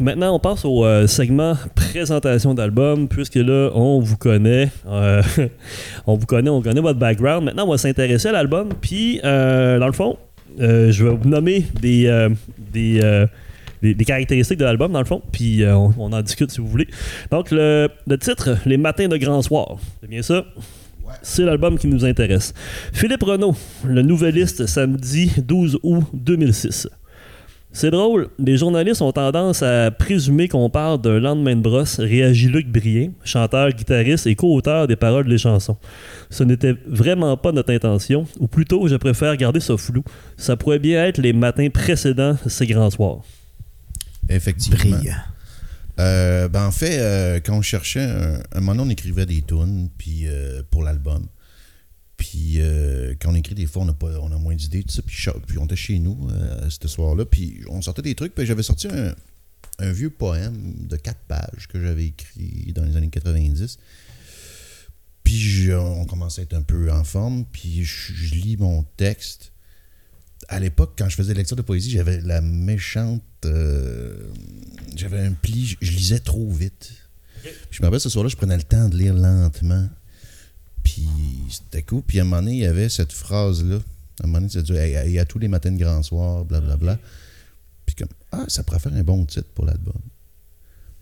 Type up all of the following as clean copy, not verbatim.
Maintenant, on passe au segment présentation d'album, puisque là, on vous connaît. On connaît votre background. Maintenant, on va s'intéresser à l'album. Puis, dans le fond, je vais vous nommer des caractéristiques de l'album, dans le fond. Puis, on en discute si vous voulez. Donc, le titre, Les Matins de Grand Soir. C'est bien ça? C'est l'album qui nous intéresse. Philippe Renaud, Le Nouvelliste, samedi 12 août 2006. C'est drôle, les journalistes ont tendance à présumer qu'on parle d'un lendemain de brosse, réagit Luc Brien, chanteur, guitariste et co-auteur des paroles des chansons. Ce n'était vraiment pas notre intention, ou plutôt, je préfère garder ça flou. Ça pourrait bien être les matins précédents, ces grands soirs. Effectivement. Brillant. En fait, quand on cherchait, un moment on écrivait des tunes puis pour l'album. Puis quand on écrit des fois, on a moins d'idées, tout ça. Puis on était chez nous ce soir-là. Puis on sortait des trucs. Puis j'avais sorti un vieux poème de 4 pages que j'avais écrit dans les années 90. Puis on commençait à être un peu en forme. Puis je lis mon texte. À l'époque, quand je faisais des lectures de poésie, j'avais la méchante... j'avais un pli, je lisais trop vite. Puis je me rappelle, ce soir-là, je prenais le temps de lire lentement. Puis c'était cool. Puis à un moment donné, il y avait cette phrase-là. À un moment donné, ça disait « à tous les matins de grand soir, blablabla. » Puis comme « Ah, ça pourrait faire un bon titre pour l'album. »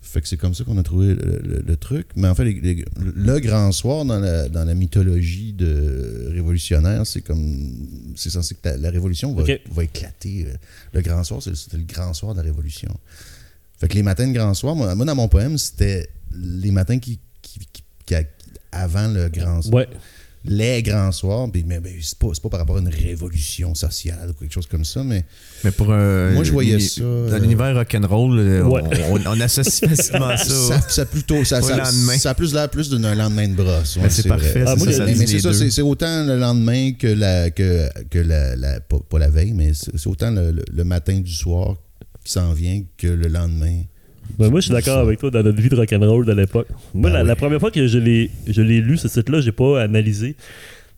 Fait que c'est comme ça qu'on a trouvé le truc. Mais en fait, le grand soir dans la mythologie de révolutionnaire, c'est censé que la révolution va éclater. Le grand soir, c'était le grand soir de la révolution. Fait que les matins de grand soir, moi dans mon poème, c'était les matins qui avant le grand soir. Ouais. Les grands soirs, mais c'est pas par rapport à une révolution sociale ou quelque chose comme ça, mais pour moi je voyais ça dans l'univers rock'n'roll, ouais. on associe facilement ça plutôt ça a plus l'air d'un lendemain de brosse. Ouais, c'est parfait. Ah, c'est autant le lendemain que la pas la veille, mais c'est autant le matin du soir qui s'en vient que le lendemain. Ben moi, je suis d'accord avec toi dans notre vie de rock'n'roll de l'époque. Moi, la première fois que je l'ai lu, ce titre-là, j'ai pas analysé.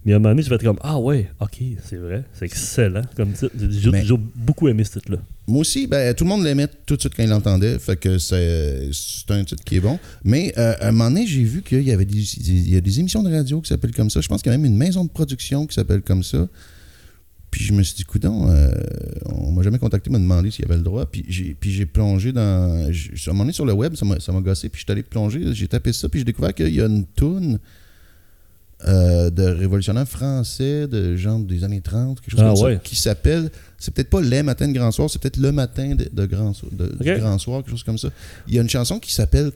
Mais à un moment donné, je vais être comme « Ah ouais, ok, c'est vrai, c'est excellent comme titre. » J'ai beaucoup aimé ce titre-là. Moi aussi, tout le monde l'aimait tout de suite quand il l'entendait. Fait que c'est un titre qui est bon. Mais à un moment donné, j'ai vu qu'il y avait des émissions de radio qui s'appellent comme ça. Je pense qu'il y a même une maison de production qui s'appelle comme ça. Puis je me suis dit, coudon, on m'a jamais contacté, m'a demandé s'il y avait le droit. Puis j'ai plongé dans... À un moment donné, sur le web, ça m'a gossé. Puis je suis allé plonger, j'ai tapé ça. Puis j'ai découvert qu'il y a une toune de révolutionnaire français de genre des années 30, quelque chose comme ça, qui s'appelle... C'est peut-être pas « Les matins de grand soir », c'est peut-être « Le matin de grand soir », quelque chose comme ça. Il y a une chanson qui s'appelle...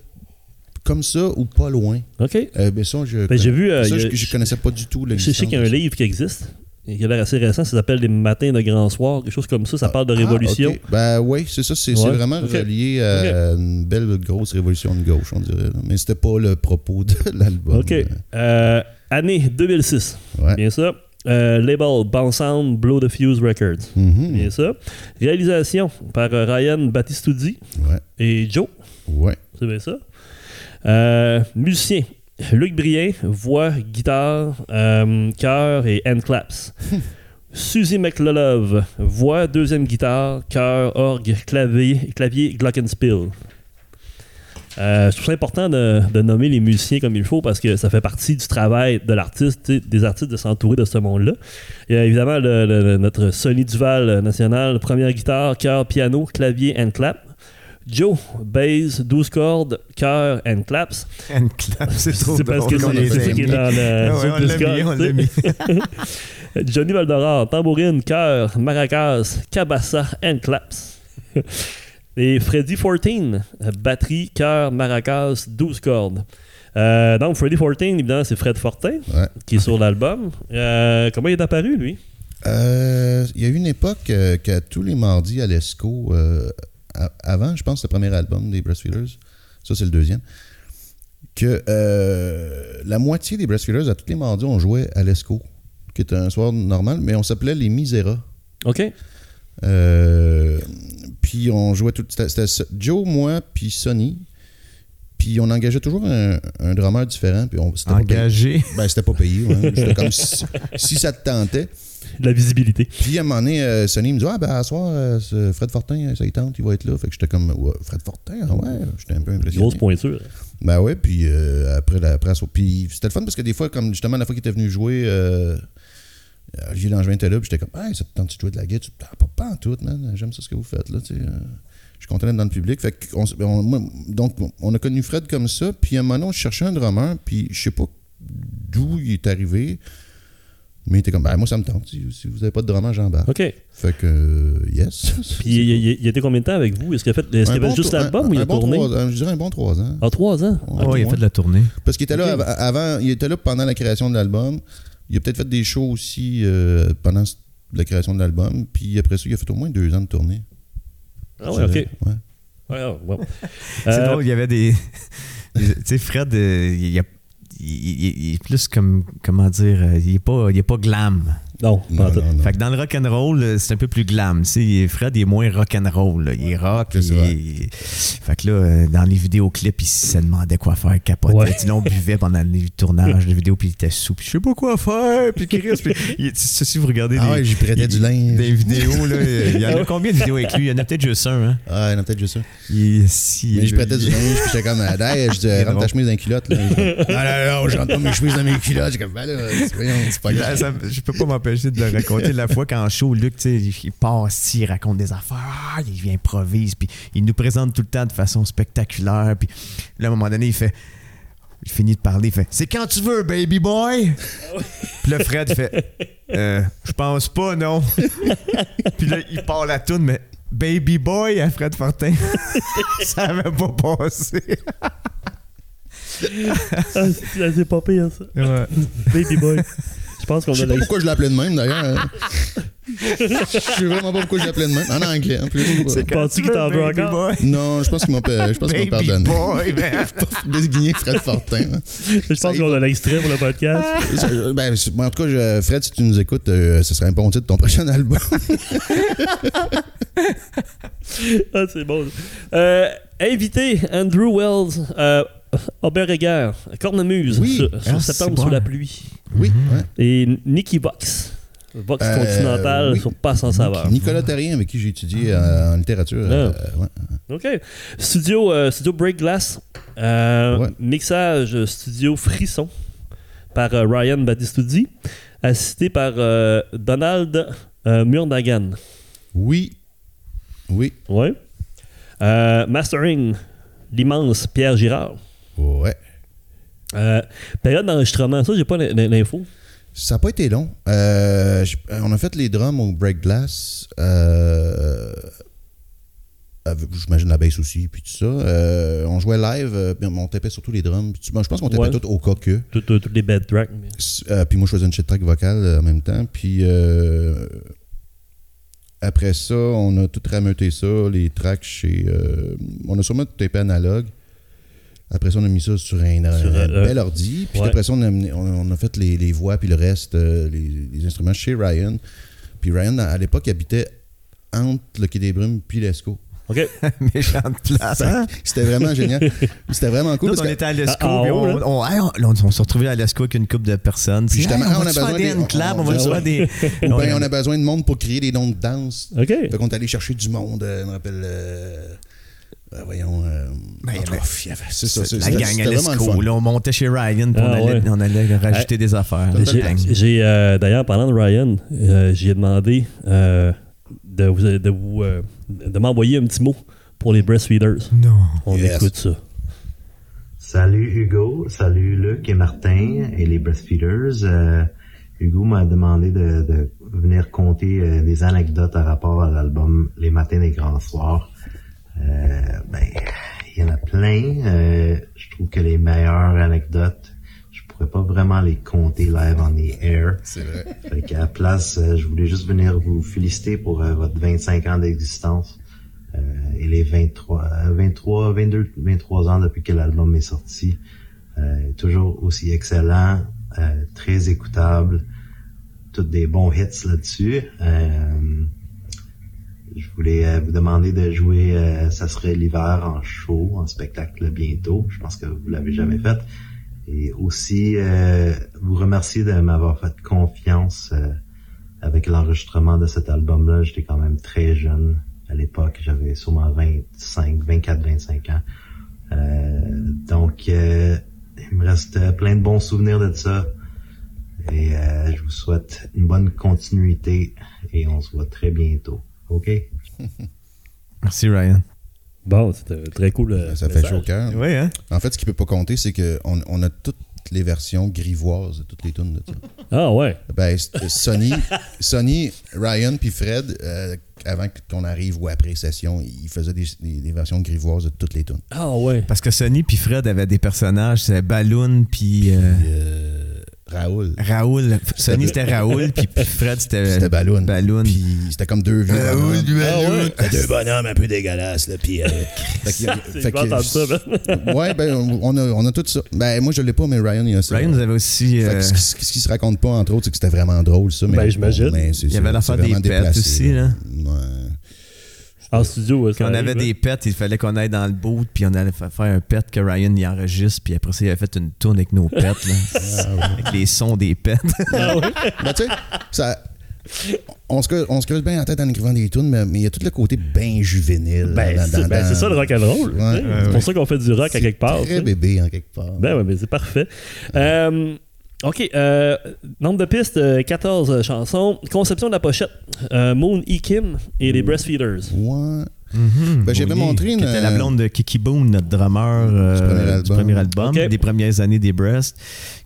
comme ça ou pas loin. OK. Ça, je connaissais pas du tout l'existence. Je sais qu'il y a un livre qui existe. Il y a l'air assez récent, ça s'appelle « Les matins de grand soir », quelque chose comme ça, ça parle de révolution. Okay. Oui, c'est ça, c'est vraiment relié à une belle grosse révolution de gauche, on dirait. Mais c'était pas le propos de l'album. OK. Année 2006, ouais. Bien ça. Label, Bansound Blow the Fuse Records, bien ça. Réalisation par Ryan Battistuzzi et Joe, c'est bien ça. Musicien. Luc Brien, voix, guitare, chœur et hand claps. Suzy McLelove, voix, deuxième guitare, chœur, orgue, clavier, glockenspiel. Je trouve ça important de nommer les musiciens comme il faut parce que ça fait partie du travail de l'artiste, des artistes de s'entourer de ce monde-là. Il y a évidemment notre Sonny Duval national, première guitare, chœur, piano, clavier, hand clap. Joe, bass, 12 cordes, chœur, and claps. And claps, c'est trop drôle. C'est parce qu'on c'est ça qui est dans le... Ouais, on l'a mis. Johnny Valdorar, tambourine, chœur, maracas, cabassa, and claps. Et Freddy Fortin, batterie, chœur, maracas, 12 cordes. Donc, Freddy Fortin, évidemment, c'est Fred Fortin, qui est sur l'album. Comment il est apparu, lui? Il y a eu une époque qu'à tous les mardis à l'ESCO... avant, je pense, le premier album des Breastfeeders, ça c'est le deuxième, que la moitié des Breastfeeders, à tous les mardis, on jouait à l'ESCO, qui était un soir normal, mais on s'appelait Les Miséras. OK. Puis on jouait tout... C'était Joe, moi, puis Sonny. Puis on engageait toujours un drummer différent. Puis on, c'était engagé? Pas ben, c'était pas payé. Ouais. J'étais comme si ça te tentait. De la visibilité. Puis à un moment donné, Sonny me dit « Ah ben, à soir, Fred Fortin, ça y tente, il va être là. » Fait que j'étais comme ouais, « Fred Fortin, ouais. » J'étais un peu impressionné. Grosse pointure. Ben ouais, puis après la presse. Puis c'était le fun parce que des fois, comme justement, la fois qu'il était venu jouer... Gilles Langevin était là, puis j'étais comme, hey, ça te tente de jouer de la guitare? Pas en tout, man. J'aime ça ce que vous faites, là, tu sais. Je suis content d'être dans le public. Fait donc, on a connu Fred comme ça, puis à un moment, on cherchait un drummer, puis je sais pas d'où il est arrivé, mais il était comme, ben, moi, ça me tente. Si vous avez pas de drummer, j'embarque. OK. Fait que, yes. Puis il était combien de temps avec vous? Est-ce qu'il a fait, juste l'album ou il a tourné? Je dirais un bon 3 ans. Ah, 3 ans? Ah, ouais, il a fait de la tournée. Parce qu'il était là avant, il était là pendant la création de l'album. Il a peut-être fait des shows aussi pendant la création de l'album. Puis après ça, il a fait au moins 2 ans de tournée. Ah ouais, OK. Ouais. Ouais. C'est drôle, il y avait des... tu sais, Fred, il est plus comme... Comment dire? Il est pas glam. Non. Fait que dans le rock'n'roll, c'est un peu plus glam. T'sais, Fred, il est moins rock'n'roll. Là. Il est rock. Fait que là, dans les vidéoclips, il se demandait quoi faire, il capotait. Ouais. Là, on buvait pendant les tournages de vidéos, puis il était sous. Puis je sais pas quoi faire. Puis Chris, si vous regardez. Ah ouais, j'y prêtais du linge. Des vidéos, là. Il y en a combien de vidéos avec lui? Il y en a peut-être juste un, hein? Ah, il y en a peut-être juste un. Mais je prêtais du linge, puis j'étais comme, d'ailleurs, je dis, rentre ta chemise dans les culottes. Là. Non, je rentre pas mes chemises dans mes culottes. J'ai comme, ben là, c'est pas grave. Je peux pas m'empêcher de le raconter. La fois qu'en show, Luc, il passe, il raconte des affaires, il vient improvise, puis il nous présente tout le temps de façon spectaculaire. Puis là, à un moment donné, il finit de parler, il fait « C'est quand tu veux, baby boy! » Puis là, Fred fait « Je pense pas, non! » Puis là, il part la toune, mais « Baby boy » à Fred Fortin. Ça avait pas passé. C'est pas pire, ça. Ouais. Baby boy. Je sais pas pourquoi je l'appelais de même, d'ailleurs. Je sais vraiment pas pourquoi je l'appelais de même. En anglais, en plus. Penses-tu qu'il t'en veut encore? Non, je pense qu'il m'a pardonné. Boy, man. Désigné Fred Fortin. Hein. Je pense qu'on a l'extrait pour le podcast. Ben, en tout cas, Fred, si tu nous écoutes, ce serait un bon titre de ton prochain album. Ah, c'est bon. Invité Andrew Wells. Aubert Égard, Cornemuse, oui, sur Septembre sous la pluie. Oui. Mm-hmm. Et Nicky Vox Continental, oui, sur Pas sans savoir. Nicolas Terrien, avec qui j'ai étudié en littérature. Ouais. OK. Studio Break Glass. Ouais. Mixage Studio Frisson par Ryan Battistuzzi, assisté par Donald Murnaghan. Oui. Ouais. Mastering. L'immense Pierre Girard. Ouais. Période d'enregistrement, ça, j'ai pas l'info. Ça n'a pas été long. On a fait les drums au Break Glass. J'imagine la bass aussi, puis tout ça. On jouait live, on tapait surtout les drums. Je pense qu'on tapait tout au coque. Toutes les bad tracks. Puis moi, je faisais une shit track vocale en même temps. Puis après ça, on a tout rameuté ça, les tracks chez... on a sûrement tout tapé analogue. Après ça, on a mis ça sur un bel ordi. Puis après ça, on a fait les voix puis le reste, les instruments chez Ryan. Puis Ryan, à l'époque, habitait entre le Quai des Brumes puis l'ESCO. OK. Méchante place. Hein? C'était vraiment génial. C'était vraiment cool. Parce on était à l'ESCO. On s'est retrouvés à l'ESCO avec une couple de personnes. Puis justement, on a besoin des clap, on va faire des. On a besoin de monde pour créer des noms de danse. OK. Fait qu'on est allé chercher du monde. Je me rappelle. La gang à l'ESCO. Là, on montait chez Ryan puis on allait rajouter des affaires. J'ai d'ailleurs, parlant de Ryan, j'ai demandé de m'envoyer un petit mot pour les Breastfeeders. Non. On écoute ça. Salut Hugo, salut Luc et Martin et les Breastfeeders. Hugo m'a demandé de venir conter des anecdotes à rapport à l'album Les Matins des Grands Soirs. Il y en a plein. Je trouve que les meilleures anecdotes, je pourrais pas vraiment les compter live on the air. C'est vrai. Fait qu'à la place, je voulais juste venir vous féliciter pour votre 25 ans d'existence et les 23 ans depuis que l'album est sorti. Toujours aussi excellent, très écoutable, toutes des bons hits là-dessus. je voulais vous demander de jouer Ça serait l'hiver en show, en spectacle bientôt. Je pense que vous l'avez jamais fait. Et aussi, vous remercier de m'avoir fait confiance avec l'enregistrement de cet album-là. J'étais quand même très jeune à l'époque. J'avais sûrement 25 ans. Donc, il me reste plein de bons souvenirs de ça. Et je vous souhaite une bonne continuité et on se voit très bientôt. OK? Merci, Ryan. Bon, c'était très cool. Ça fait chaud au cœur. Oui, hein? En fait, ce qui peut pas compter, c'est qu'on a toutes les versions grivoises de toutes les tunes de ça. Ah ouais? Ben, Sonny, Ryan puis Fred, avant qu'on arrive ou après session, ils faisaient des versions grivoises de toutes les tunes. Ah ouais? Parce que Sonny puis Fred avaient des personnages, c'est Balloon puis... Raoul. Sonny, c'était Raoul, puis Fred, c'était Balloon. Puis c'était comme deux vieux. Raoul. Ah ouais. Deux bonhommes un peu dégueulasses, là. Puis. Fait que, ouais, ben, on a tout ça. Ben, moi, je l'ai pas, mais Ryan, il y a ça. Ryan nous avait aussi. Ce qui se raconte pas, entre autres, c'est que c'était vraiment drôle, ça. Mais, ben, j'imagine. Bon, il y avait l'affaire des pets déplacé, aussi, là. Ouais. En studio, ouais, quand on avait des pets, il fallait qu'on aille dans le boot, puis on allait faire un pet que Ryan y enregistre, puis après ça, il avait fait une tourne avec nos pets, là. Ah ouais. Avec les sons des pets. Ah ouais. Ben, tu sais, ça... On se creuse bien en tête en écrivant des tunes, mais il y a tout le côté bien juvénile. C'est ça le rock'n'roll. Ouais, ouais, c'est pour ça qu'on fait du rock à quelque part. C'est très bébé en quelque part. Ben ouais, mais c'est parfait. Ouais. OK, nombre de pistes, 14 chansons. Conception de la pochette, Moon E. Kim et les Breastfeeders. Ouais. Mm-hmm. Ben, j'avais montré une... C'était la blonde de Kiki Boone, notre drummer du premier album, okay. Des premières années des Breasts,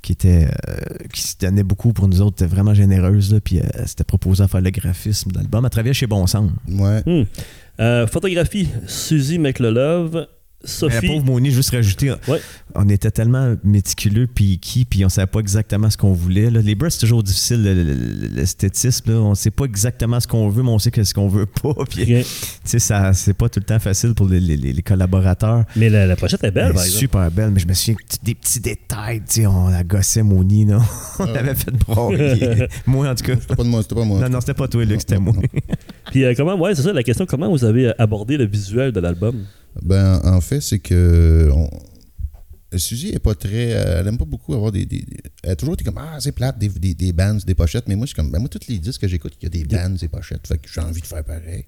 qui se donnait beaucoup pour nous autres, était vraiment généreuse, là, puis elle s'était proposée à faire le graphisme de l'album. Elle travaillait chez Bon Sens. Ouais. Mm. Photographie, Suzy McLelove. Sophie. Mais la pauvre Moni, juste rajouter, ouais. On était tellement méticuleux puis qui, puis on savait pas exactement ce qu'on voulait. Là. Les breasts, c'est toujours difficile, l'esthétisme. Là. On sait pas exactement ce qu'on veut, mais on sait que ce qu'on veut pas. Puis, okay. Ça, c'est pas tout le temps facile pour les collaborateurs. Mais la pochette est belle, par exemple. Super belle, mais je me souviens que des petits détails. On la gossait, Moni. Là. On l'avait fait broyer. Moi, en tout cas. C'était pas moi. Non, c'était pas toi, Luc, c'était moi. Puis c'est ça la question, comment vous avez abordé le visuel de l'album? Ben, en fait, c'est que Suzy est pas très... Elle aime pas beaucoup avoir des... Elle a toujours été comme, c'est plate, des bands, des pochettes. Mais moi, je suis comme, ben moi, tous les disques que j'écoute, il y a des bands, des pochettes. Fait que j'ai envie de faire pareil.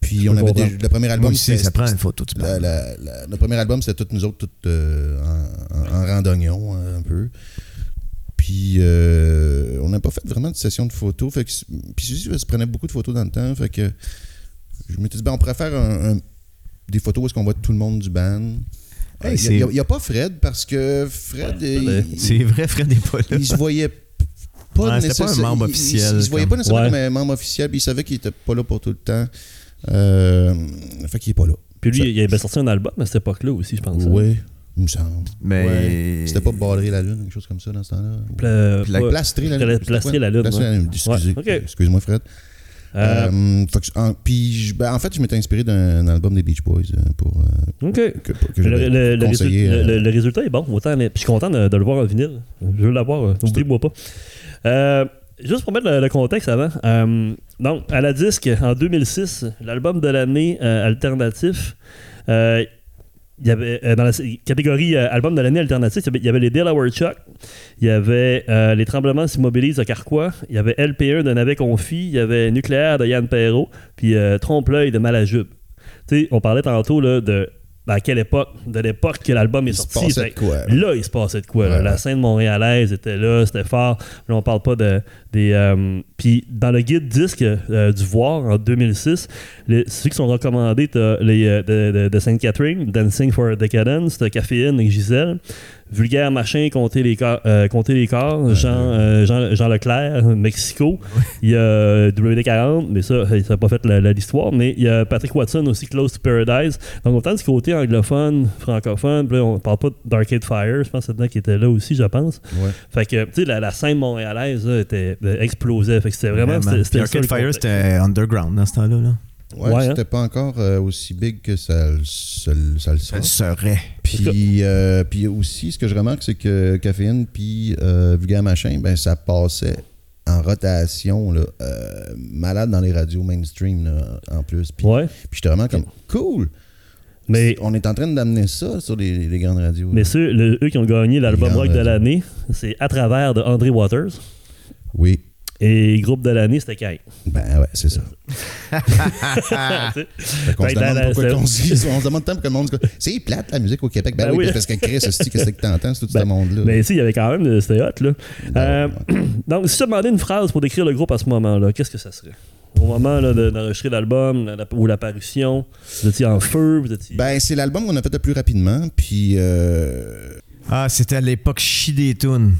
Puis on avait le premier album... ça prend une photo. Le premier album, c'était toutes nous autres, toutes en randonnion, un peu. Puis on n'a pas fait vraiment de session de photos. Fait que, puis Suzy, elle se prenait beaucoup de photos dans le temps. Fait que je m'étais dit, ben on pourrait faire des photos où est-ce qu'on voit tout le monde du band. Il n'y a pas Fred, parce que Fred... c'est vrai, Fred n'est pas là. Il se voyait pas nécessairement... C'était pas un membre officiel. Il se voyait pas nécessairement comme un membre officiel, puis il savait qu'il était pas là pour tout le temps. Fait qu'il est pas là. Puis lui, il avait sorti un album à cette époque-là aussi, je pense. Oui, il me semble. Mais... Ouais. C'était pas Barrer la Lune, quelque chose comme ça dans ce temps-là. Plastrer la Lune. Plastrer la Lune. Plastrer la Lune, excuse-moi Fred. En fait, je m'étais inspiré d'un album des Beach Boys pour que le résultat est bon. Autant, mais, je suis content de le voir en vinyle. Je veux l'avoir, n'oublie-moi pas. Juste pour mettre le contexte avant, donc à la disque en 2006, l'album de l'année alternatif, il y avait dans la catégorie album de l'année alternatif, il y avait les Delaware Chuck, il y avait les Tremblements s'immobilisent de Carquois, il y avait LP1 de Navet Confit, il y avait Nucléaire de Yann Perrault, puis Trompe-l'œil de Malajube. Tu sais, on parlait tantôt là, de à quelle époque, de l'époque que l'album est sorti. Il se passait de quoi. Là, il se passait de quoi. Ouais. La scène montréalaise était là, c'était fort. Là, on parle pas des... Puis, dans le guide disque du Voir, en 2006, ceux qui sont recommandés, t'as les de Sainte-Catherine, Dancing for Decadence, t'as Caféine et Gisèle, Vulgaire Machin, Compter les corps, Jean Leclerc, Mexico. Il y a WD-40, mais ça n'a pas fait l'histoire. Mais il y a Patrick Watson aussi, Close to Paradise. Donc, autant du côté anglophone, francophone, là, on parle pas d'Arcade Fire, je pense que c'est dedans qui était là aussi, je pense. Ouais. Fait que, tu sais, la scène montréalaise là, explosait. Fait que c'était vraiment... C'était Arcade Fire, c'était underground dans ce temps-là, là. Ouais, c'était pas encore aussi big que ça le serait. Puis aussi, ce que je remarque, c'est que Caféine puis Vulgaire Machin, ben ça passait en en rotation, là, malade dans les radios mainstream, là, en plus. Puis, ouais. Puis j'étais vraiment comme « Cool! » Mais on est en train d'amener ça sur les grandes radios. Mais ceux, eux qui ont gagné l'album rock de l'année, c'est à travers de André Waters. Oui. Et groupe de l'année, c'était Kai. Ben ouais, c'est ça. On se demande tant que le monde... C'est plate, la musique au Québec. Ben oui, oui. Parce que Chris, qu'est-ce que t'entends, c'est tout ce monde-là. Ben ici, il y avait quand même... C'était hot, là. Ouais. Donc, si tu demandais une phrase pour décrire le groupe à ce moment-là, qu'est-ce que ça serait? Au moment là, d'enregistrer l'album ou l'apparition, vous étiez en feu, vous étiez... Ben, c'est l'album qu'on a fait le plus rapidement, puis... Ah, c'était à l'époque chier des tunes.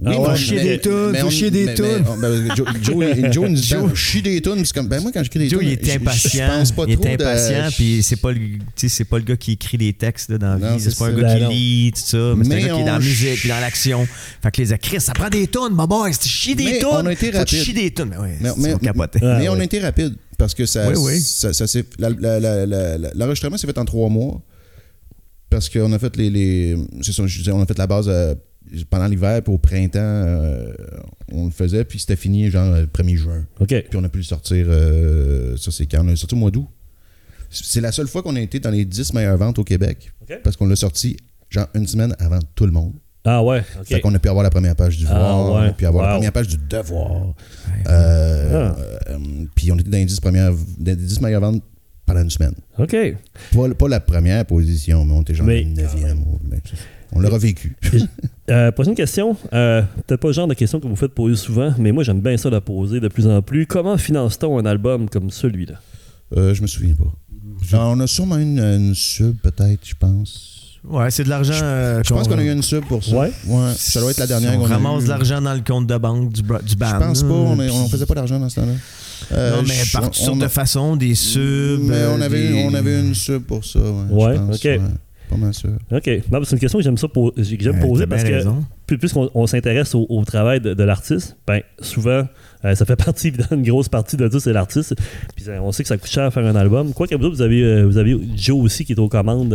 Oui, ah ouais, chier des tunes. Joe nous dit chier des tunes, c'est comme ben moi quand j'écris des tunes, il était impatient. Je pense pas il était impatient, puis c'est pas le gars qui écrit les textes là, dans la vie, c'est pas un gars qui lit tout ça, mais c'est un gars qui est dans la musique, puis dans l'action. Fait que les actrices, ça prend des tunes, maman, c'est chier des tunes. On a été rapide. Chier des tunes, mais capoté. Mais on a été rapide parce que ça c'est l'enregistrement s'est fait en 3 mois parce qu'on a fait les c'est ça, je disais, on a fait la base pendant l'hiver, puis au printemps, on le faisait, puis c'était fini genre le 1er juin. Okay. Puis on a pu le sortir, ça c'est quand? On l'a sorti au mois d'août. C'est la seule fois qu'on a été dans les 10 meilleures ventes au Québec, okay. Parce qu'on l'a sorti genre une semaine avant tout le monde. Ah ouais, ok. Fait qu'on a pu avoir la première page du Voir, ouais. On a pu avoir la première page du Devoir. Puis on était dans les 10 meilleures ventes pendant une semaine. OK. Pas la première position, mais on était genre dans le 9e. On l'a revécu. Prochaine question. Peut-être pas le genre de question que vous faites poser souvent, mais moi, j'aime bien ça la poser de plus en plus. Comment finance-t-on un album comme celui-là? Je me souviens pas. On a sûrement une sub, peut-être, je pense. Ouais, c'est de l'argent. Je pense qu'on a eu une sub pour ça. Ouais. Ça doit être la dernière qu'on a eu. On ramasse de l'argent dans le compte de banque du BAM. Je pense pas. On faisait pas d'argent dans ce temps-là. Non, mais par toutes sortes de façons, des subs. Mais on avait une sub pour ça. Ouais, je pense, OK. Ouais. Pas mal sûr. OK. Non, c'est une question que j'aime ça poser parce que puisqu'on s'intéresse au travail de l'artiste, ben souvent, ça fait partie, évidemment, une grosse partie de tout, c'est l'artiste. Puis on sait que ça coûte cher à faire un album. Quoi qu'à vous avez Joe aussi qui est aux commandes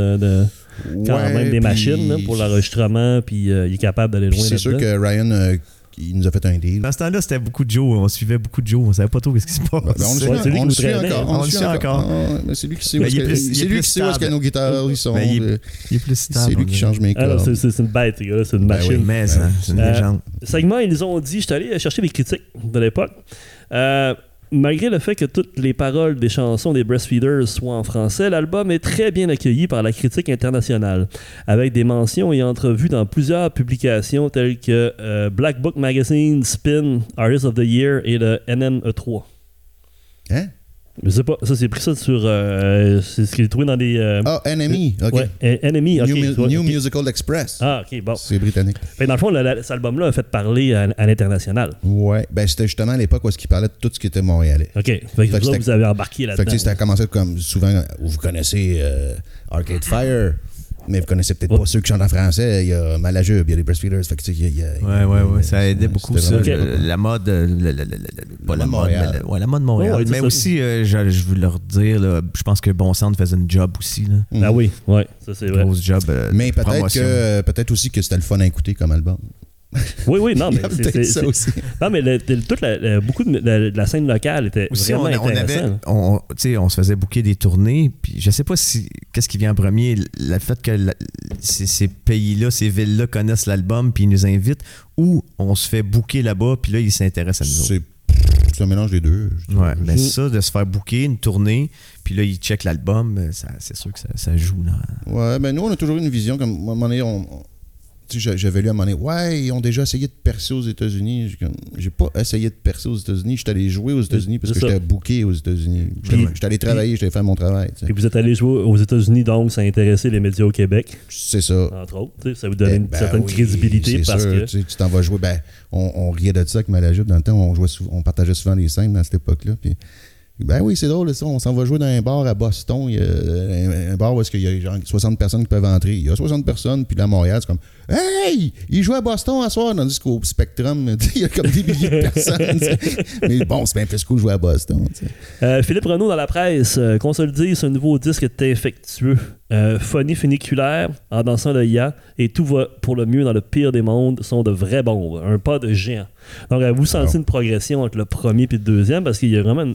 même des machines là, pour l'enregistrement, puis il est capable d'aller loin là-dedans. C'est sûr que Ryan... il nous a fait un deal. Dans ce temps-là, c'était beaucoup de Joe. On suivait beaucoup de Joe. On savait pas trop ce qui se passe. On le suit encore. Mais c'est lui qui sait où est-ce que nos guitares sont. Il est plus stable. C'est lui qui change mes cordes. C'est une bête, les gars. C'est une machine. Mais c'est une légende. Segment, ils nous ont dit, je suis allé chercher les critiques de l'époque. Malgré le fait que toutes les paroles des chansons des Breastfeeders soient en français, l'album est très bien accueilli par la critique internationale, avec des mentions et entrevues dans plusieurs publications telles que Black Book Magazine, Spin, Artist of the Year et le NME3. Hein? Je sais pas, ça c'est pris ça sur. C'est ce qu'il est trouvé dans des. NME, ok. Ouais, NME, ok. New Musical Express. Ah, ok, bon. C'est britannique. Fait, dans le fond, cet album-là a fait parler à l'international. Ouais, ben c'était justement à l'époque où il parlait de tout ce qui était montréalais. Ok, fait que vous avez embarqué là-dedans. Fait que ça commencé comme souvent, vous connaissez Arcade Fire. Mais vous connaissez peut-être pas ceux qui chantent en français. Il y a Malajube, il y a les Breastfeeders. Fait que ouais, ça aidait beaucoup ça. Okay. La mode, pas la mode, la mode Montréal. Ouais, mais aussi, je veux leur dire, là, je pense que Bon Sens faisait une job aussi. Là. Ah oui, ouais, ça c'est vrai. Grosse job. Mais peut-être aussi que c'était le fun à écouter comme album. Oui, non, mais c'est ça aussi. Non, mais beaucoup de la scène locale était aussi, vraiment intéressante. On se faisait booker des tournées, puis je sais pas si qu'est-ce qui vient en premier, le fait que ces pays-là, ces villes-là connaissent l'album, puis ils nous invitent, ou on se fait booker là-bas, puis là, ils s'intéressent à nous autres. C'est un mélange des deux. Ouais, mais ça, de se faire booker une tournée, puis là, ils checkent l'album, c'est sûr que ça joue. Là. Ouais, ben nous, on a toujours une vision, comme à un moment donné, j'avais lu à un moment donné, ils ont déjà essayé de percer aux États-Unis. J'ai pas essayé de percer aux États-Unis. J'étais allé jouer aux États-Unis parce que j'étais booké aux États-Unis. J'étais allé travailler, j'étais faire mon travail. T'sais. Et vous êtes allé jouer aux États-Unis, donc ça a intéressé les médias au Québec. C'est ça. Entre autres, ça vous donne une certaine crédibilité parce que. Tu t'en vas jouer. Ben, on riait de ça avec Malajube dans le temps. On partageait souvent les scènes dans cette époque-là. Puis, ben oui, c'est drôle ça. On s'en va jouer dans un bar à Boston. Il y a un bar où est-ce qu'il y a genre 60 personnes qui peuvent entrer. Il y a 60 personnes, puis là, à Montréal, c'est comme « Hey! Ils jouent à Boston à soir! » Tandis qu'au Spectrum, il y a comme des milliers de personnes. Mais bon, c'est bien plus cool de jouer à Boston. Philippe Renaud dans la presse consolide ce nouveau disque est infectieux. phonie funiculaire en dansant le ya et tout va pour le mieux dans le pire des mondes sont de vraies bombes, un pas de géant. Donc vous sentez une progression entre le premier et le deuxième parce qu'il y a vraiment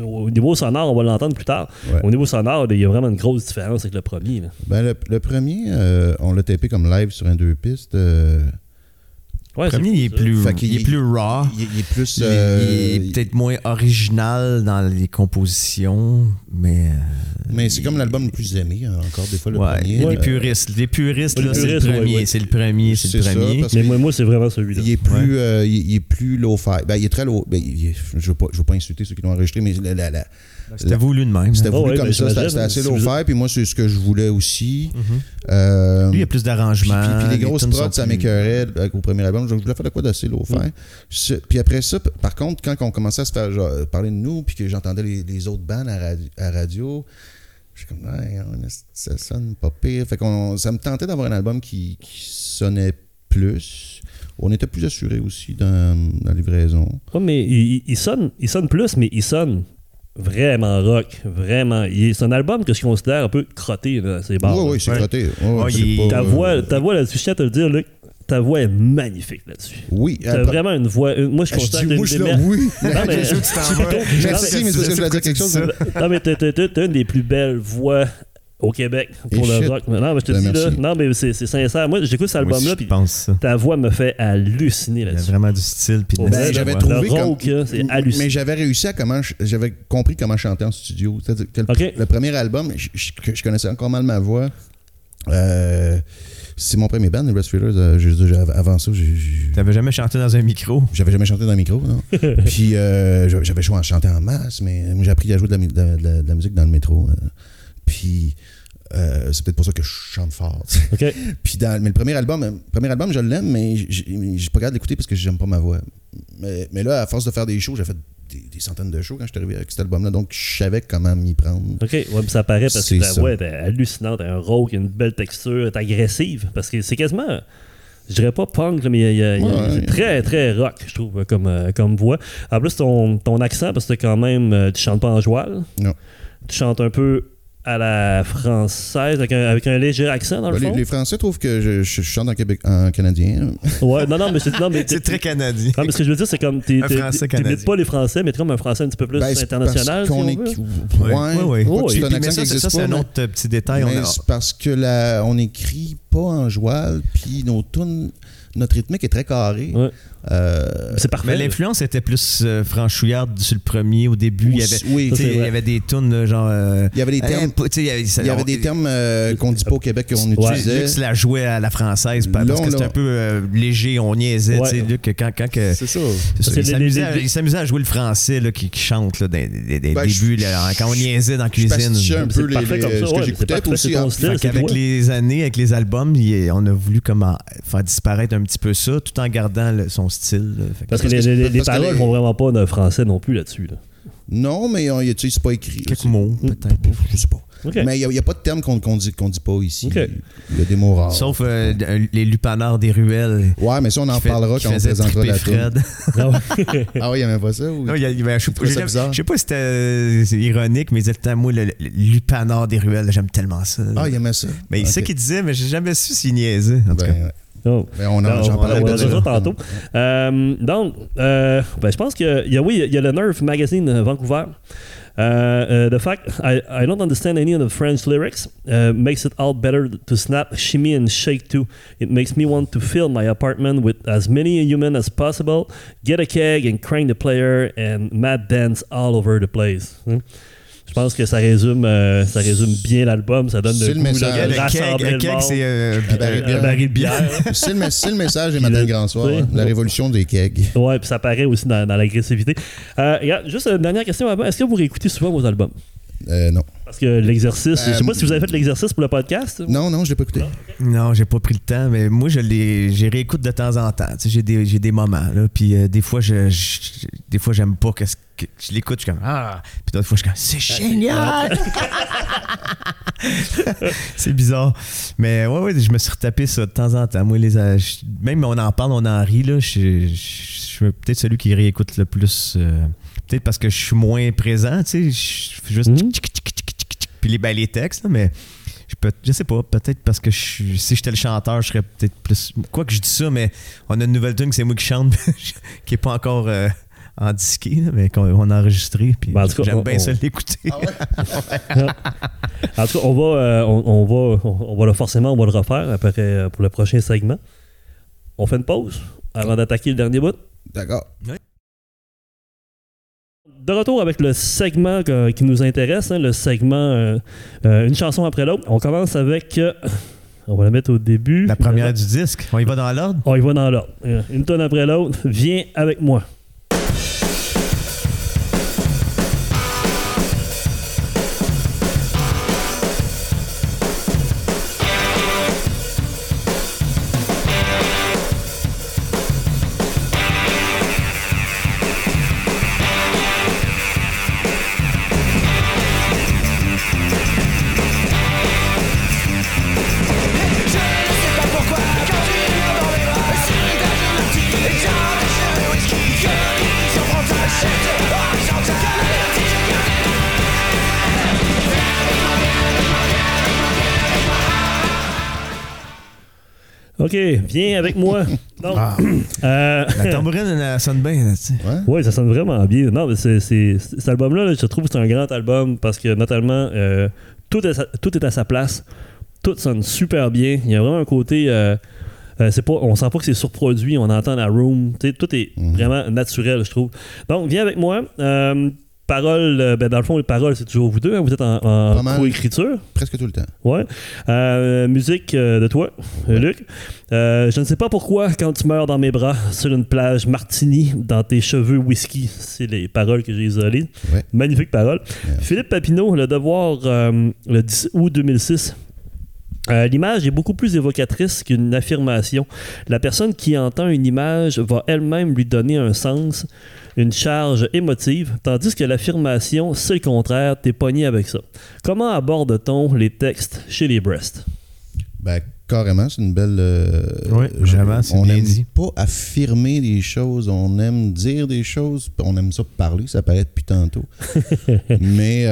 au niveau sonore, on va l'entendre plus tard. Ouais. Au niveau sonore, il y a vraiment une grosse différence avec le premier. Là. Ben, le premier, on l'a tapé comme live sur un 2 pistes. Ouais, le premier, il est plus raw. Il est plus. Il est peut-être moins original dans les compositions, mais. Mais c'est comme l'album le plus aimé, encore des fois, le premier. Il y a des puristes. Les puristes, c'est le premier. Ça, mais moi, c'est vraiment celui-là. Il est plus low-fi. Ben, il est très low. Ben, je ne veux pas insulter ceux qui l'ont enregistré, mais c'était voulu de même. C'était voulu comme ça. C'était assez low-fi. Puis moi, c'est ce que je voulais aussi. Lui, il y a plus d'arrangements. Puis les grosses prods, ça m'écœurait au premier album. Donc, je voulais faire de quoi d'assez low-fi. Puis après ça, par contre, quand on commençait à se faire parler de nous, puis que j'entendais les autres bandes à radio, je suis comme, hey, ça sonne pas pire. Fait qu'on, ça me tentait d'avoir un album qui sonnait plus. On était plus assurés aussi dans la livraison. Oui, mais il sonne plus, mais il sonne vraiment rock, vraiment. C'est un album que je considère un peu crotté. Là, c'est barre. Oui, c'est crotté. Oh, ta voix là-dessus, je tiens à te le dire, Luc. Ta voix est magnifique là-dessus. Oui. T'as vraiment une voix. Moi, je constate une des meilleures. Oui. Non, mais merci, mais c'est parce que je voulais dire quelque chose. Non, mais t'as une des plus belles voix au Québec pour le rock. Non, mais je te dis là. Non, mais c'est sincère. Moi, j'écoute cet album-là, puis ta voix me fait halluciner là-dessus. Il y a vraiment du style. J'avais trouvé que c'est hallucinant. Mais j'avais compris comment chanter en studio. Le premier album, je connaissais encore mal ma voix. C'est mon premier band, les Breastfeeders. Avant ça, t'avais jamais chanté dans un micro? J'avais jamais chanté dans un micro, non. Puis j'avais joué à chanter en masse, mais j'ai appris à jouer de la musique dans le métro. Puis c'est peut-être pour ça que je chante fort. Okay. Puis mais le premier album, je l'aime, mais j'ai pas regardé l'écouter parce que j'aime pas ma voix. Mais là, à force de faire des shows, j'ai fait des centaines de shows quand je suis arrivé avec cet album-là, donc je savais comment m'y prendre. OK, ouais, mais ça paraît parce que ta voix est hallucinante, un rock, une belle texture, est agressive, parce que c'est quasiment, je dirais pas punk, mais il y a très, très rock, je trouve, comme voix. En plus, ton accent, parce que quand même, tu chantes pas en joual. Non. Tu chantes un peu à la française, avec un léger accent dans le fond. Les Français trouvent que je chante en canadien. Ouais, non, mais c'est très canadien. Non, mais ce que je veux dire, c'est comme t'imites pas les Français, mais comme un Français un petit peu plus international. Ça, c'est un autre petit détail. C'est parce que on écrit pas en joual, puis nos tunes. Notre rythmique est très carré. Ouais. C'est parfait. Mais l'influence était plus franchouillarde sur le premier. Au début, il y avait des tunes genre. Il y avait des termes. Qu'on ne dit pas au Québec qu'on utilisait. Luc la jouait à la française parce que c'était un peu léger, on niaisait. Ouais. Luc, quand c'est ça. Il s'amusait à jouer le français là, qui chante là, des débuts là, quand on niaisait dans la cuisine. C'est un peu ce que j'écoutais aussi. Avec les années, avec les albums, on a voulu faire disparaître un petit peu ça tout en gardant son style. Parce que les paroles font vraiment pas de français non plus là-dessus. Là. Non, mais c'est pas écrit. Quelques mots, peut-être. Je sais pas. Okay. Mais il n'y a pas de terme qu'on dit pas ici. Okay. Il y a des mots rares. Sauf les lupanards des ruelles. Ouais, mais ça, on en parlera quand on présentera la Fred. Ah oui, il n'y avait pas ça? Je sais pas si c'était ironique, mais il disait, moi, le lupanard des ruelles, j'aime tellement ça. Ah, il aimait ça. Mais c'est ça qu'il disait, mais j'ai jamais su s'il niaisait. En tout cas. Oh. Ben j'en parlais au début tantôt. Donc, je pense que il y a le Nerve Magazine Vancouver. The fact I don't understand any of the French lyrics makes it all better to snap, shimmy and shake too. It makes me want to fill my apartment with as many humans as possible, get a keg and crank the player and mad dance all over the place. Hmm? Je pense que ça résume bien l'album, ça donne le goût de rassembler le monde. C'est un baril de bière. C'est le message de Madame Grandsoir, la révolution des kegs. Ouais, puis ça paraît aussi dans l'agressivité. Regarde, juste une dernière question avant, est-ce que vous réécoutez souvent vos albums? Non. Parce que l'exercice, je sais pas si vous avez fait l'exercice pour le podcast. Non, je l'ai pas écouté. Non, j'ai pas pris le temps, mais moi je réécoute de temps en temps. Tu sais, j'ai des moments là, puis des fois des fois j'aime pas qu'est-ce que je l'écoute, je suis comme ah, puis d'autres fois je suis comme c'est génial. C'est bizarre, mais ouais, je me suis retapé ça de temps en temps. Moi même on en parle, on en rit là, je suis peut-être celui qui réécoute le plus. Peut-être parce que je suis moins présent, tu sais, je fais juste puis les textes, là, mais je sais pas, peut-être parce que si j'étais le chanteur, je serais peut-être plus... Quoi que je dis ça, mais on a une nouvelle tune que c'est moi qui chante, qui est pas encore... en disque, mais qu'on a enregistré. Puis ben, j'aime bien ça l'écouter. Ah ouais? En tout cas, on va forcément le refaire après, pour le prochain segment. On fait une pause avant d'attaquer le dernier bout. D'accord. Oui. De retour avec le segment qui nous intéresse, le segment une chanson après l'autre. On commence avec... on va la mettre au début. La première du disque. On y va dans l'ordre? On y va dans l'ordre. Une tonne après l'autre. Viens avec moi. OK, viens avec moi. Non. Ah, la tambourine, elle sonne bien. Là, ouais, ça sonne vraiment bien. Non, mais c'est cet album-là, je trouve que c'est un grand album parce que, notamment, tout est à sa place. Tout sonne super bien. Il y a vraiment un côté... c'est pas, on sent pas que c'est surproduit. On entend la room. T'sais, tout est vraiment naturel, je trouve. Donc, viens avec moi. Paroles, dans le fond, les paroles, c'est toujours vous deux. Hein? Vous êtes en co-écriture. Presque tout le temps. Ouais. Musique de toi, Luc. Je ne sais pas pourquoi, quand tu meurs dans mes bras, sur une plage martini, dans tes cheveux whisky. C'est les paroles que j'ai isolées. Ouais. Magnifique paroles. Ouais. Philippe Papineau, Le Devoir, le 10 août 2006. L'image est beaucoup plus évocatrice qu'une affirmation. La personne qui entend une image va elle-même lui donner un sens, une charge émotive, tandis que l'affirmation, c'est le contraire, t'es pogné avec ça. Comment aborde-t-on les textes chez les Breast? Ben, carrément, c'est une belle... oui, vraiment, c'est on bien aime dit. Pas affirmer des choses, on aime dire des choses, on aime ça parler, ça paraît depuis tantôt. Mais...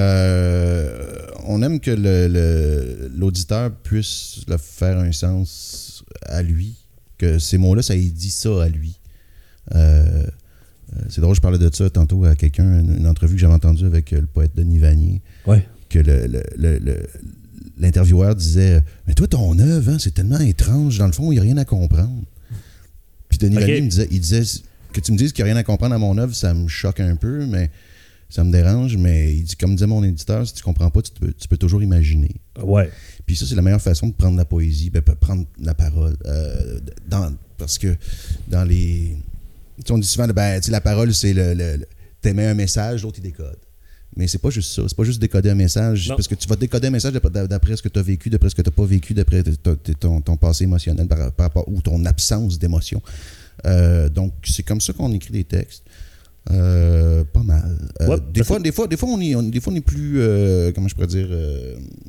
on aime que l'auditeur puisse le faire un sens à lui, que ces mots-là, ça dit ça à lui. C'est drôle, je parlais de ça tantôt à quelqu'un, une entrevue que j'avais entendue avec le poète Denis Vanier, ouais. Que l'intervieweur disait « Mais toi, ton œuvre, hein, c'est tellement étrange, dans le fond, il n'y a rien à comprendre. » Puis Denis Vanier me disait « Que tu me dises qu'il n'y a rien à comprendre à mon œuvre, ça me choque un peu, mais... » Ça me dérange, mais il dit, comme disait mon éditeur, si tu comprends pas, tu peux toujours imaginer. Ouais. Puis ça, c'est la meilleure façon de prendre la poésie, prendre la parole. Parce que dans les... On dit souvent, la parole, c'est le t'émets un message, l'autre, il décode. Mais c'est pas juste ça. C'est pas juste décoder un message. Non. Parce que tu vas décoder un message d'après ce que tu as vécu, d'après ce que tu n'as pas vécu, d'après ton passé émotionnel par rapport ou ton absence d'émotion. Donc, c'est comme ça qu'on écrit des textes. Pas mal. Ouais, des fois, on est plus, comment je pourrais dire,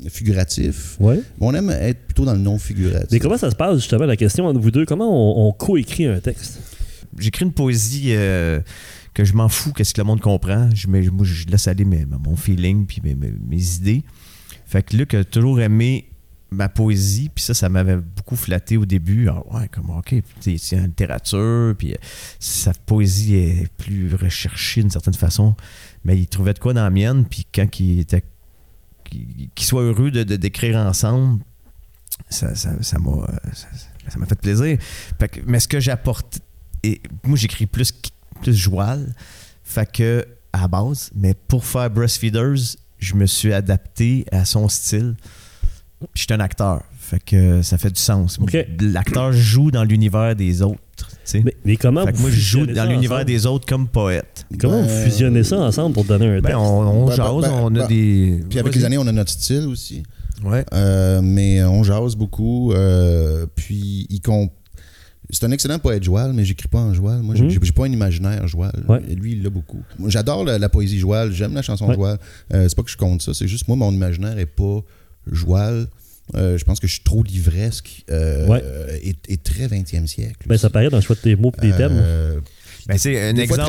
figuratif. Ouais. Mais on aime être plutôt dans le non-figuratif. Mais comment ça se passe, justement, la question entre vous deux? Comment on co-écrit un texte? J'écris une poésie que je m'en fous, qu'est-ce que le monde comprend. Moi, je laisse aller mon feeling puis mes idées. Fait que Luc a toujours aimé ma poésie, puis ça m'avait beaucoup flatté au début. Ah ouais, comme OK, c'est en littérature, puis sa poésie est plus recherchée d'une certaine façon, mais il trouvait de quoi dans la mienne, puis quand qu'il soit heureux d'écrire ensemble, ça m'a fait plaisir. Fait que, mais ce que j'apporte, et moi j'écris plus joual, fait que à la base, mais pour faire Breastfeeders, je me suis adapté à son style. Je suis un acteur, fait que ça fait du sens. Okay. L'acteur joue dans l'univers des autres. Mais comment moi, je joue dans l'univers des autres comme poète. Comment vous fusionnez ça ensemble pour donner un texte? On jase, on a des... Puis avec les années, on a notre style aussi. Ouais. Mais on jase beaucoup. Puis c'est un excellent poète joual, mais j'écris pas en joual. Moi, j'ai pas un imaginaire joual. Ouais. Lui, il l'a beaucoup. Moi, j'adore la poésie joual. J'aime la chanson joual. C'est pas que je compte ça. C'est juste, moi, mon imaginaire est pas... joual, je pense que je suis trop livresque et très 20e siècle. Ben, ça paraît dans le choix de tes mots et des thèmes. Ben, c'est un exemple,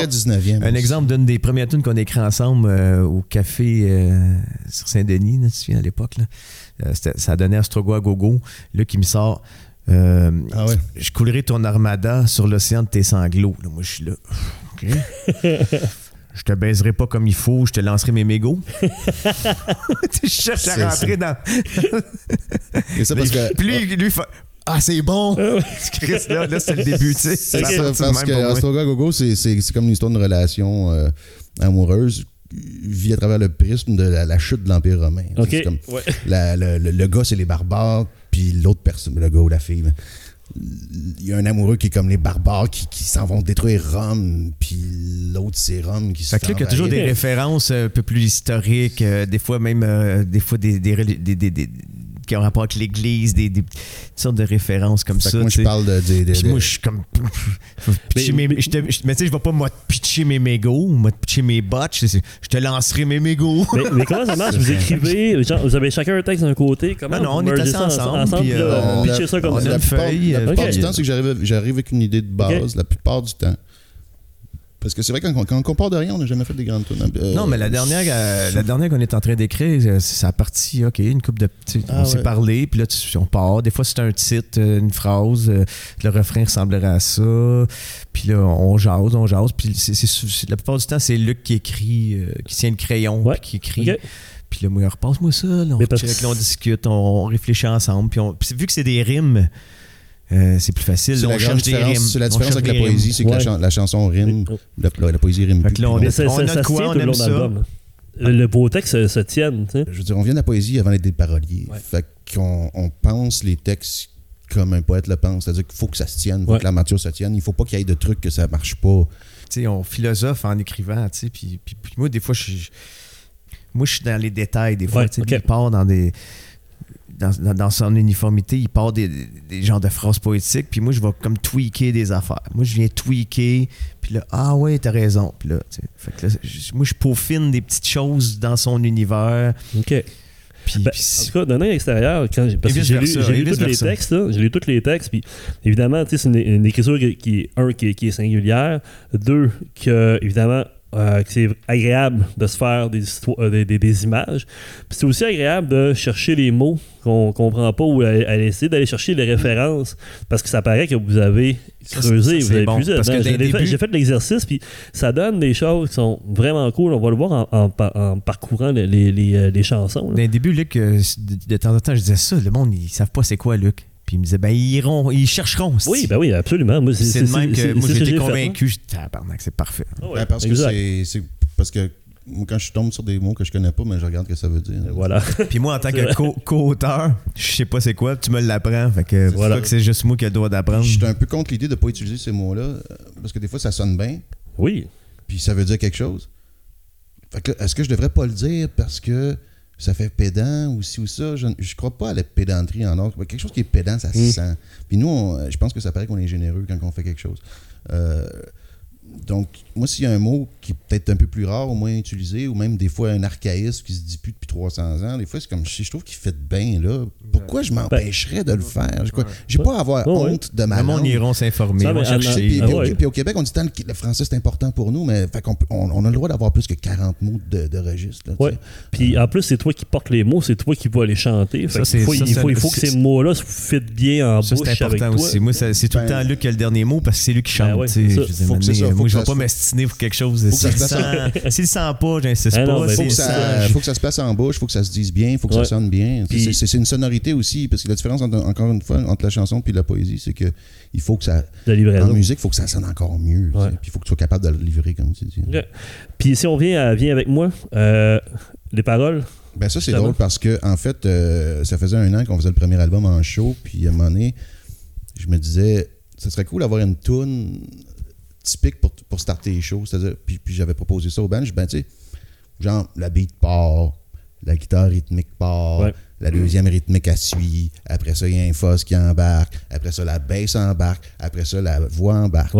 un exemple d'une des premières tunes qu'on a écrit ensemble au café sur Saint-Denis, là, tu te souviens à l'époque. Là. Ça donnait Astrogo à Gogo, là, qui me sort. Ah ouais. Je coulerai ton armada sur l'océan de tes sanglots. Là, moi, je suis là. OK. Je te baiserai pas comme il faut, je te lancerai mes mégots. Je cherche à rentrer dans. Et ça parce que. Puis lui fait. Ah, c'est bon! Là, c'est le début, tu sais. C'est ça, parce que Astrogo à Gogo, c'est comme une histoire de relation amoureuse vue à travers le prisme de la chute de l'Empire romain. Okay. C'est comme ouais. Le gars, c'est les barbares, puis l'autre personne, le gars ou la fille, il y a un amoureux qui est comme les barbares qui s'en vont détruire Rome, puis l'autre, c'est Rome qui se fait. Fait que là, il y a toujours des références un peu plus historiques, des fois même des qui ont rapport avec l'Église, des sortes de références comme fait ça. Moi, je parle de... Moi, je suis comme... Mais tu sais, je vais pas moi te pitcher mes mégots, moi te pitcher mes botches, je te lancerai mes mégots. Mais comment ça marche? Vous écrivez, genre, vous avez chacun un texte d'un côté, comment on est assis ensemble, puis on pitche ça comme ça. La plupart du temps, c'est que j'arrive avec une idée de base, la plupart du temps. Parce que c'est vrai, quand on part de rien, on n'a jamais fait des grandes tunes. Non, mais la dernière qu'on est en train d'écrire, c'est la partie, OK, une couple de... on s'est parlé, puis là, on part. Des fois, c'est un titre, une phrase, le refrain ressemblerait à ça. Puis là, on jase. Puis la plupart du temps, c'est Luc qui écrit, qui tient le crayon, ouais. Puis qui écrit... Okay. Puis là, moi, repasse-moi ça. Là, on discute, on réfléchit ensemble. Puis vu que c'est des rimes... c'est plus facile. C'est la grande différence, c'est la différence avec la poésie, c'est que la chanson rime, la poésie rime. Là, on aime ça. Le beau texte se tienne. T'sais. Je veux dire, on vient de la poésie avant d'être des paroliers. Ouais. Fait qu'on pense les textes comme un poète le pense. C'est-à-dire qu'il faut que ça se tienne, il faut que la mature se tienne. Il ne faut pas qu'il y ait de trucs que ça marche pas. T'sais, on philosophe en écrivant. Puis moi, des fois, je suis dans les détails. Des fois, il part dans des... Dans son uniformité, il part des genres de phrases poétiques, puis moi, je vais comme tweaker des affaires. Moi, je viens tweaker, puis là, ah ouais, t'as raison. Puis là, fait que là moi, je peaufine des petites choses dans son univers. OK. En tout cas, d'un œil extérieur, j'ai lu tous les textes, puis évidemment, tu sais, c'est une écriture qui est singulière, deux, que, évidemment, que c'est agréable de se faire des images. Puis c'est aussi agréable de chercher les mots qu'on comprend pas ou à essayer d'aller chercher les références parce que ça paraît que vous avez creusé, vous avez puisé. J'ai fait l'exercice puis ça donne des choses qui sont vraiment cool. On va le voir en parcourant les chansons. D'un début, Luc, de temps en temps, je disais ça, le monde, ils savent pas c'est quoi, Luc. Puis il me disait, ben ils iront, ils chercheront. Oui, ben oui, absolument. Moi, c'est de même que moi j'étais convaincu, je dis, tabarnak, c'est parfait. Oh ouais, ben parce exact. Que c'est parce que moi, quand je tombe sur des mots que je connais pas, mais je regarde ce que ça veut dire. Voilà. Puis moi, en tant que co-auteur, je sais pas c'est quoi, tu me l'apprends. Fait que c'est voilà. Pas que c'est juste moi qui dois d'apprendre. Je suis un peu contre l'idée de pas utiliser ces mots-là, parce que des fois ça sonne bien. Oui. Puis ça veut dire quelque chose. Fait que est-ce que je devrais pas le dire parce que ça fait pédant ou ci ou ça. Je crois pas à la pédanterie en ordre. Quelque chose qui est pédant, ça se sent. Puis nous, je pense que ça paraît qu'on est généreux quand on fait quelque chose. Donc, moi, s'il y a un mot qui est peut-être un peu plus rare, au moins utilisé, ou même des fois un archaïsme qui se dit plus depuis 300 ans, des fois, c'est comme, je trouve qu'il fait bien, là. Pourquoi je m'empêcherais de le faire? J'ai pas à avoir honte de ma langue. Ils iront s'informer. Puis au Québec, on dit tant que le français, c'est important pour nous, mais fait qu'on a le droit d'avoir plus que 40 mots de registre. Oui. Puis en plus, c'est toi qui portes les mots, c'est toi qui vas les chanter. Il faut que ces mots-là se fitent bien en bouche avec toi. C'est important aussi. Moi, c'est tout le temps Luc qui a le dernier mot parce que c'est lui qui chante. Moi, je ne vais pas m'astiner pour quelque chose. S'il ne sent pas, j'insiste pas. Il faut que ça se place en bouche, il faut que ça se dise bien, il faut que ça sonne bien. Puis, c'est une sonorité aussi, parce que la différence, encore une fois, entre la chanson et la poésie, c'est que il faut que ça... En musique, il faut que ça sonne encore mieux. Ouais. Puis il faut que tu sois capable de le livrer, comme tu dis. Ouais. Puis si on vient avec moi, les paroles... Ben ça, c'est drôle parce que en fait, ça faisait un an qu'on faisait le premier album en show, puis à un moment donné, je me disais, ça serait cool d'avoir une toune... typique pour starter les shows, c'est-à-dire, puis j'avais proposé ça au band, je dis, ben tu sais, genre la beat part, la guitare rythmique part, la deuxième rythmique à suit, après ça il y a un fuzz qui embarque, après ça la bass embarque, après ça la voix embarque.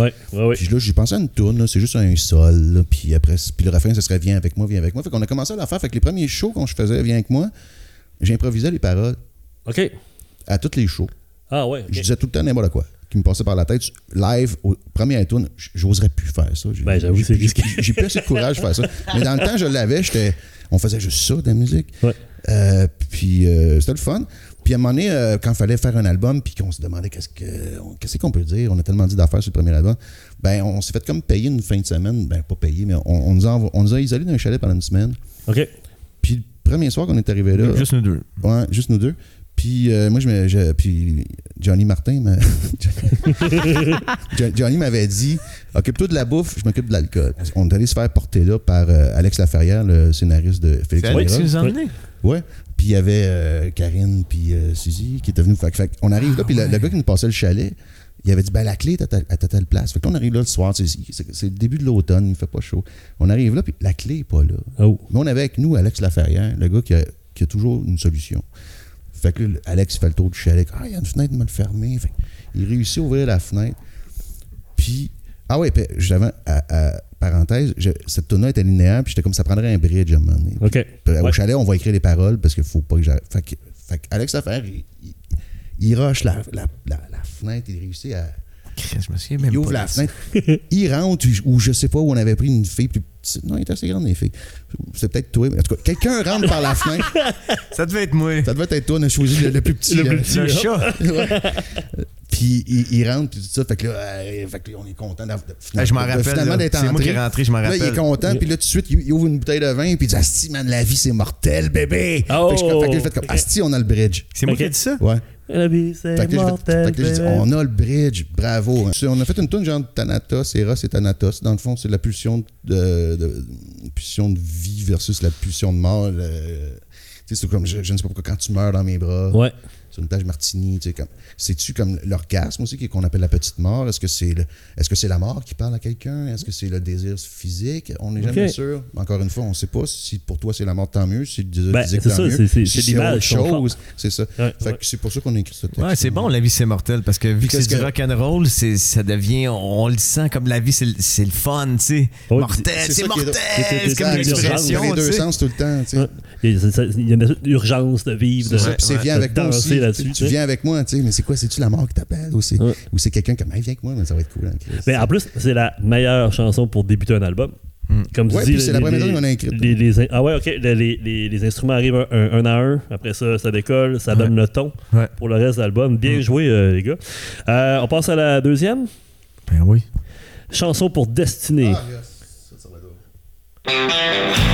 Puis là, j'ai pensé à une tourne, là, c'est juste un sol, là, puis après, puis le refrain, ça serait viens avec moi. Fait qu'on a commencé à la faire, fait que les premiers shows quand je faisais viens avec moi, j'improvisais les paroles. OK. À tous les shows. Ah ouais. Okay. Je disais tout le temps n'importe quoi. qui me passait par la tête, live, au premier tune, j'oserais plus faire ça. Ben, j'avoue, c'est risqué. J'ai plus assez de courage de faire ça. Mais dans le temps, je l'avais, on faisait juste ça, de la musique. Ouais. Puis c'était le fun. Puis à un moment donné, quand il fallait faire un album, puis qu'on se demandait qu'est-ce qu'on peut dire, on a tellement dit d'affaires sur le premier album, ben on s'est fait comme payer une fin de semaine, ben pas payer, mais on nous a isolés d'un chalet pendant une semaine. OK. Puis le premier soir qu'on est arrivé là... Juste nous deux. Ouais, juste nous deux. Puis moi, puis Johnny Martin, Johnny m'avait dit, occupe-toi de la bouffe, je m'occupe de l'alcool. On est allé se faire porter là par Alex Laferrière, le scénariste de Félix Leroy. C'est Alex qui nous a emmenés. Ouais. Puis il y avait Karine, puis Suzy qui étaient venus. Fait on arrive là, puis le gars qui nous passait le chalet, il avait dit, ben la clé est à telle place. Fait que là, on arrive là le soir, c'est le début de l'automne, il fait pas chaud. On arrive là, puis la clé est pas là. Oh. Mais on avait avec nous Alex Laferrière, le gars qui a toujours une solution. Fait que là, Alex fait le tour du chalet. Ah, il y a une fenêtre, il m'a le fermé. Fait il réussit à ouvrir la fenêtre. Puis, ah ouais, puis j'avais, parenthèse, cette tune-là était linéaire, puis j'étais comme ça prendrait un bridge à un moment donné. Okay. Puis, au chalet, on va écrire les paroles parce qu'il faut pas que j'arrive. Fait que Alex Laferrière, il rush la fenêtre, il réussit à. Je me souviens même il ouvre pas la fenêtre, il rentre, ou je sais pas où on avait pris une fille plus petite. Non, il était assez grande, les filles. C'est peut-être toi, mais en tout cas, quelqu'un rentre par la fenêtre. Ça devait être moi. Ça devait être toi, on a choisi le plus petit. Le plus petit, le chat. Ouais. Puis il rentre, puis tout ça. Fait que là, on est content je m'en rappelle. Finalement, d'être entré. C'est moi qui est rentré, je m'en rappelle. Là, il est content, puis là, tout de suite, il ouvre une bouteille de vin, puis il dit Asti, man, la vie, c'est mortel, bébé. Oh. Fait que là, je fais comme Asti, on a le bridge. C'est moi qui ai dit ça? Ouais. La vie, c'est mortel. Fait que là, j'ai dit, on a le bridge, bravo. Hein. On a fait une tune genre Thanatos, Eros et Thanatos. Dans le fond, c'est la pulsion de vie versus la pulsion de mort. C'est comme, je ne sais pas pourquoi, quand tu meurs dans mes bras, ouais. C'est une tâche martini. C'est-tu comme l'orgasme aussi, qu'on appelle la petite mort? Est-ce que c'est la mort qui parle à quelqu'un? Est-ce que c'est le désir physique? On n'est jamais sûr. Encore une fois, on ne sait pas si pour toi c'est la mort, tant mieux. Si le désir physique, tant mieux. C'est autre chose. C'est ça. Ouais, fait que c'est pour ça qu'on a écrit ce texte. Ouais, c'est bon, la vie c'est mortel, parce que vu que c'est du rock'n'roll, ça devient, on le sent comme la vie, c'est le fun, tu sais. Oh, mortel, c'est mortel! C'est comme l'expression. C'est les deux sens tout le temps, tu sais. Il y a une urgence de vivre, de danser là-dessus. Tu viens avec moi, tu sais, mais c'est quoi? C'est-tu la mort qui t'appelle? Ou c'est, quelqu'un comme « Viens avec moi, mais ça va être cool. » Mais en plus, c'est la meilleure chanson pour débuter un album. Comme tu dis, c'est la première qu'on a écrite. Ah ouais, OK. Les instruments arrivent un à un. Après ça, ça décolle. Ça donne le ton pour le reste de l'album. Bien joué, les gars. On passe à la deuxième. Ben oui. Chanson pour destinée. Ah, yes. Ça va être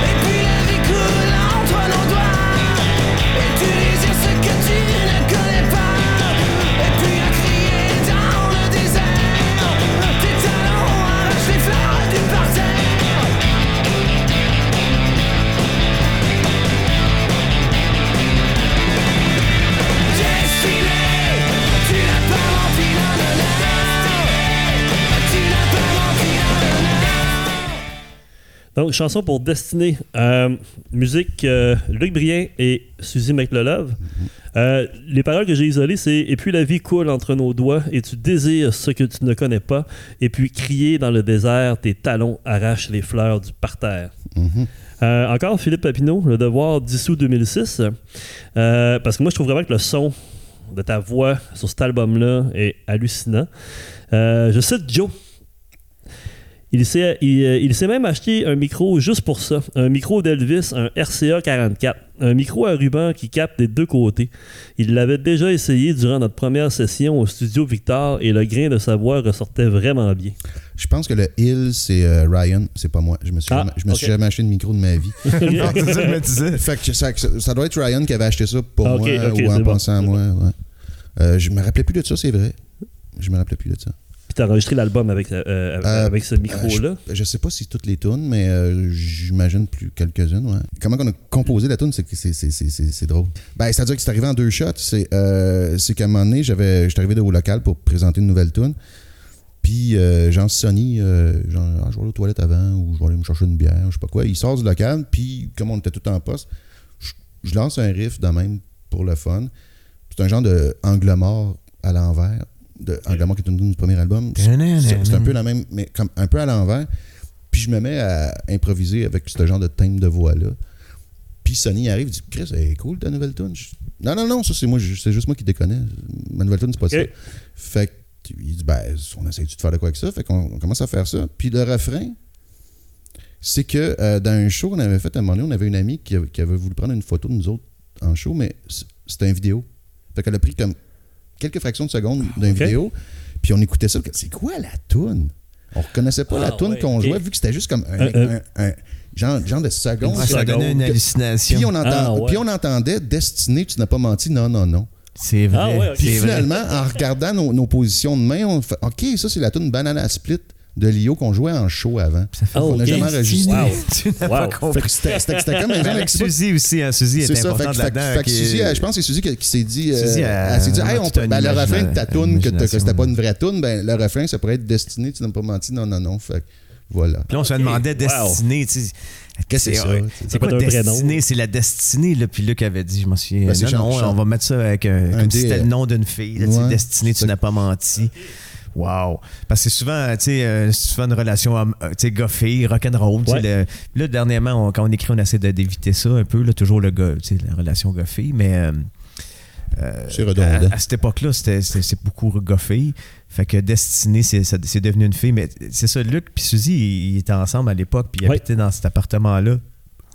donc, chanson pour destinée. Musique Luc Brien et Suzy McLelove. Les paroles que j'ai isolées, c'est « Et puis la vie coule entre nos doigts et tu désires ce que tu ne connais pas. Et puis crier dans le désert, tes talons arrachent les fleurs du parterre. » Encore Philippe Papineau, Le Devoir dissous 2006. Parce que moi, je trouve vraiment que le son de ta voix sur cet album-là est hallucinant. Je cite Joe. Il s'est même acheté un micro juste pour ça. Un micro d'Elvis, un RCA 44. Un micro à ruban qui capte des deux côtés. Il l'avait déjà essayé durant notre première session au studio Victor et le grain de sa voix ressortait vraiment bien. Je pense que le « il », c'est Ryan, c'est pas moi. Je me suis jamais acheté de micro de ma vie. Ça doit être Ryan qui avait acheté ça pour moi, ou en pensant à moi. Ouais. Je me rappelais plus de ça, c'est vrai. Je me rappelais plus de ça. T'as enregistré l'album avec ce micro-là? Je sais pas si toutes les tunes, mais j'imagine plus quelques-unes. Ouais. Comment on a composé la tune, c'est drôle. Ben, c'est-à-dire que c'est arrivé en deux shots. C'est qu'à un moment donné, j'étais arrivé au local pour présenter une nouvelle tune. Puis, genre, Sonny, je vais aller aux toilettes avant, ou je vais aller me chercher une bière, je sais pas quoi. Il sort du local, puis comme on était tout en poste, je lance un riff de même pour le fun. C'est un genre de angle mort à l'envers. Angle mort qui est une tune du premier album. C'est un peu la même, mais comme un peu à l'envers. Puis je me mets à improviser avec ce genre de thème de voix-là. Puis Sonny arrive et dit « Chris, c'est cool ta nouvelle tune. » Non, ça c'est moi, c'est juste moi qui déconne. Ma nouvelle tune, c'est pas ça. Fait que Il dit, ben, on essaie-tu de faire de quoi avec ça? Fait qu'on commence à faire ça. Puis le refrain, c'est que dans un show qu'on avait fait à un moment donné, on avait une amie qui avait voulu prendre une photo de nous autres en show, mais c'était une vidéo. Fait qu'elle a pris comme quelques fractions de secondes d'une vidéo, puis on écoutait ça. C'est quoi la toune? On reconnaissait pas la toune qu'on jouait, vu que c'était juste comme un genre de seconde. Ça donnait une hallucination. Puis on entendait « Destiné, tu n'as pas menti, non, non, non ». C'est vrai. Puis finalement, en regardant nos positions de main, on fait « OK, ça c'est la toune Banana Split ». De Lio qu'on jouait en show avant. On n'a jamais enregistré. Tu n'as pas compris. C'était comme un genre. Suzy aussi, hein. Suzy est importante là-dedans. Je pense que c'est Suzy qui s'est dit, le refrain de ta toune, que c'était pas une vraie toune, ben, le refrain, ça pourrait être destiné, tu n'as pas menti, non, non, non. Fait voilà. Puis on se demandait destiné, tu sais. Qu'est-ce que c'est ça? C'est pas destiné, c'est la destinée. Puis Luc avait dit, je m'en souviens, on va mettre ça avec comme si c'était le nom d'une fille. Destiné, tu n'as pas menti. Wow! Parce que c'est souvent une relation gars-fille, rock'n'roll. Là, dernièrement, quand on écrit, on essaie d'éviter ça un peu. Là, toujours le gars, la relation gars-fille. Mais c'est redondant. À cette époque-là, c'est beaucoup gars-fille. Fait que Destinée, c'est devenu une fille. Mais c'est ça, Luc puis Suzy, ils étaient ensemble à l'époque. Puis ils habitaient dans cet appartement-là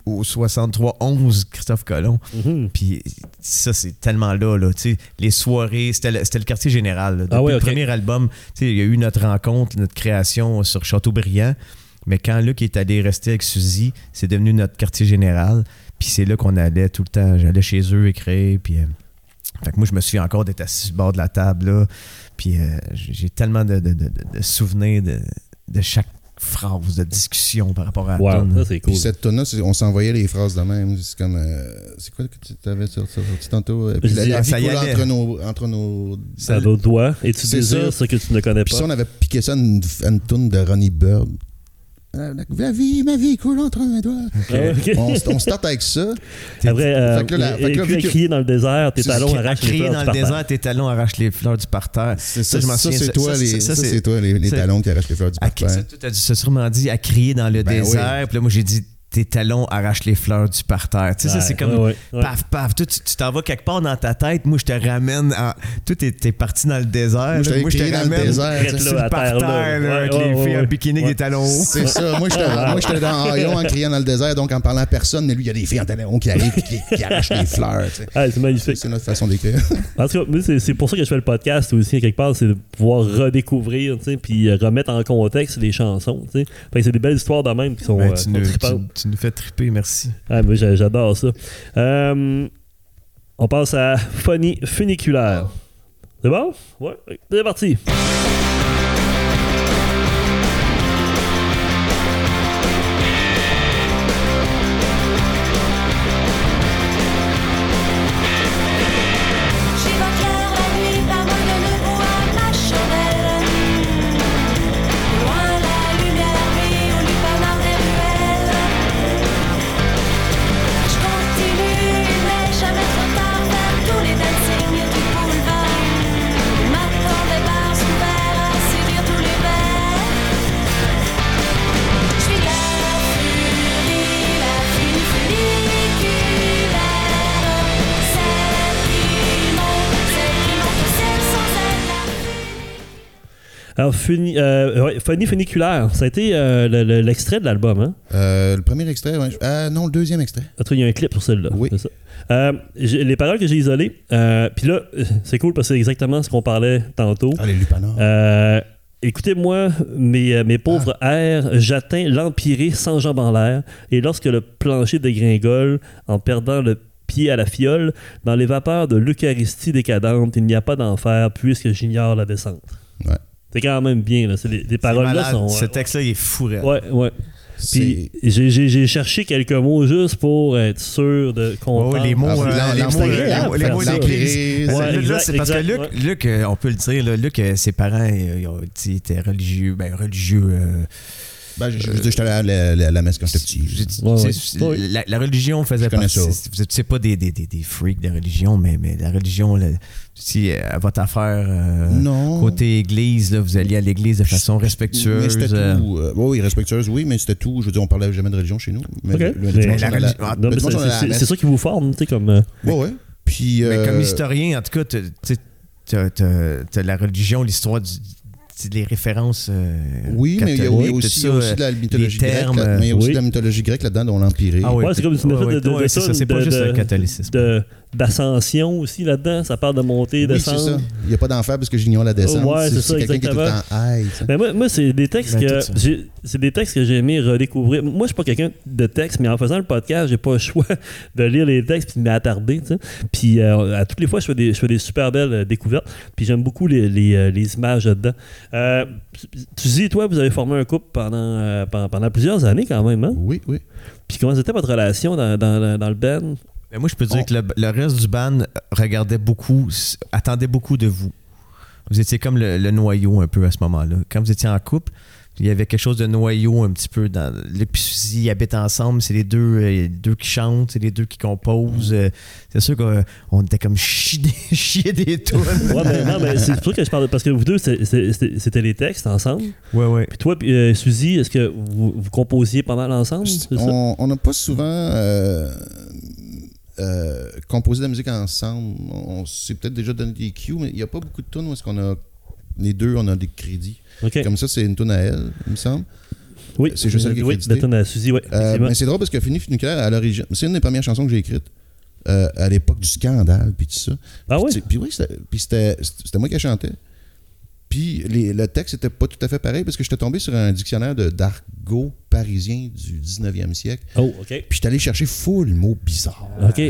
au 6311 Christophe Colomb. Mm-hmm. Puis ça, c'est tellement là. Les soirées, c'était le quartier général. Depuis le premier album, il y a eu notre rencontre, notre création sur Châteaubriand. Mais quand Luc est allé rester avec Suzy, c'est devenu notre quartier général. Puis c'est là qu'on allait tout le temps. J'allais chez eux écrire. Puis, fait que moi, je me souviens encore d'être assis sur le bord de la table. Là. Puis j'ai tellement de souvenirs de chaque phrase de discussion par rapport à la toune. Cool. Puis cette toune-là, on s'envoyait les phrases de même. C'est comme... c'est quoi que tu avais sorti tantôt? Puis la vie coule entre nos... Ça nos doigts. Et tu désires ce que tu ne connais pas. Puis ça, on avait piqué ça à une toune de Ronnie Bird. Ma vie coule entre mes doigts. Okay. On starte avec ça. Après, crier dans le désert, tes talons arrachent les fleurs du parterre. Crier dans le désert, tes talons arrachent les fleurs du parterre. C'est toi, les talons qui arrachent les fleurs du parterre. Tu as sûrement dit à crier dans le désert. Puis là, moi, j'ai dit tes talons arrachent les fleurs du parterre. Tu sais, ça, c'est comme paf. Toi, tu t'en vas quelque part dans ta tête. Moi, je te ramène. Toi, t'es parti dans le désert. Moi, je te ramène sur le parterre avec les filles en bikini avec des talons hauts. C'est ça. Moi, j'étais dans Haillon en criant dans le désert, donc en parlant à personne. Mais lui, il y a des filles en talons hauts qui arrivent et qui arrachent les fleurs. Tu sais. C'est magnifique. C'est notre façon d'écrire. En tout cas, c'est pour ça que je fais le podcast aussi, quelque part. C'est de pouvoir redécouvrir puis remettre en contexte les chansons. C'est des belles histoires de même qui sont tripantes. Tu nous fais triper, merci. Moi, j'adore ça. On passe à Phonie funiculaire. C'est bon? Ouais. C'est parti. Alors, Phonie funiculaire, ça a été l'extrait de l'album, hein? Le premier extrait, non, le deuxième extrait. Il y a un clip pour celle-là. Oui. C'est ça. Les paroles que j'ai isolées, puis là, c'est cool parce que c'est exactement ce qu'on parlait tantôt. Ah, les lupanards. Écoutez-moi, mes pauvres airs, j'atteins l'empiré sans jambes en l'air, et lorsque le plancher dégringole en perdant le pied à la fiole, dans les vapeurs de l'Eucharistie décadente, il n'y a pas d'enfer puisque j'ignore la descente. Ouais. C'est quand même bien, là. Les paroles-là sont... Ce texte-là, il est fourré. Ouais. Puis j'ai cherché quelques mots juste pour être sûr de comprendre. Les mots écrits. Là, c'est parce que Luc, on peut le dire, là, Luc, ses parents, ils étaient religieux. J'étais à la messe quand j'étais petit. La religion faisait partie. C'est pas des freaks de religion, mais la religion, si à votre affaire côté église, là, vous alliez à l'église de façon respectueuse. Mais c'était tout. Oui, respectueuse, oui, mais c'était tout. Je veux dire, on parlait jamais de religion chez nous. Mais c'est ça qui vous forme, tu sais, comme. Oui. Puis, mais comme historien, en tout cas, tu sais. t'as la religion, l'histoire du... les références oui, mais il y a aussi de la mythologie grecque, là, mais il y a aussi de la mythologie grecque là-dedans, dont l'Empire. Ah oui, ouais, c'est comme une affaire de ça. C'est pas juste le catholicisme. D'ascension aussi là-dedans, ça part de montée, oui, descendre. C'est ça. Il n'y a pas d'enfer parce que j'ignore la descente. Oh, ouais, c'est ça, quelqu'un exactement. Qui est tout le temps ben moi, c'est des textes que j'ai aimé redécouvrir. Moi, je ne suis pas quelqu'un de texte, mais en faisant le podcast, j'ai pas le choix de lire les textes puis de m'attarder. Puis à toutes les fois, je fais des super belles découvertes. Puis j'aime beaucoup les images là-dedans. Tu dis, toi, vous avez formé un couple pendant plusieurs années quand même, hein? Oui, oui. Puis comment c'était votre relation dans le band? Mais moi, je peux dire que le reste du band regardait beaucoup, attendait beaucoup de vous. Vous étiez comme le noyau un peu à ce moment-là. Quand vous étiez en couple, il y avait quelque chose de noyau un petit peu. Puis s'ils habitent ensemble, c'est les deux qui chantent, c'est les deux qui composent. C'est sûr qu'on était comme chier des tounes. Ouais, mais non, mais c'est pour ça que je parle. Parce que vous deux, c'était les textes ensemble. Ouais, ouais. Puis toi, Suzy, est-ce que vous composiez pas mal ensemble? On n'a pas souvent... composer de la musique ensemble, on s'est peut-être déjà donné des cues, mais il n'y a pas beaucoup de tunes où est-ce qu'on a les deux, on a des crédits. Okay. Comme ça, c'est une tune à elle, il me semble. Oui, c'est juste oui, la tune à Suzy, oui. Mais c'est drôle parce que Fini Funiculaire, à l'origine, c'est une des premières chansons que j'ai écrites à l'époque du scandale, puis tout ça. Ah oui? Puis oui, c'était moi qui la chantais. Puis le texte n'était pas tout à fait pareil parce que j'étais tombé sur un dictionnaire d'argot parisien du 19e siècle. Oh, OK. Puis j'étais allé chercher full mot bizarre. OK.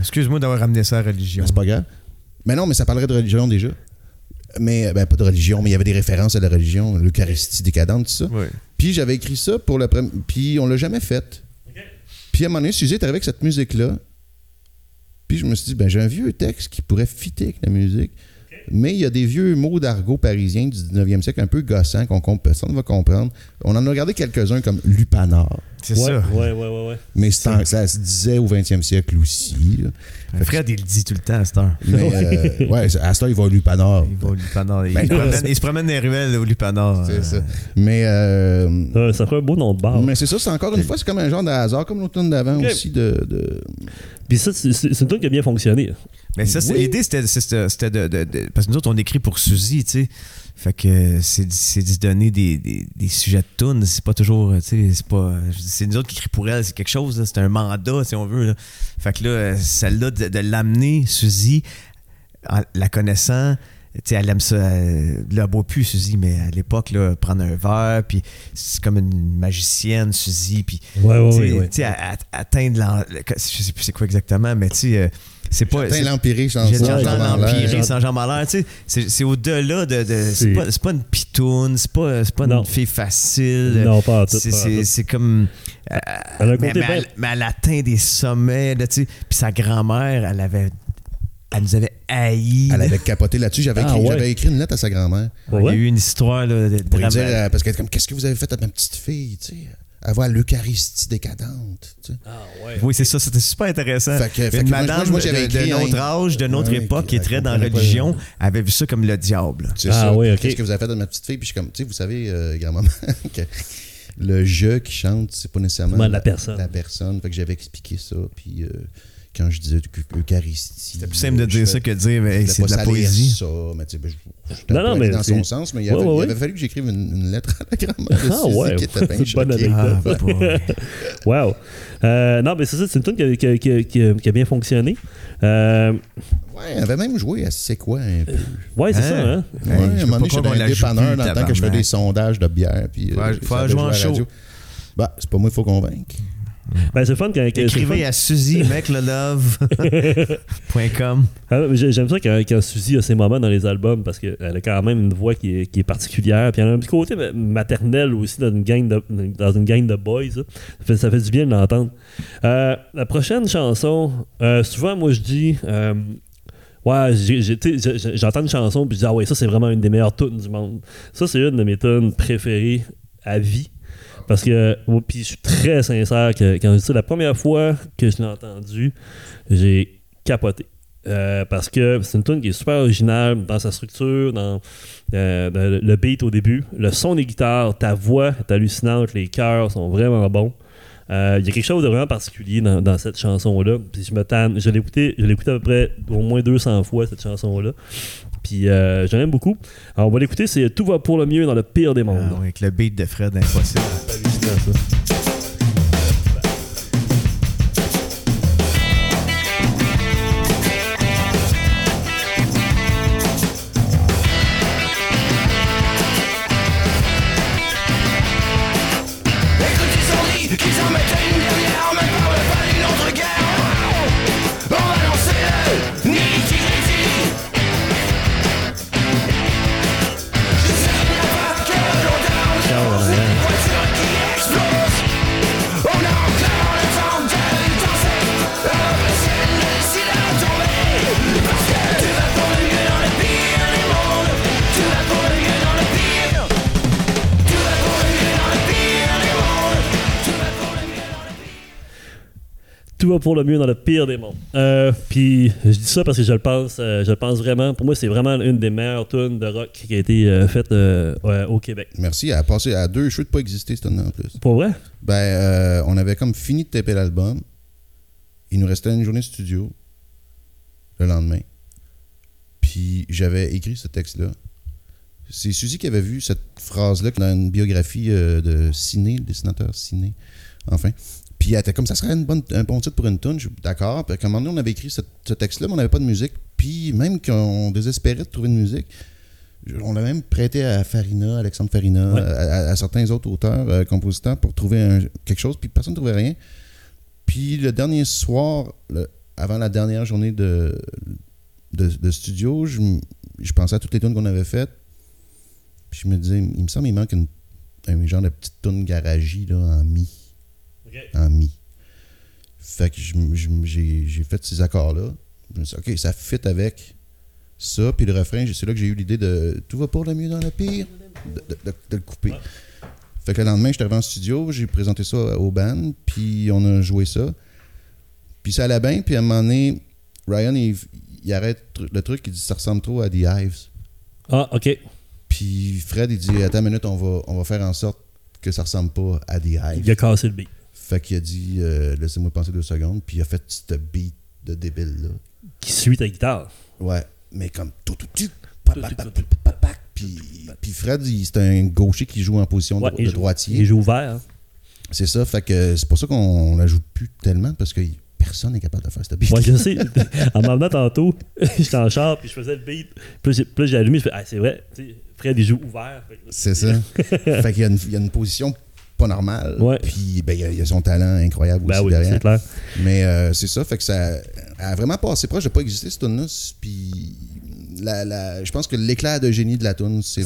Excuse-moi d'avoir ramené ça à la religion. Ben, c'est pas grave. Mais non, mais ça parlerait de religion déjà. Mais ben, pas de religion, mais il y avait des références à la religion, l'Eucharistie décadente, tout ça. Oui. Puis j'avais écrit ça pour le premier. Puis on l'a jamais fait. Okay. Puis à un moment donné, Suzy est arrivée avec cette musique-là. Puis je me suis dit, ben j'ai un vieux texte qui pourrait fitter avec la musique. Mais il y a des vieux mots d'argot parisien du 19e siècle un peu gossants qu'on personne ne va comprendre. On en a regardé quelques-uns comme lupanard. C'est ça. Ouais. Mais ça se disait au 20e siècle aussi. Fred, il le dit tout le temps à cette heure. Mais, à cette heure, il va au lupanard. Il se promène dans les ruelles au lupanard. C'est ça. Mais, ça ferait un beau nom de bar. Mais c'est ça, c'est encore une fois, c'est comme un genre de hasard, comme l'automne d'avant aussi. Puis ça, c'est une truc qui a bien fonctionné. Mais ça, l'idée, c'était de... Parce que nous autres, on écrit pour Suzy, tu sais. Fait que c'est d'y donner des sujets de tunes. C'est pas toujours, tu sais, c'est nous autres qui écrit pour elle. C'est quelque chose, là, c'est un mandat, si on veut. Là. Fait que là, celle-là, de l'amener, Suzy, en la connaissant... T'sais, elle aime ça, elle la boit plus, Suzy, mais à l'époque, là, prendre un verre, puis c'est comme une magicienne, Suzy, puis atteindre je sais plus c'est quoi exactement, mais tu sais, c'est pas... J'atteins l'empirer sans jambe à l'air. C'est au-delà de... C'est pas une pitoune, c'est pas une fille facile. Non, pas tout. C'est comme... Mais elle atteint des sommets, là, tu sais, puis sa grand-mère, elle nous avait haïs. Elle avait capoté là-dessus. J'avais écrit une lettre à sa grand-mère. Ouais. Il y a eu une histoire là, de dramatique. Parce qu'elle était comme, qu'est-ce que vous avez fait à ma petite fille, tu sais? Avoir l'Eucharistie décadente. Tu sais. Ah ouais. Oui, c'est ça, c'était super intéressant. Fait que une madame de notre âge, de notre époque, qui est très dans la religion, avait vu ça comme le diable. C'est ça. Oui, okay. Qu'est-ce que vous avez fait à ma petite fille? Puis je suis comme, tu sais, vous savez, grand-maman, que le je qui chante, c'est pas nécessairement la personne. Fait que j'avais expliqué ça, puis... quand je disais Eucharistie. C'était plus simple de dire ça que de dire c'est de la poésie. Ça, mais tu sais, mais dans son sens, mais il avait fallu que j'écrive une lettre à la grand-mère de Suzy qui était bien choquée. Wow. Non, mais c'est ça, c'est une tune qui a bien fonctionné. Elle avait même joué à C'est quoi un peu. Ouais, c'est ça, hein? Ouais, à un moment donné, j'étais dans un dépanneur dans le temps que je fais des sondages de bière. Il faut jouer en show. Bah, c'est pas moi, il faut convaincre. Ben, c'est fun quand écrivez à Suzy McLelove.com. J'aime ça quand Suzy a ses moments dans les albums parce qu'elle a quand même une voix qui est particulière. Puis elle a un petit côté maternel aussi dans une gang de boys. Ça fait du bien de l'entendre. La prochaine chanson, souvent moi je dis j'entends une chanson puis je dis ça c'est vraiment une des meilleures tunes du monde. Ça c'est une de mes tunes préférées à vie. Parce que, puis je suis très sincère que quand je dis ça, la première fois que je l'ai entendu, j'ai capoté. Parce que c'est une tune qui est super originale dans sa structure, dans le beat au début. Le son des guitares, ta voix est hallucinante, les chœurs sont vraiment bons. Il y a quelque chose de vraiment particulier dans cette chanson-là. Puis je l'ai écouté à peu près au moins 200 fois, cette chanson-là. Puis je l'aime beaucoup. Alors, on va l'écouter, c'est « Tout va pour le mieux dans le pire des mondes ». Avec le beat de Fred, impossible. Ça. Tout va pour le mieux dans le pire des mondes. Puis je dis ça parce que je le pense vraiment. Pour moi, c'est vraiment une des meilleures tunes de rock qui a été faite au Québec. Merci. Elle a passé à 2 shows de pas exister, cette tune-là, en plus. Pour vrai? Ben, on avait comme fini de taper l'album. Il nous restait une journée de studio le lendemain. Puis j'avais écrit ce texte-là. C'est Suzy qui avait vu cette phrase-là dans une biographie de Ciné, le dessinateur Ciné. Enfin. Puis elle était comme, ça serait un bon titre pour une tune, je suis d'accord. Puis à un moment donné, on avait écrit ce texte-là, mais on n'avait pas de musique. Puis même qu'on désespérait de trouver une musique, on l'a même prêté à Farina, Alexandre Farina, ouais, à certains autres auteurs, compositeurs, pour trouver quelque chose. Puis personne ne trouvait rien. Puis le dernier soir, avant la dernière journée de studio, je pensais à toutes les tunes qu'on avait faites. Puis je me disais, il me semble qu'il manque un genre de petite tune garagie là, en mi. En mi. Fait que j'ai fait ces accords-là. Je me suis dit, OK, ça fit avec ça. Puis le refrain, c'est là que j'ai eu l'idée de « Tout va pour le mieux dans le pire », de le couper. Ouais. Fait que le lendemain, j'étais arrivé en studio, j'ai présenté ça au band, puis on a joué ça. Puis ça allait bien, puis à un moment donné, Ryan, il arrête le truc, il dit « Ça ressemble trop à The Hives ». Ah, OK. Puis Fred, il dit « Attends une minute, on va faire en sorte que ça ressemble pas à The Hives ». Il a cassé le beat. Fait qu'il a dit laissez-moi penser 2 secondes, puis il a fait ce beat de débile là qui suit ta guitare. Ouais, mais comme tout puis Fred, c'est un gaucher qui joue en position de droitier. Il joue ouvert. Hein. C'est ça, fait que c'est pour ça qu'on la joue plus tellement, parce que personne n'est capable de faire ce beat. Moi, je sais. En m'emmenant tantôt, j'étais en char, puis je faisais le beat, puis j'ai allumé, je fais c'est vrai, tu sais, Fred il joue ouvert. C'est ça. Fait qu'il y a une position pas normal, puis ben, il y a son talent incroyable aussi derrière. C'est clair. Mais c'est ça, fait que ça a vraiment passé proche de pas exister, cette tune-là. Puis je pense que l'éclair de génie de la tune, c'est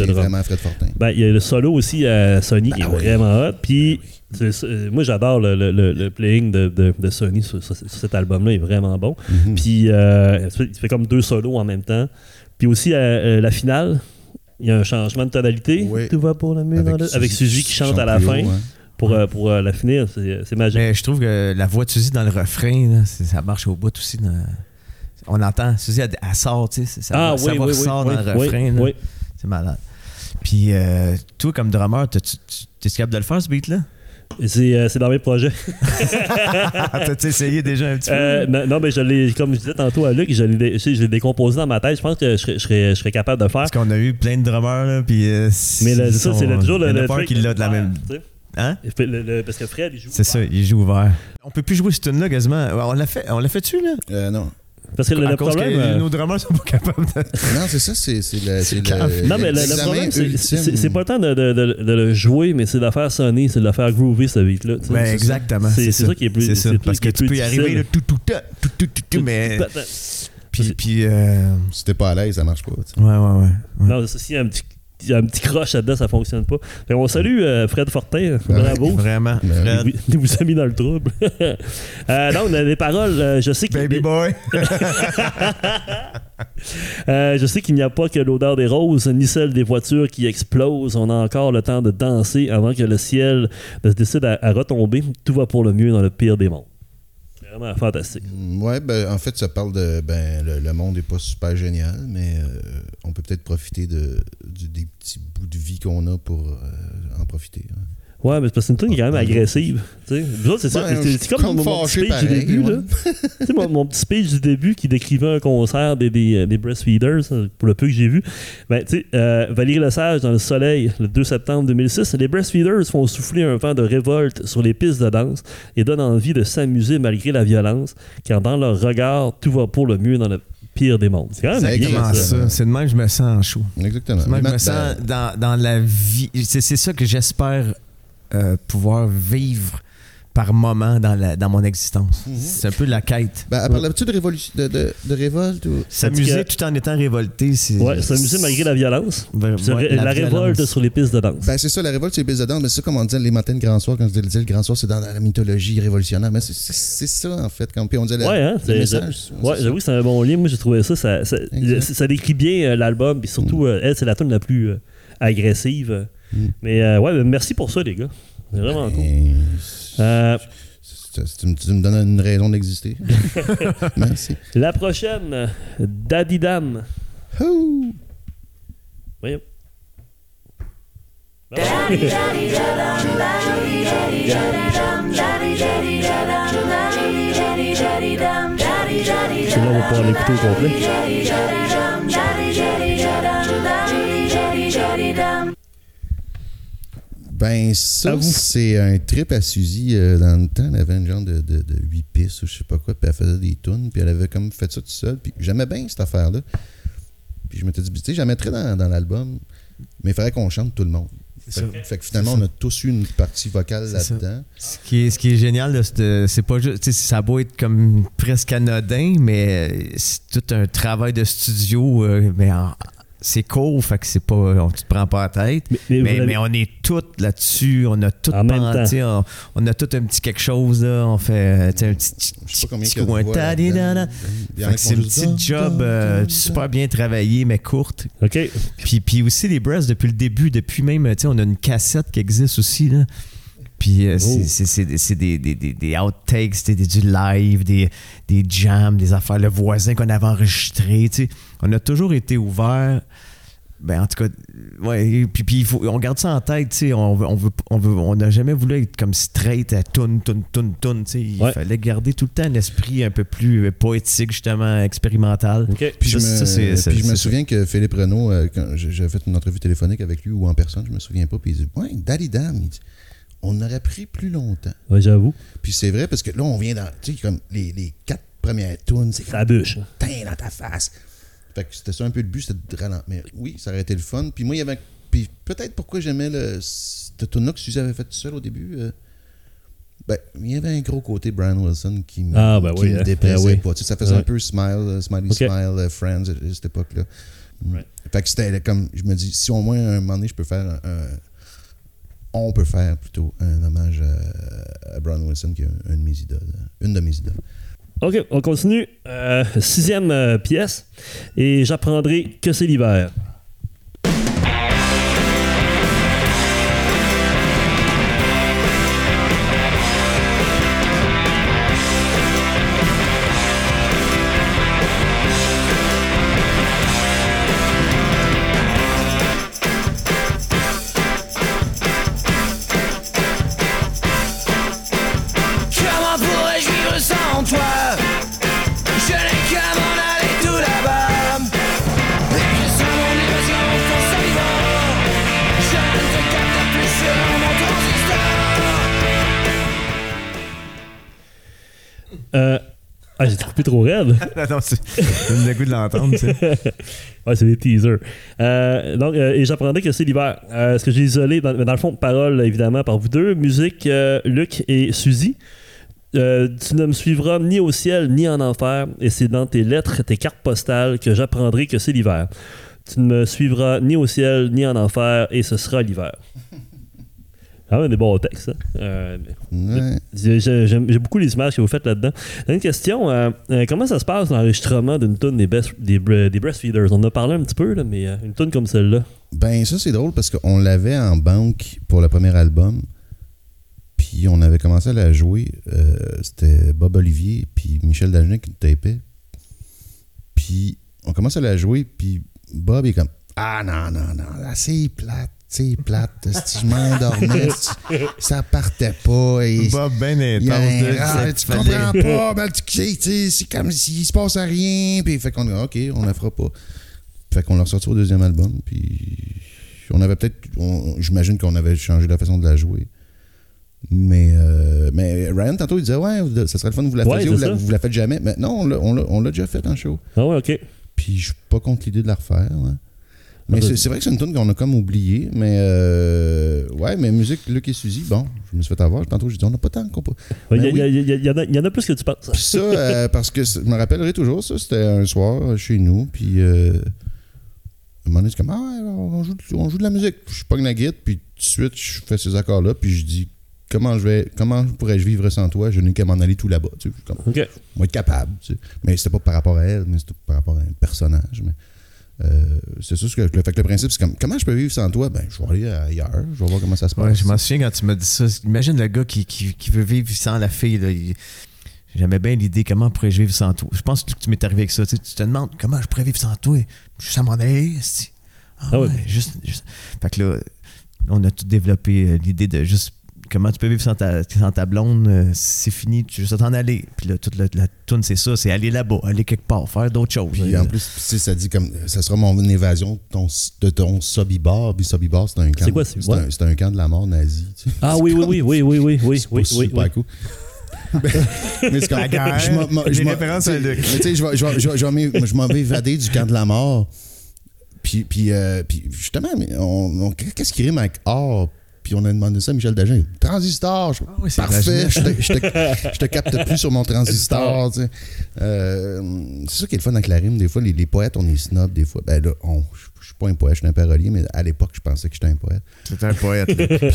vraiment Fred Fortin. Ben, il y a le solo aussi à Sonny qui est vraiment hot. Puis moi, j'adore le playing de Sonny sur cet album-là, il est vraiment bon. Mm-hmm. Puis il fait comme 2 solos en même temps. Puis aussi la finale. Il y a un changement de tonalité. Oui. Tout va pour le mieux. Avec Suzy qui chante à la fin pour la finir. C'est magique. Mais je trouve que la voix de Suzy dans le refrain, là, ça marche au bout aussi. On entend Suzy, elle sort, tu sais. Ça ressort dans le refrain. Là. Oui. C'est malade. Puis toi, comme drummer, t'es capable de le faire, ce beat-là? C'est dans mes projets. T'as-tu essayé déjà un petit peu? Non, mais comme je disais tantôt à Luc, je l'ai décomposé dans ma tête. Je pense que je serais capable de faire. Parce qu'on a eu plein de drummers, là, puis... mais c'est toujours le truc qu'il a de la même... Hein? Parce que Fred, il joue ouvert. C'est ça, il joue ouvert. On peut plus jouer cette tune-là, quasiment. On l'a fait-tu, là? Non. Parce que le problème, que nos drummers sont pas capables de... Non, c'est ça, c'est le problème, c'est pas le temps de le jouer, mais c'est de la faire sonner, c'est de la faire groover, ce beat-là. Ben exactement. C'est ça qui est plus... C'est ça. Parce que tu peux y arriver, là, tout, mais... Puis... Si t'es pas à l'aise, ça marche pas. Ouais. Non, s'il y a un petit croche là-dedans, ça fonctionne pas. Fait on salue Fred Fortin. Bravo. Vraiment. Fred. Il vous a mis dans le trouble. Donc, les paroles, je sais qu'il... Baby boy. Je sais qu'il n'y a pas que l'odeur des roses, ni celle des voitures qui explosent. On a encore le temps de danser avant que le ciel se décide à retomber. Tout va pour le mieux dans le pire des mondes. Vraiment fantastique. Ouais, ben en fait, ça parle de le monde n'est pas super génial, mais on peut peut-être profiter des petits bouts de vie qu'on a pour en profiter. Ouais. Ouais, mais c'est parce que une tune qui est quand même agressive. Tu sais, c'est ça. Ben, c'est comme mon petit speech pareil, du début, ouais. Là. Tu sais, mon petit speech du début qui décrivait un concert des Breastfeeders, pour le peu que j'ai vu. Ben, tu sais, Valérie Lesage dans Le Soleil, le 2 septembre 2006, les Breastfeeders font souffler un vent de révolte sur les pistes de danse et donnent envie de s'amuser malgré la violence, car dans leur regard, tout va pour le mieux dans le pire des mondes. C'est quand même bien, ça. C'est de même que je me sens en chaud. Exactement. C'est de même que je me sens dans la vie. C'est ça que j'espère pouvoir vivre par moment dans mon existence. Mm-hmm. C'est un peu la quête. Ben, par l'habitude de révolte ou... S'amuser tout en étant révolté. Ouais, s'amuser malgré la violence. La révolte sur les pistes de danse. Ben, c'est ça, la révolte sur les pistes de danse. Mais c'est ça, comme on disait les matins de Grand Soir, quand je disais le Grand Soir, c'est dans la mythologie révolutionnaire. Mais c'est ça, en fait. Quand on disait le message. Ouais, j'avoue que c'est un bon lien. Moi, j'ai trouvé ça. Ça décrit bien l'album. Puis surtout, elle, c'est la tune la plus agressive. Mm. Mais ouais, merci pour ça, les gars. C'est vraiment cool. Tu me donnes une raison d'exister. Merci. La prochaine, Daddy Dan. Hoo! Voyons. Daddy, daddy, dadam, daddy, daddy, dadam, daddy, daddy, dadam, daddy, daddy, daddy, dadam, daddy, daddy, dadam, daddy, daddy, daddy, daddy, daddy, dadam. Ben ça, c'est un trip à Suzy dans le temps. Elle avait une genre de 8 pistes ou je sais pas quoi, puis elle faisait des tunes, puis elle avait comme fait ça toute seule, puis j'aimais bien cette affaire-là. Puis je m'étais dit, tu sais, j'en mettrais dans l'album, mais il faudrait qu'on chante tout le monde. Fait que finalement, on a tous eu une partie vocale là-dedans. Ce qui est génial, c'est pas juste, ça a beau être comme presque anodin, mais c'est tout un travail de studio, mais c'est cool, fait que c'est pas, on te prend pas la tête, mais on est tous là-dessus, on a tout pensé, on a tout un petit quelque chose, là, on fait un petit coup, un tadidana. C'est une petite job super bien travaillée, mais courte. Okay. Puis aussi les Breasts depuis le début, depuis même, on a une cassette qui existe aussi, là. Puis c'est des outtakes, du live, des jams, des affaires, le voisin qu'on avait enregistré. Tu sais. On a toujours été ouverts. Ben, en tout cas, ouais, puis on garde ça en tête. Tu sais, on n'a jamais voulu être comme straight à toune. Tu sais. Il fallait garder tout le temps un esprit un peu plus poétique, justement, expérimental. Okay. Puis je me souviens que Philippe Renaud, quand j'avais fait une entrevue téléphonique avec lui ou en personne, je me souviens pas. Puis il dit « Ouais, daddy damn ». On aurait pris plus longtemps. Oui, j'avoue. Puis c'est vrai, parce que là, on vient dans... Tu sais, comme les 4 premières tunes, c'est comme... Ça bûche. Dans ta face. Fait que c'était ça un peu le but, c'était de ralentir. Mais oui, ça aurait été le fun. Puis moi, il y avait... Puis peut-être pourquoi j'aimais cette tune-là que Suzy avait faite seule au début. Ben, il y avait un gros côté Brian Wilson qui me déplaisait pas. Tu sais, ça faisait un peu Smiley, Friends à cette époque-là. Right. Fait que c'était comme... Je me dis, si au moins, un moment donné, je peux faire on peut faire plutôt un hommage à Brian Wilson, qui est une de mes idoles. OK, on continue. 6e pièce. Et j'apprendrai que c'est l'hiver. J'ai coupé trop raide. Non, c'est le goût de l'entendre, tu sais. Ouais, c'est des teasers. Donc, et j'apprendais que c'est l'hiver. Ce que j'ai isolé, dans le fond, paroles, évidemment, par vous deux. Musique, Luc et Suzy. Tu ne me suivras ni au ciel, ni en enfer. Et c'est dans tes lettres, tes cartes postales que j'apprendrai que c'est l'hiver. Tu ne me suivras ni au ciel, ni en enfer. Et ce sera l'hiver. Ah ouais, des bons textes. J'ai beaucoup les images que vous faites là-dedans. J'ai une question. Comment ça se passe l'enregistrement d'une tune des Breastfeeders? On en a parlé un petit peu, là, mais une tune comme celle-là. Ben ça, c'est drôle parce qu'on l'avait en banque pour le premier album. Puis on avait commencé à la jouer. C'était Bob Olivier puis Michel Dagenet qui nous tapait. Puis on commence à la jouer puis Bob est comme « Ah non, c'est plate. c'est plate, si je m'endormais, ça partait pas. Et Bob Ben est tu comprends pas, ben, c'est comme s'il se passe à rien. Puis fait qu'on dit, OK, on la fera pas. Fait qu'on l'a ressorti au deuxième album. Puis on avait peut-être, j'imagine qu'on avait changé la façon de la jouer. Mais Ryan, tantôt, il disait, ouais, ça serait le fun que vous la fassiez ou vous la faites jamais. Mais non, on l'a déjà fait en show. Ah ouais, OK. Puis je suis pas contre l'idée de la refaire, ouais. Mais c'est vrai que c'est une tune qu'on a comme oubliée, mais ouais, mais musique Luc et Suzy, bon, je me suis fait avoir. Tantôt, j'ai dit, on n'a pas tant qu'on peut. Il y en a plus que tu penses. Puis ça, parce que je me rappellerai toujours, ça, c'était un soir chez nous, puis à un moment donné, c'est comme, ah ouais, on joue de la musique. Je pogne la guitare, puis tout de suite, je fais ces accords-là, puis je dis, comment pourrais-je vivre sans toi? Je n'ai qu'à m'en aller tout là-bas. Tu sais, comme, okay. On va être capable. Tu sais. Mais c'était pas par rapport à elle, mais c'était par rapport à un personnage, mais... c'est sûr que le fait que le principe c'est comme comment je peux vivre sans toi, ben je vais aller ailleurs, je vais voir comment ça se passe. Ouais, je m'en souviens quand tu m'as dit ça, imagine le gars qui veut vivre sans la fille là. J'aimais bien l'idée comment pourrais-je vivre sans toi. Je pense que tu m'es arrivé avec ça, tu te demandes comment je pourrais vivre sans toi, je suis à mon aller. Juste fait que là on a tout développé l'idée de juste comment tu peux vivre sans ta blonde, c'est fini, tu veux juste t'en aller. Puis là, toute la toune, c'est ça, c'est aller là-bas, aller quelque part, faire d'autres choses. Puis là, en plus, tu sais, ça dit comme, ça sera mon évasion de ton Sobibor. Puis Sobibor, c'est un camp. C'est quoi, c'est un camp de la mort nazie. Tu sais. Ah oui, comme, oui. C'est super cool. Mais c'est comme, la guerre, les références à Luc. Mais tu sais, je m'en vais évader du camp de la mort. Puis justement, qu'est-ce qui rime avec art? Puis on a demandé ça à Michel Dagen. Transistor, parfait, je te capte plus sur mon transistor. Tu sais. C'est ça qui est le fun avec la rime. Des fois, les poètes, on est snob. Des fois, ben là, je suis pas un poète, je suis un parolier, mais à l'époque, je pensais que j'étais un poète. C'était un poète. C'est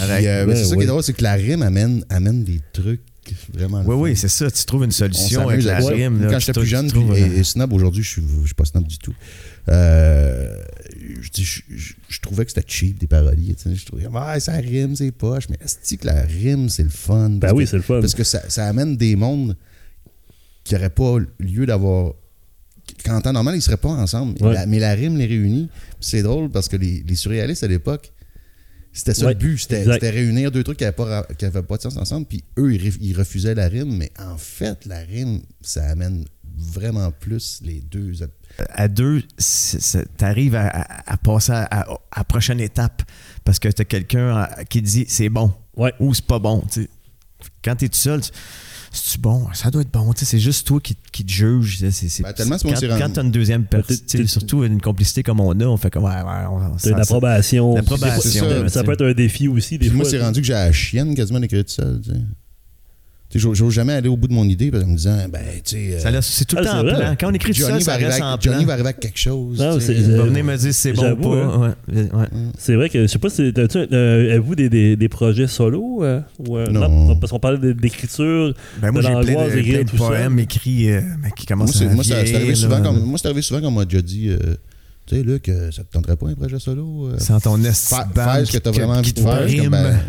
ça qui est drôle, c'est que la rime amène des trucs vraiment. Oui, c'est ça. Tu trouves une solution avec la rime. Quand j'étais plus jeune et snob, aujourd'hui, je suis pas snob du tout. Je trouvais que c'était cheap des paroliers. Je trouvais ça rime, c'est poche. Mais est-ce que la rime, c'est le fun? C'est le fun. Parce que ça amène des mondes qui n'auraient pas lieu d'avoir. Qu'en temps normal, ils ne seraient pas ensemble. Ouais. Mais la rime les réunit. C'est drôle parce que les surréalistes à l'époque, c'était ça le but. C'était réunir deux trucs qui n'avaient pas de sens ensemble. Puis eux, ils refusaient la rime. Mais en fait, la rime, ça amène vraiment plus les deux. À deux, t'arrives à passer à la prochaine étape parce que t'as quelqu'un qui dit c'est bon ou c'est pas bon. T'sais. Quand t'es tout seul, c'est-tu bon? Ça doit être bon. T'sais, c'est juste toi qui te juge. Quand t'as une deuxième personne, surtout une complicité comme on a, on fait comme... T'as une approbation. Ça peut être un défi aussi. Moi, c'est rendu que j'ai la chienne quasiment d'écrire tout seul. Je n'ose jamais aller au bout de mon idée parce que me disant, c'est tout le temps en plan. Quand on écrit tout ça, ça reste en plan. Johnny va arriver avec quelque chose. Il va venir me dire c'est bon ou pas. Ouais. C'est vrai que, je ne sais pas, avez-vous des projets solos? Non. Parce qu'on parlait d'écriture, de l'angoisse, d'écrire tout ça. Moi, j'ai plein de poèmes écrits qui commencent à venir. Moi, c'est arrivé souvent qu'on m'a déjà dit... Tu sais, Luc, ça te tenterait pas un projet solo? Sans ton faire ce que t'as vraiment envie de faire.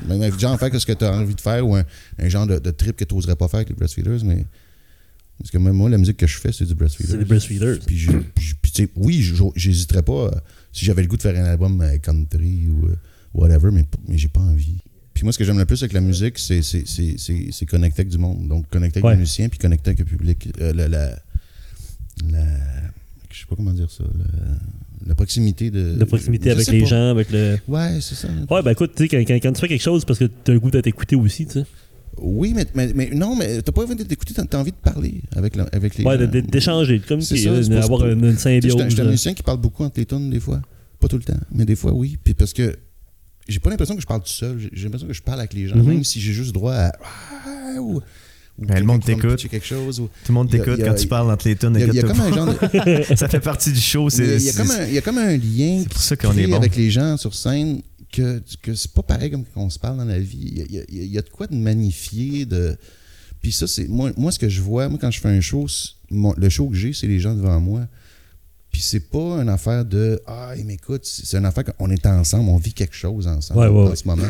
Même genre, faire ce que t'as envie de faire ou un genre de trip que t'oserais pas faire avec les Breastfeeders, mais... Parce que même moi, la musique que je fais, c'est du Breastfeeders. C'est des Breastfeeders. Puis tu sais, oui, j'hésiterais pas si j'avais le goût de faire un album country ou whatever, mais j'ai pas envie. Puis moi, ce que j'aime le plus avec la musique, c'est connecter avec du monde. Donc, connecter avec les musiciens puis connecter avec le public. Je sais pas comment dire ça... La proximité de... La proximité avec les gens, avec le... Ouais, c'est ça. Ouais, ben écoute, tu sais, quand tu fais quelque chose, parce que t'as le goût d'être écouté aussi, tu sais. Oui, mais non, mais t'as pas envie d'être écouté, t'as envie de parler avec les gens. Ouais, d'échanger, comme d'avoir une symbiose. Je suis un musicien qui parle beaucoup entre les tunes, des fois. Pas tout le temps, mais des fois, oui. Puis parce que j'ai pas l'impression que je parle tout seul, j'ai l'impression que je parle avec les gens, même si j'ai juste droit à... le monde t'écoute. Tout le monde t'écoute quand tu parles entre les tunes. Ça fait partie du show. Il y a comme un lien avec les gens sur scène que c'est pas pareil comme quand on se parle dans la vie. Il y a de quoi de magnifier. Puis ça, c'est moi ce que je vois, moi quand je fais un show, le show que j'ai, c'est les gens devant moi. Puis c'est pas une affaire de « Ah, ils m'écoutent ». C'est une affaire qu'on est ensemble, on vit quelque chose ensemble ce moment.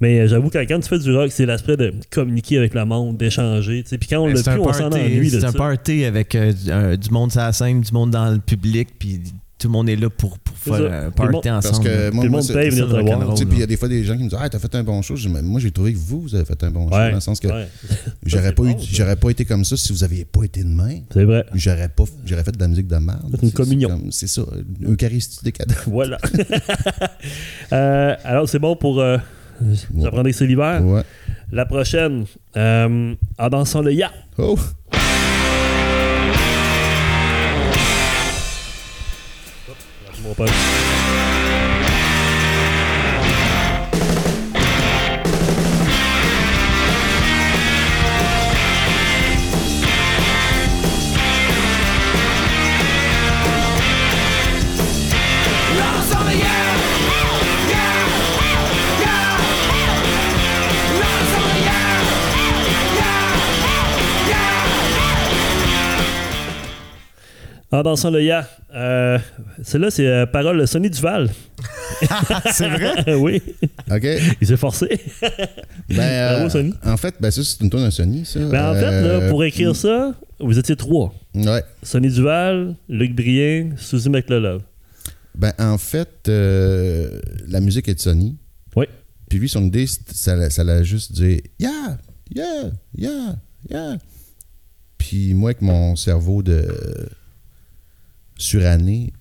Mais j'avoue que quand tu fais du rock, c'est l'aspect de communiquer avec le monde, d'échanger. Puis quand on l'a plus, on s'en ennuie de ça. C'est un party avec du monde sur la scène, du monde dans le public, puis tout le monde est là pour faire party ensemble. Parce que moi, tout le monde paye venir te voir. Puis il y a des fois des gens qui me disent « Ah, t'as fait un bon show. » Moi, j'ai trouvé que vous avez fait un bon show. Dans le sens que j'aurais pas été comme ça si vous aviez pas été de même. C'est vrai. J'aurais fait de la musique de merde. C'est une communion. C'est ça. Eucharistie décadente. Voilà. Alors, c'est bon pour apprendre c'est l'hiver. Ouais. La prochaine, en dansant le ya. Oh! En dansant le ya. Celle-là, c'est parole de Sonny Duval. C'est vrai? Oui. OK. Il s'est forcé. Bravo, Sonny. En fait, ça, c'est une tourne à Sonny, ça. En fait, là, pour écrire ça, vous étiez trois. Ouais. Sonny Duval, Luc Brien, Suzy McLelove. En fait, la musique est de Sonny. Oui. Puis lui, son idée, ça l'a juste dit « Yeah! Yeah! Yeah! Yeah! » Puis moi, avec mon cerveau de... surannée,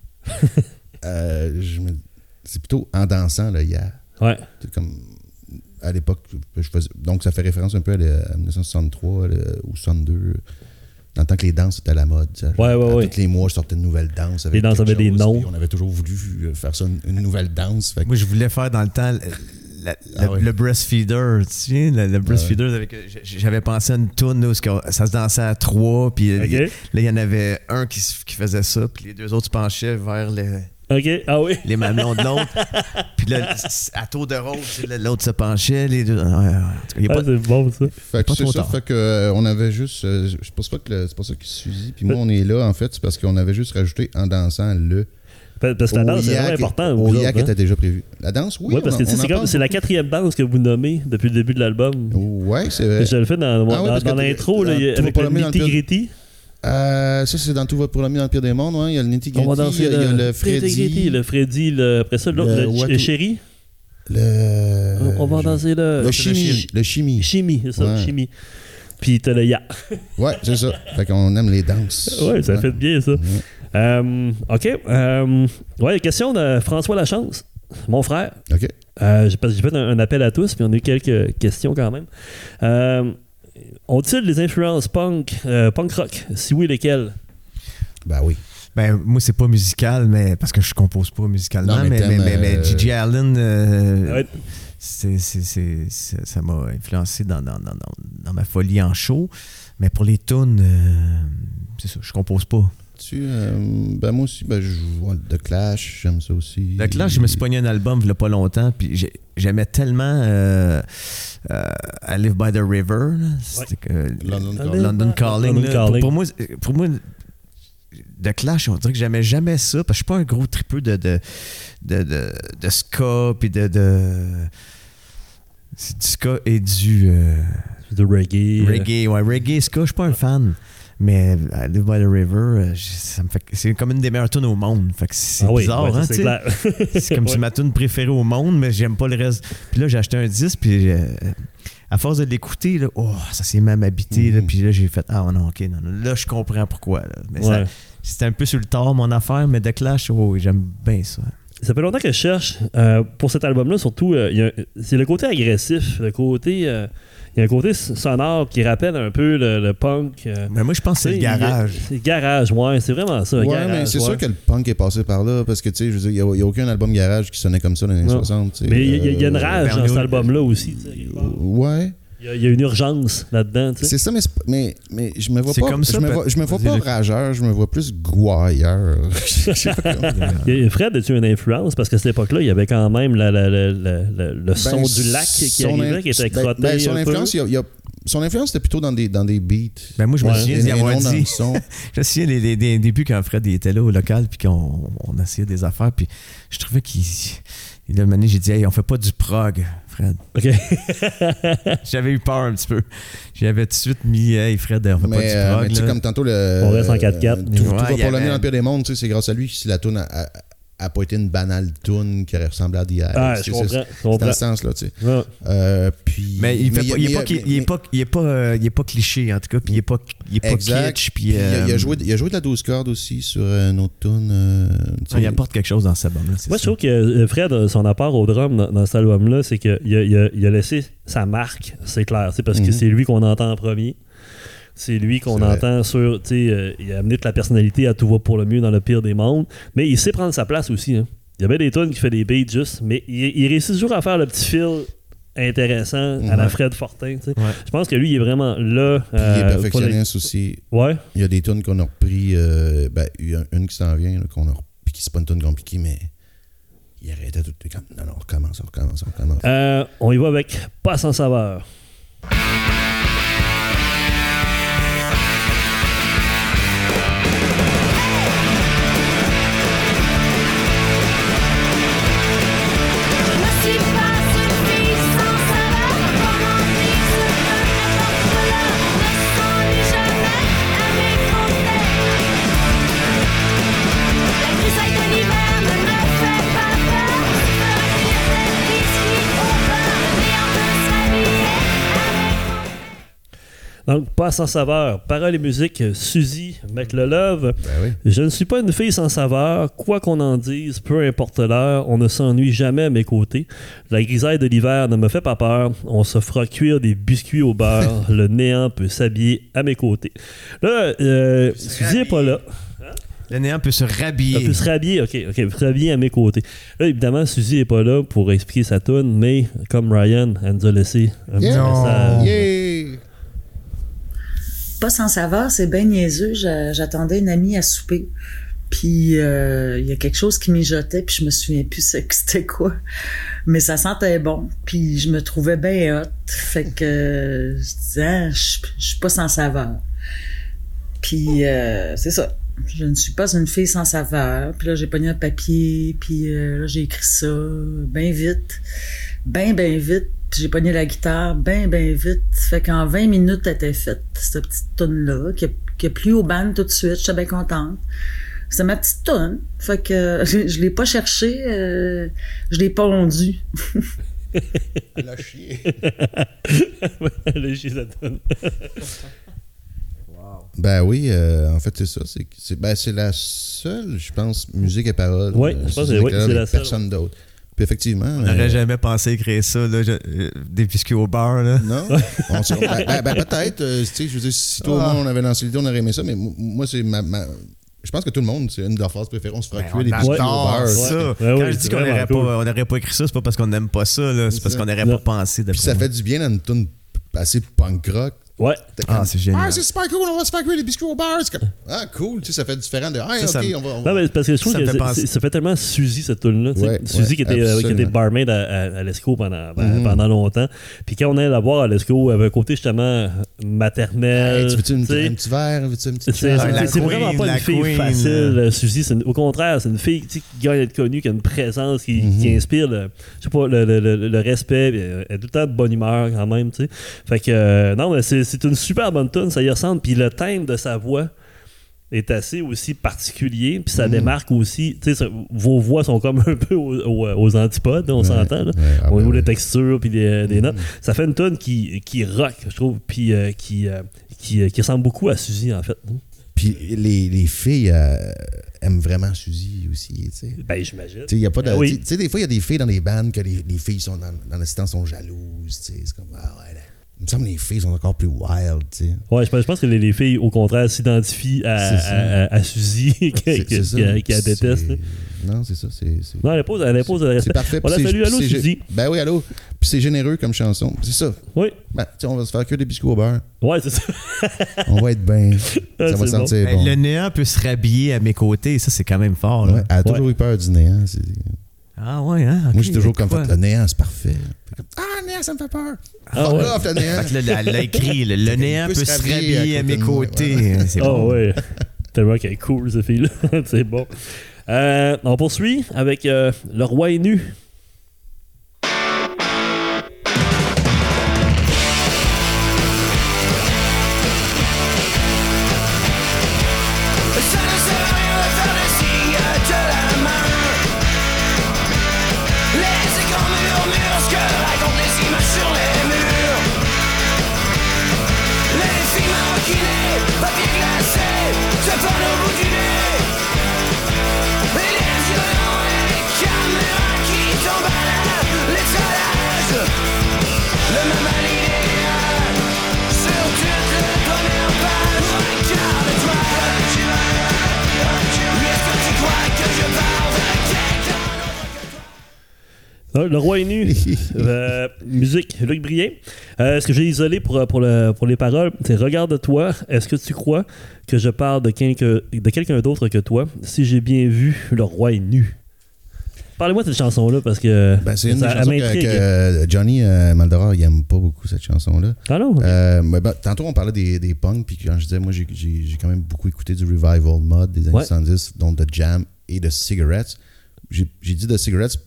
c'est plutôt en dansant le ya. Ouais. C'est comme à l'époque, donc ça fait référence un peu à 1963 ou 62, dans le temps que les danses étaient à la mode. Ouais. Tous les mois, je sortais de nouvelles danses. Les danses avaient des noms. On avait toujours voulu faire ça, une nouvelle danse. Moi, je voulais faire dans le temps le breastfeeder. Tu sais, le breastfeeder, j'avais pensé à une toune où ça se dansait à trois, puis là, il y en avait un qui faisait ça, puis les deux autres se penchaient vers les mamelons de l'autre. Puis là, à tour de rôle, l'autre se penchait, les deux. C'est bon, ça. Fait que on avait juste. Je pense pas que c'est pour ça que Suzy, puis moi, on est là, en fait, c'est parce qu'on avait juste rajouté en dansant le. Parce que la danse, c'est vraiment important. Au IAC était déjà prévu. La danse, oui. Oui, parce que c'est la quatrième danse que vous nommez depuis le début de l'album. Oui, c'est vrai. Je le fais dans l'intro, avec le nitty-gritty. Ça, c'est dans Tout va pour l'ami dans le pire des mondes. Il y a le nitty-gritty, il y a le Freddy. Le Freddy, après ça, l'autre, le chéri. On va danser le chimie. Le chimie. Chimie, c'est ça, le chimie. Puis t'as le ya. Ouais, c'est ça. Fait qu'on aime les danses. Ouais, ça fait bien, ça. OK. Question de François Lachance, mon frère. OK. J'ai fait un appel à tous, puis on a eu quelques questions quand même. Ont-ils des influences punk rock? Si oui, lesquelles? Oui. Moi, c'est pas musical, mais parce que je compose pas musicalement, mais Gigi Allen... ouais. Ça m'a influencé dans ma folie en show. Mais pour les tunes, c'est ça, je compose pas. Moi aussi, je vois The Clash, j'aime ça aussi. The Clash, je me suis pogné un album il y a pas longtemps, puis j'aimais tellement I Live by the River, London Calling. Pour moi, The Clash, on dirait que j'aimais jamais ça, parce que je suis pas un gros tripeux de ska, puis c'est du ska et du... de reggae. Reggae, ska, je suis pas un fan. Mais I Live by the River, c'est comme une des meilleures tunes au monde. Fait que c'est bizarre, ouais, c'est clair. C'est comme si ma tune préférée au monde, mais j'aime pas le reste. Puis là, j'ai acheté un disque, puis à force de l'écouter, là, ça s'est même habité. Là, puis là, j'ai fait non, là, je comprends pourquoi. Là. Mais c'était un peu sur le tard, mon affaire, mais The Clash, j'aime bien ça. Ça fait longtemps que je cherche pour cet album-là, surtout, c'est le côté agressif, le côté. Il y a un côté sonore qui rappelle un peu le punk. Mais moi, je pense que c'est le garage. C'est le garage, c'est vraiment ça. Oui, mais c'est sûr que le punk est passé par là, parce que, tu sais, je veux dire, il n'y a aucun album garage qui sonnait comme ça dans les années 60. Mais il y a une rage dans cet album-là aussi. Ouais. Il y a une urgence là-dedans. T'sais. C'est ça, mais je me vois c'est pas. Comme ça, je me vois pas rageur, je me vois plus gouailleur. Fred, as-tu une influence? Parce qu'à cette époque-là, il y avait quand même le son du lac qui arrivait, qui était crotté. Son influence, il y a Son influence était plutôt dans des beats. Ben moi, je me souviens d'y avoir dit. Je me souviens des débuts quand Fred était là au local puis qu'on essayait des affaires. Puis je trouvais qu'il... Là, une année, j'ai dit « Hey, on fait pas du prog, Fred. Okay. » J'avais eu peur un petit peu. J'avais tout de suite mis « Hey, Fred, on fait pas du prog. » Mais tu sais, comme tantôt, on reste en 4-4. Tout va pour le mieux dans le pire des mondes. C'est grâce à lui si la toune a pas été une banale toune qui ressemblait à The Hives. Ah, je comprends. C'est dans ce sens-là, tu sais. Ouais. Mais il n'est pas cliché, en tout cas, puis il n'est pas kitsch. Puis il a joué de la 12 cordes aussi sur une autre toune. Il apporte quelque chose dans cet album-là. Moi, je trouve que Fred, son apport au drum dans cet album-là, c'est qu'il a laissé sa marque, c'est clair. C'est parce que c'est lui qu'on entend en premier. C'est lui qu'on entend sur... il a amené de la personnalité à tout va pour le mieux dans le pire des mondes. Mais il sait prendre sa place aussi. Hein. Il y a bien des tonnes qui fait des beats juste, mais il réussit toujours à faire le petit fil intéressant à la Fred Fortin. Ouais. Je pense que lui, il est vraiment là. Il est perfectionniste aussi. Ouais. Il y a des tonnes qu'on a repris. Une qui s'en vient, là, qu'on a repris, qui c'est pas une tonne compliquée, mais il arrêtait tout le temps. Non, non, on recommence. On y va avec « Pas sans saveur ». Donc, Pas sans saveur. Paroles et musique, Suzy McLelove. Ben oui. Je ne suis pas une fille sans saveur. Quoi qu'on en dise, peu importe l'heure, on ne s'ennuie jamais à mes côtés. La grisaille de l'hiver ne me fait pas peur. On se fera cuire des biscuits au beurre. Le néant peut s'habiller à mes côtés. Là, Suzy n'est pas là. Hein? Le néant peut se rhabiller. Il peut se rhabiller, ok, se rhabiller à mes côtés. Là, évidemment, Suzy n'est pas là pour expliquer sa toune, mais comme Ryan, elle nous a laissé un petit message. Yeah. Pas sans saveur, c'est ben niaiseux. J'attendais une amie à souper. Puis, il y a quelque chose qui mijotait, puis je me souviens plus c'était quoi. Mais ça sentait bon, puis je me trouvais bien hot. Fait que je disais, je suis pas sans saveur. Puis, c'est ça. Je ne suis pas une fille sans saveur. Puis là, j'ai pogné un papier, puis là, j'ai écrit ça bien vite. Bien vite. Puis j'ai pogné la guitare bien vite. Fait qu'en 20 minutes, elle était faite, cette petite toune-là, qui a plu au band tout de suite. J'étais bien contente. C'était ma petite toune. Fait que je l'ai pas cherchée, je l'ai pondue. Elle a chié. Elle a chié sa toune. Wow. Ben oui, en fait, c'est ça. C'est la seule, je pense, musique et paroles. Oui, je pense que c'est la seule. Personne d'autre. Puis effectivement... On n'aurait jamais pensé écrire ça, là, des biscuits au beurre. Là. Non? Peut-être. Je veux dire, si tout le monde avait lancé l'idée, on aurait aimé ça, mais moi, c'est ma... Je pense que tout le monde, c'est une de leurs phrases préférées. On se fera cuire des biscuits au beurre. Ça. Ouais, quand je dis qu'on n'aurait pas écrit ça, c'est pas parce qu'on n'aime pas ça, là, c'est parce qu'on n'aurait pas pensé. Puis ça fait du bien dans une toune assez punk rock. Ouais. Ah, c'est génial. Ah, c'est super cool, on va se faire cuire des biscuits au beurre. Ah, cool, tu sais, ça fait différent de. Ah, ça, ok, on va. Non, mais parce que je trouve ça fait tellement Suzy, cette toune-là. Ouais, Suzy qui était barmaid à l'ESCO pendant longtemps. Puis quand on allait la voir à l'ESCO, elle avait un côté justement maternel. Hey, tu veux-tu un petit verre, veux-tu un petit verre? C'est vraiment pas une fille facile, Suzy. Au contraire, c'est une fille qui gagne à être connue, qui a une présence, qui inspire le respect. Elle est tout le temps de bonne humeur quand même, tu sais. Fait que, non, mais c'est une super bonne tune, ça y ressemble. Puis le thème de sa voix est assez aussi particulier. Puis ça démarque aussi. Tu sais, vos voix sont comme un peu aux antipodes, on s'entend. Là, au niveau des textures puis des notes. Ça fait une tune qui rock, je trouve. Puis qui ressemble beaucoup à Suzy, en fait. Puis les filles aiment vraiment Suzy aussi, tu sais. Ben, j'imagine. Tu sais, des fois, il y a des filles dans des bandes que les filles sont dans l'assistance sont jalouses. Tu sais, c'est comme... Ah, ouais, là. Il me semble que les filles sont encore plus wild, tu sais. Ouais, je pense que les filles, au contraire, s'identifient à Suzy, qui la déteste. Non, c'est ça. Non, elle impose le respect. C'est parfait. On la salue, allô, Suzy. Ben oui, allô. Puis c'est généreux comme chanson. C'est ça. Oui. Ben, tu sais, on va se faire que des biscuits au beurre. Ouais, c'est ça. On va être bien. Ça va sentir bon. Le néant peut se rhabiller à mes côtés. Ça, c'est quand même fort. Ouais, elle a toujours eu peur du néant. Ah ouais, hein? Okay, moi, j'ai toujours comme fait, le néant, c'est parfait. Ah, le néant, ça me fait peur. Ah, ouais. Off, le néant. Fait que là, elle l'a écrit, le néant peut se rhabiller à mes côtés. Ouais. C'est bon. Ah ouais, tellement qu'elle est cool, cette fille-là. C'est bon. On poursuit avec Le Roi est nu. Le Roi est nu. Musique, Luc Brien. Ce que j'ai isolé pour les paroles, c'est « Regarde-toi, est-ce que tu crois que je parle de quelqu'un d'autre que toi? Si j'ai bien vu, le roi est nu. » Parlez-moi de cette chanson-là, parce que... Ben, c'est une chanson que Johnny Valdorar, il aime pas beaucoup, cette chanson-là. Ah non? Okay. Ben, tantôt, on parlait des punks, puis quand je disais, moi, j'ai quand même beaucoup écouté du revival mode des années 70, donc de Jam et de Cigarettes. J'ai dit de Cigarettes...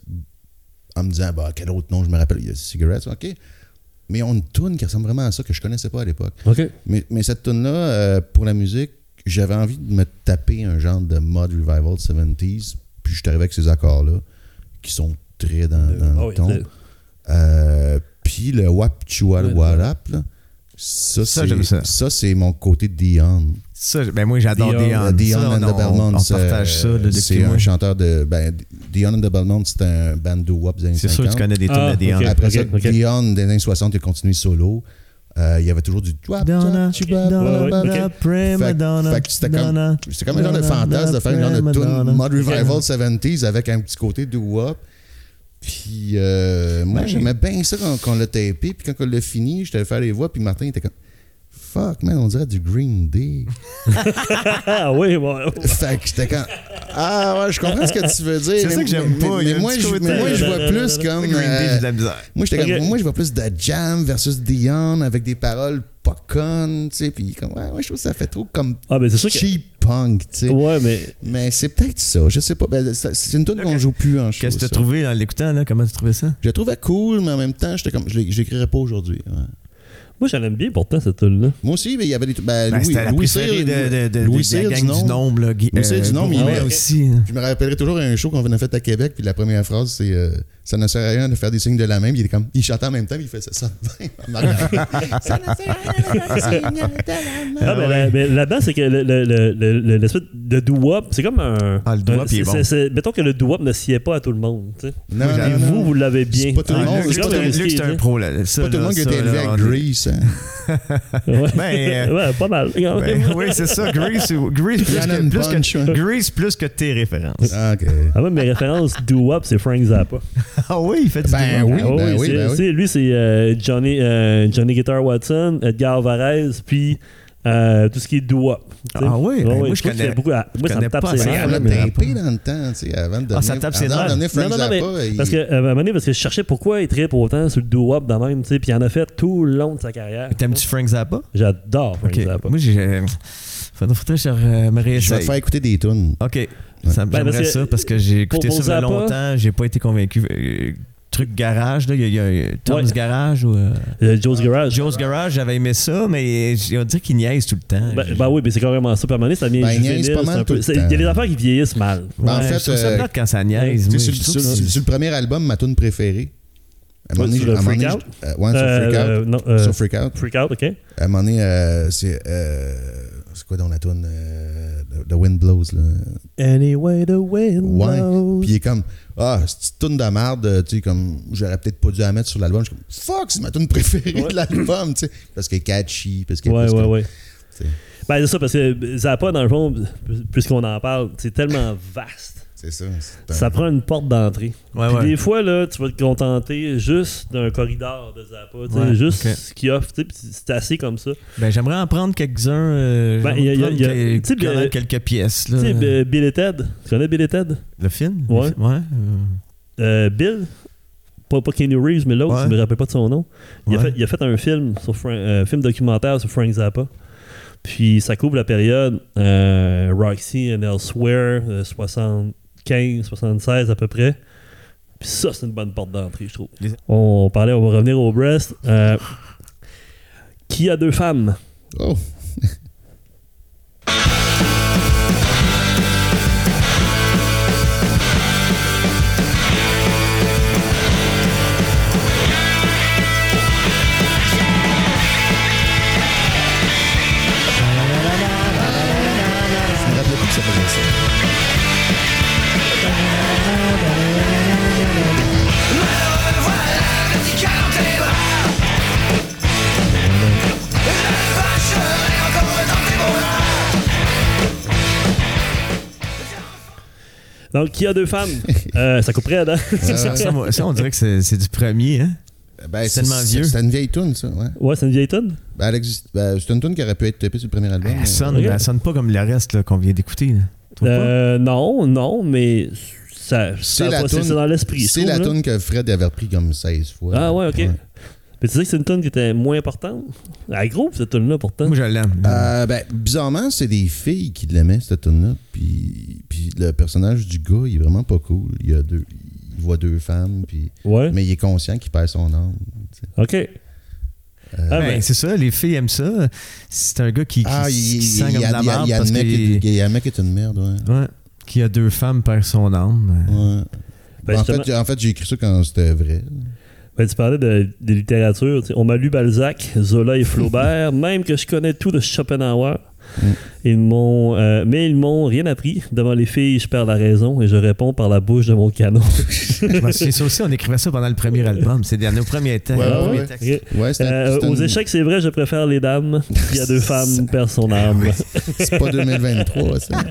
en me disant, bah, quel autre nom, je me rappelle, il y a Cigarettes, ok. Mais on a une toune qui ressemble vraiment à ça, que je connaissais pas à l'époque. Okay. Mais cette toune-là, pour la musique, j'avais envie de me taper un genre de mode revival 70s, puis je suis arrivé avec ces accords-là, qui sont très dans le ton. Puis le wap chual warap, là, ça, j'aime ça. Ça, c'est mon côté Dion. Ça, ben moi, j'adore Dion. Dion and the Belmonts. On partage ça. C'est un chanteur de... Ben, Dion and the Belmonts, c'est un band de wap des années 50. C'est sûr que tu connais des tunes de Dion. Après ça, Dion, des années 60, il a continué solo. Il y avait toujours du... C'était comme un genre de fantasme de faire un genre de tune Mod Revival 70s avec un petit côté de wap. Puis moi, j'aimais bien ça quand on l'a tapé. Puis quand on l'a fini, j'étais allé faire les voix. Puis Martin était comme « Fuck, man, on dirait du Green Day. » Oui, bon. Fait que j'étais comme « Ah, ouais, je comprends ce que tu veux dire. » C'est ça que j'aime pas. Mais moi, je vois plus comme... Green Day, j'ai de la misère. Moi, j'étais comme... Moi, je vois plus de Jam versus Dion avec des paroles pas connes, tu sais. Puis comme... Ouais, je trouve que ça fait trop comme cheap. Punk, tu sais. Ouais, mais c'est peut-être ça, je sais pas. Ben, c'est une tune qu'on joue plus en show. Qu'est-ce que tu as trouvé en l'écoutant, là? Comment tu trouvais ça? Je la trouvais cool, mais en même temps, j'étais comme, j'écrirais pas aujourd'hui. Ouais. Moi, j'en aime bien pourtant, cette tune-là. Moi aussi, mais il y avait des. Ben, c'était la préférée de la gang du Nombre, là. Louis Cyr du Nombre, il aussi. Je me rappellerai toujours un show qu'on venait faire à Québec, puis la première phrase, c'est ça ne sert à rien de faire des signes de la main, puis il est comme. Il chantait en même temps, puis il faisait ça. Ça ne sert à rien de faire des signes de la main. Ah, ben là-dedans, c'est que l'espèce de doo-wop, c'est comme un. Ah, le doo-wop, il est bon. Mettons que le doo-wop ne sied pas à tout le monde, tu sais. Non, vous l'avez bien. C'est pas tout le monde. C'est un pro, là. C'est pas tout le monde qui a été élevé avec Grease. Ouais, pas mal. Ben, oui, c'est ça. Grease plus que tes références. Okay. Ah ouais, mes références doo-wop, c'est Frank Zappa. Ah oui, il fait du doo-wop. Oui. Lui, c'est Johnny Guitar Watson, Edgar Varese, puis tout ce qui est doo-wop. Ah oui, ben, moi, je connais beaucoup. Moi, ça me tape ses nerfs. On l'a tapé dans le temps, tu sais, avant de devenir ça tape ses nerfs. Non, parce qu'à un moment donné, parce que je cherchais pourquoi il trippe autant sur le doo-wop de même, tu sais, puis il en a fait tout le long de sa carrière. T'aimes-tu Frank Zappa? J'adore Frank Zappa. Moi, je vais te faire écouter des tunes. OK. J'aimerais ça parce que j'ai écouté ça il y a longtemps, j'ai pas été convaincu. Truc garage, là, il y a Tom's Garage ou... Joe's Garage. Joe's Garage, j'avais aimé ça, mais on dirait qu'il niaise tout le temps. Ben oui, mais c'est carrément ça. Puis à un moment donné, ça vient juvénile. Il y a des affaires qui vieillissent mal. Ben, en fait, ça me note quand ça niaise. Oui, sur le premier album, ma tune préférée. Sur Freak Out? Ouais, sur Freak Out. Freak Out, OK. À un moment donné, c'est... C'est quoi dans la tune The Wind Blows, là? Anyway, the wind blows. Puis il est comme, cette tune de merde, tu sais, comme, j'aurais peut-être pas dû la mettre sur l'album. Je suis comme, fuck, c'est ma tune préférée de l'album, tu sais. Parce qu'elle est catchy, parce qu'elle est plus comme, t'sais. Ben, c'est ça, parce que Zappa, dans le fond, puisqu'on en parle, c'est tellement vaste. C'est ça. Ça prend une porte d'entrée. Puis des fois, là, tu vas te contenter juste d'un corridor de Zappa. Juste ce qu'il offre. C'est assez comme ça. Ben, j'aimerais en prendre quelques-uns. Quelques pièces. Tu sais, Bill et Ted. Tu connais Bill et Ted? Le film? Ouais. Bill, pas Kenny Reeves, mais l'autre, je me rappelle pas de son nom. Il a fait un film, film documentaire sur Frank Zappa. Puis ça couvre la période Roxy and Elsewhere, 75, 76 à peu près. Puis ça, c'est une bonne porte d'entrée, je trouve. On va revenir au breast. Qui a deux femmes? Oh! Donc, qui a deux femmes? Ça couperait, hein? Ça, on dirait que c'est du premier, hein? Ben, c'est tellement vieux. C'est une vieille toune, ça, ouais. Ouais, c'est une vieille toune? Ben, c'est une toune qui aurait pu être tapée sur le premier album. Elle sonne pas comme le reste là, qu'on vient d'écouter. Non, mais c'est dans l'esprit. C'est la toune que Fred avait repris comme 16 fois. Ah ouais, OK. Ouais. Mais tu sais que c'est une toune qui était moins importante? Elle est grosse, cette toune-là, pourtant. Moi, je l'aime. Ben, bizarrement, c'est des filles qui l'aimaient, cette toune-là. Puis le personnage du gars, il est vraiment pas cool. Il voit deux femmes, puis... Ouais. Mais il est conscient qu'il perd son âme. Tu sais. OK. Ben, c'est ça, les filles aiment ça. C'est un gars qui sent comme de la merde. Il y a un mec qui est une merde, ouais. Ouais. Qui a deux femmes, perd son âme. Ouais. Ben, en fait, j'ai écrit ça quand c'était vrai. Ben, tu parlais de littérature. On m'a lu Balzac, Zola et Flaubert, même que je connais tout de Schopenhauer. Mm. Mais ils m'ont rien appris. Devant les filles, je perds la raison et je réponds par la bouche de mon canon. Je me souviens ça aussi, on écrivait ça pendant le premier album. C'est dans nos premiers temps. Aux échecs, c'est vrai, je préfère les dames. Il y a deux femmes, perd son âme. C'est pas 2023, ça.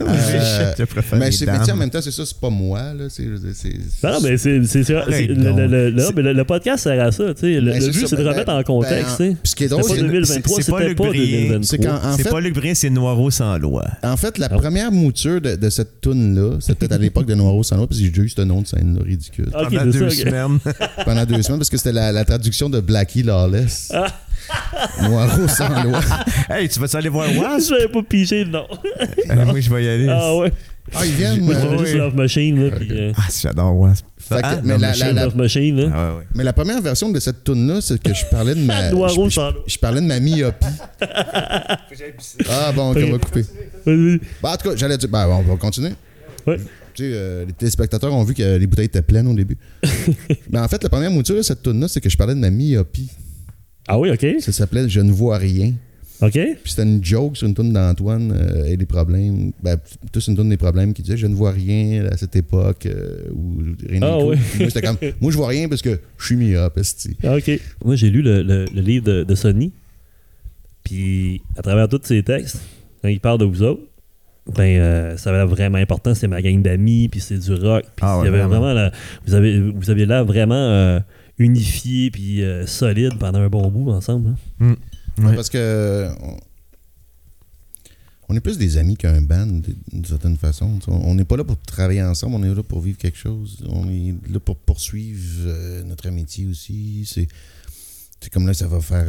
Aux échecs, je préfère les dames. Mais en même temps, c'est ça, c'est pas moi. Là. Le podcast sert à ça. Le but, c'est de remettre en contexte. C'était pas 2023, c'était pas 2023. C'est pas Luc Brien, c'est Noirot sans loi. En fait, la première mouture de cette toune-là, c'était peut-être à l'époque de Noirot sans loi, parce que j'ai eu ce nom de scène-là ridicule. Okay, Pendant deux semaines. Pendant 2 semaines, parce que c'était la traduction de Blackie Lawless. Noirot sans loi. Hey, tu vas-tu aller voir Wasp? Je vais pas piger, non. Moi, je vais y aller. Ah ouais. Ah, ils viennent. Juste Love Machine. Là, okay. J'adore Wasp. Mais la première version de cette toune-là, c'est que je parlais de ma... je parlais de ma myopie. Ah bon, on va couper. Bah, en tout cas, j'allais dire... Bah, on va continuer. Ouais. Tu sais, les téléspectateurs ont vu que les bouteilles étaient pleines au début. Mais en fait, la première mouture de cette toune-là, c'est que je parlais de ma myopie. Ah oui, OK. Ça s'appelait « Je ne vois rien ». OK. Puis c'était une joke sur une toune d'Antoine et les problèmes. Ben, tous une toune des problèmes qui disait « Je ne vois rien à cette époque ou rien du tout. » Moi, c'était comme « Moi, je vois rien parce que je suis myope. » OK. Moi, j'ai lu le livre de Sonny. Puis à travers tous ses textes, quand il parle de vous autres, ben, ça avait l'air vraiment important. C'est ma gang d'amis, puis c'est du rock. Puis vous avez l'air vraiment unifié puis solide pendant un bon bout ensemble. Hein. Mm. Ouais. Parce que on est plus des amis qu'un band, d'une certaine façon. On n'est pas là pour travailler ensemble, on est là pour vivre quelque chose. On est là pour poursuivre notre amitié aussi. C'est comme là, ça va faire...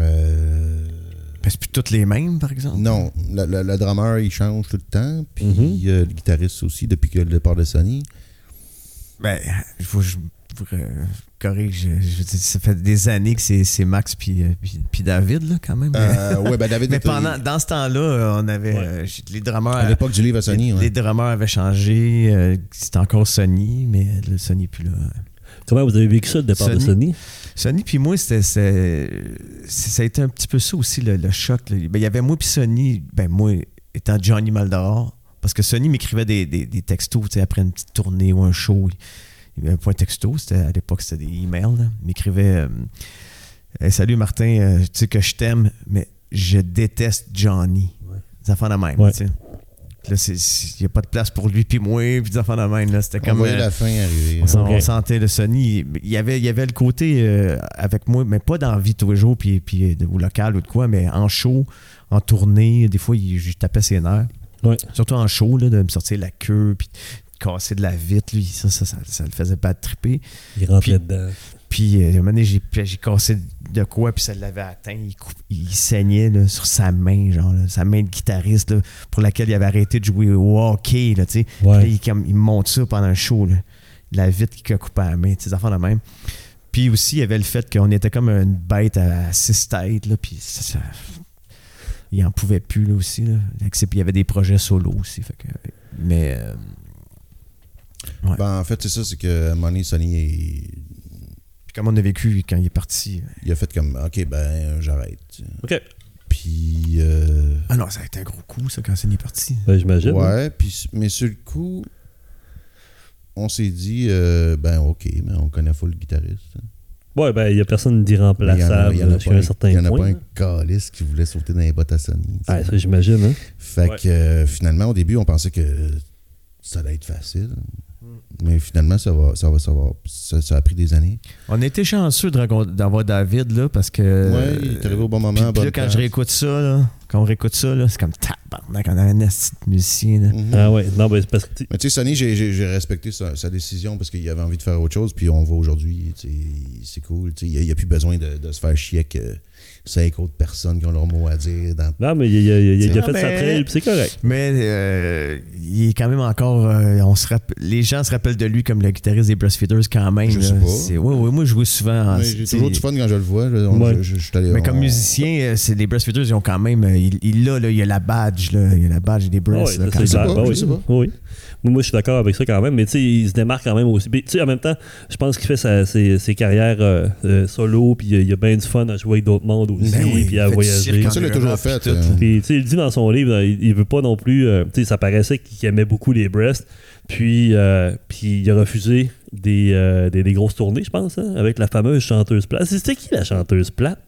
C'est plus toutes les mêmes, par exemple? Non. Le drummer, il change tout le temps. Puis le guitariste aussi, depuis que le départ de Sonny. Ben, il faut... correct, je ça fait des années que c'est Max puis David là, quand même. Ouais, ben David. Mais dans ce temps-là, on avait les drummers à l'époque du livre à Sonny. Les drummers avaient changé. C'était encore Sonny, mais le Sonny n'est plus là. Comment vous avez vécu ça, le départ de Sonny? Sonny puis moi, ça a été un petit peu ça aussi le choc. Là. Ben, il y avait moi puis Sonny. Ben moi étant Johnny Valdorar, parce que Sonny m'écrivait des textos après une petite tournée ou un show. Point texto, à l'époque c'était des emails. Là. Il m'écrivait hey, salut Martin, tu sais que je t'aime, mais je déteste Johnny. Ouais. Des enfants de même. Ouais. Là, il n'y a pas de place pour lui, puis moi, puis des enfants de même. Là. C'était comme. La fin arriver. On sentait le Sonny. Il y avait le côté avec moi, mais pas dans la vie tous les jours, puis au local ou de quoi, mais en show, en tournée. Des fois, je tapais ses nerfs. Ouais. Surtout en show, là, de me sortir la queue, puis casser de la vitre, lui, ça le faisait pas triper. Il rentrait dedans. Puis, à un moment donné, j'ai cassé de quoi, puis ça l'avait atteint. Il saignait là, sur sa main, genre, là, sa main de guitariste, là, pour laquelle il avait arrêté de jouer au hockey, là, tu sais. Ouais. Puis là, il monte ça pendant le show, là, la vitre qui a coupé à la main, tu sais, des affaires de même. Puis aussi, il y avait le fait qu'on était comme une bête à six têtes, là, puis ça, il en pouvait plus, là, aussi, là. Puis il y avait des projets solo aussi, fait que... Mais... ouais. Ben, en fait, c'est ça, c'est que Money, Sonny est... Comment on a vécu quand il est parti? Il a fait comme, OK, ben, j'arrête. OK. Puis... Ah non, ça a été un gros coup, ça, quand Sonny est parti. Ben, j'imagine. Ouais, puis, mais sur le coup, on s'est dit, ben, OK, mais on connaît full le guitariste. Ouais, ben, il n'y a personne d'irremplaçable jusqu'à un certain point. Il n'y en a pas un calice qui voulait sauter dans les bottes à Sonny. Ah, ça, j'imagine, hein? Fait que, finalement, au début, on pensait que ça allait être facile. Mais finalement, ça a pris des années. On était chanceux d'avoir David, là, parce que... Oui, il est arrivé au bon moment. Puis là, quand je réécoute ça, là, c'est comme tabarnak, on a un asti de musicien. Là. Mm-hmm. Ah ouais, non, mais c'est parce que... Mais tu sais, Sonny, j'ai respecté sa décision parce qu'il avait envie de faire autre chose, puis on voit aujourd'hui, tu sais, c'est cool. Tu sais, il n'y a plus besoin de se faire chier que 5 autres personnes qui ont leur mot à dire. Dans... Non, mais il a fait sa trail, puis c'est correct. Mais il est quand même encore... les gens se rappellent de lui comme le guitariste des Breastfeeders quand même. Je sais pas. Ouais, moi, je joue souvent... J'ai toujours du fun quand je le vois. Mais comme musicien, les Breastfeeders, ils ont quand même... Il a la badge, là. Il a la badge des Breasts. Ouais, oui. Moi, je suis d'accord avec ça quand même, mais tu sais, il se démarque quand même aussi. Puis, tu sais, en même temps, je pense qu'il fait ses carrières solo, puis il a bien du fun à jouer avec d'autres mondes aussi, puis à voyager. Ça, il l'a toujours fait. Puis, tu sais, il dit dans son livre, il veut pas non plus... tu sais, ça paraissait qu'il aimait beaucoup les Breasts, puis il a refusé des grosses tournées, je pense, hein, avec la fameuse chanteuse plate. C'était qui, la chanteuse plate?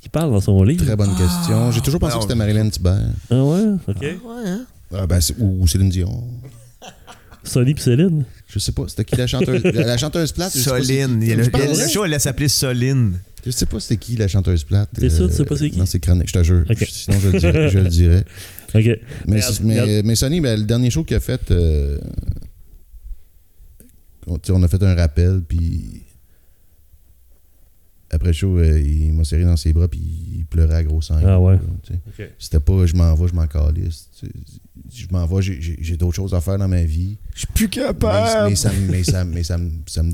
Qui parle dans son livre? Très bonne question. J'ai toujours pensé que c'était Maryland Tibert. Ah ouais? OK. Ah ouais, hein? Ah ben, ou Céline Dion. Sonny pis Céline? Je sais pas. C'était qui la chanteuse? La chanteuse plate? Soline. Le show, elle allait s'appeler Soline. Je sais pas c'était qui la chanteuse plate. T'es sûr, tu sais pas c'est qui? Non, c'est chronique, je te jure. Okay. Sinon, je le dirais. OK. Mais Sonny, ben, le dernier show qu'il a fait, on a fait un rappel, puis... Après le show, il m'a serré dans ses bras puis il pleurait à gros sang. Ah ouais. Okay. C'était pas je m'en vais, je m'en calisse. Je m'en vais, j'ai d'autres choses à faire dans ma vie. Je suis plus capable. Mais ça me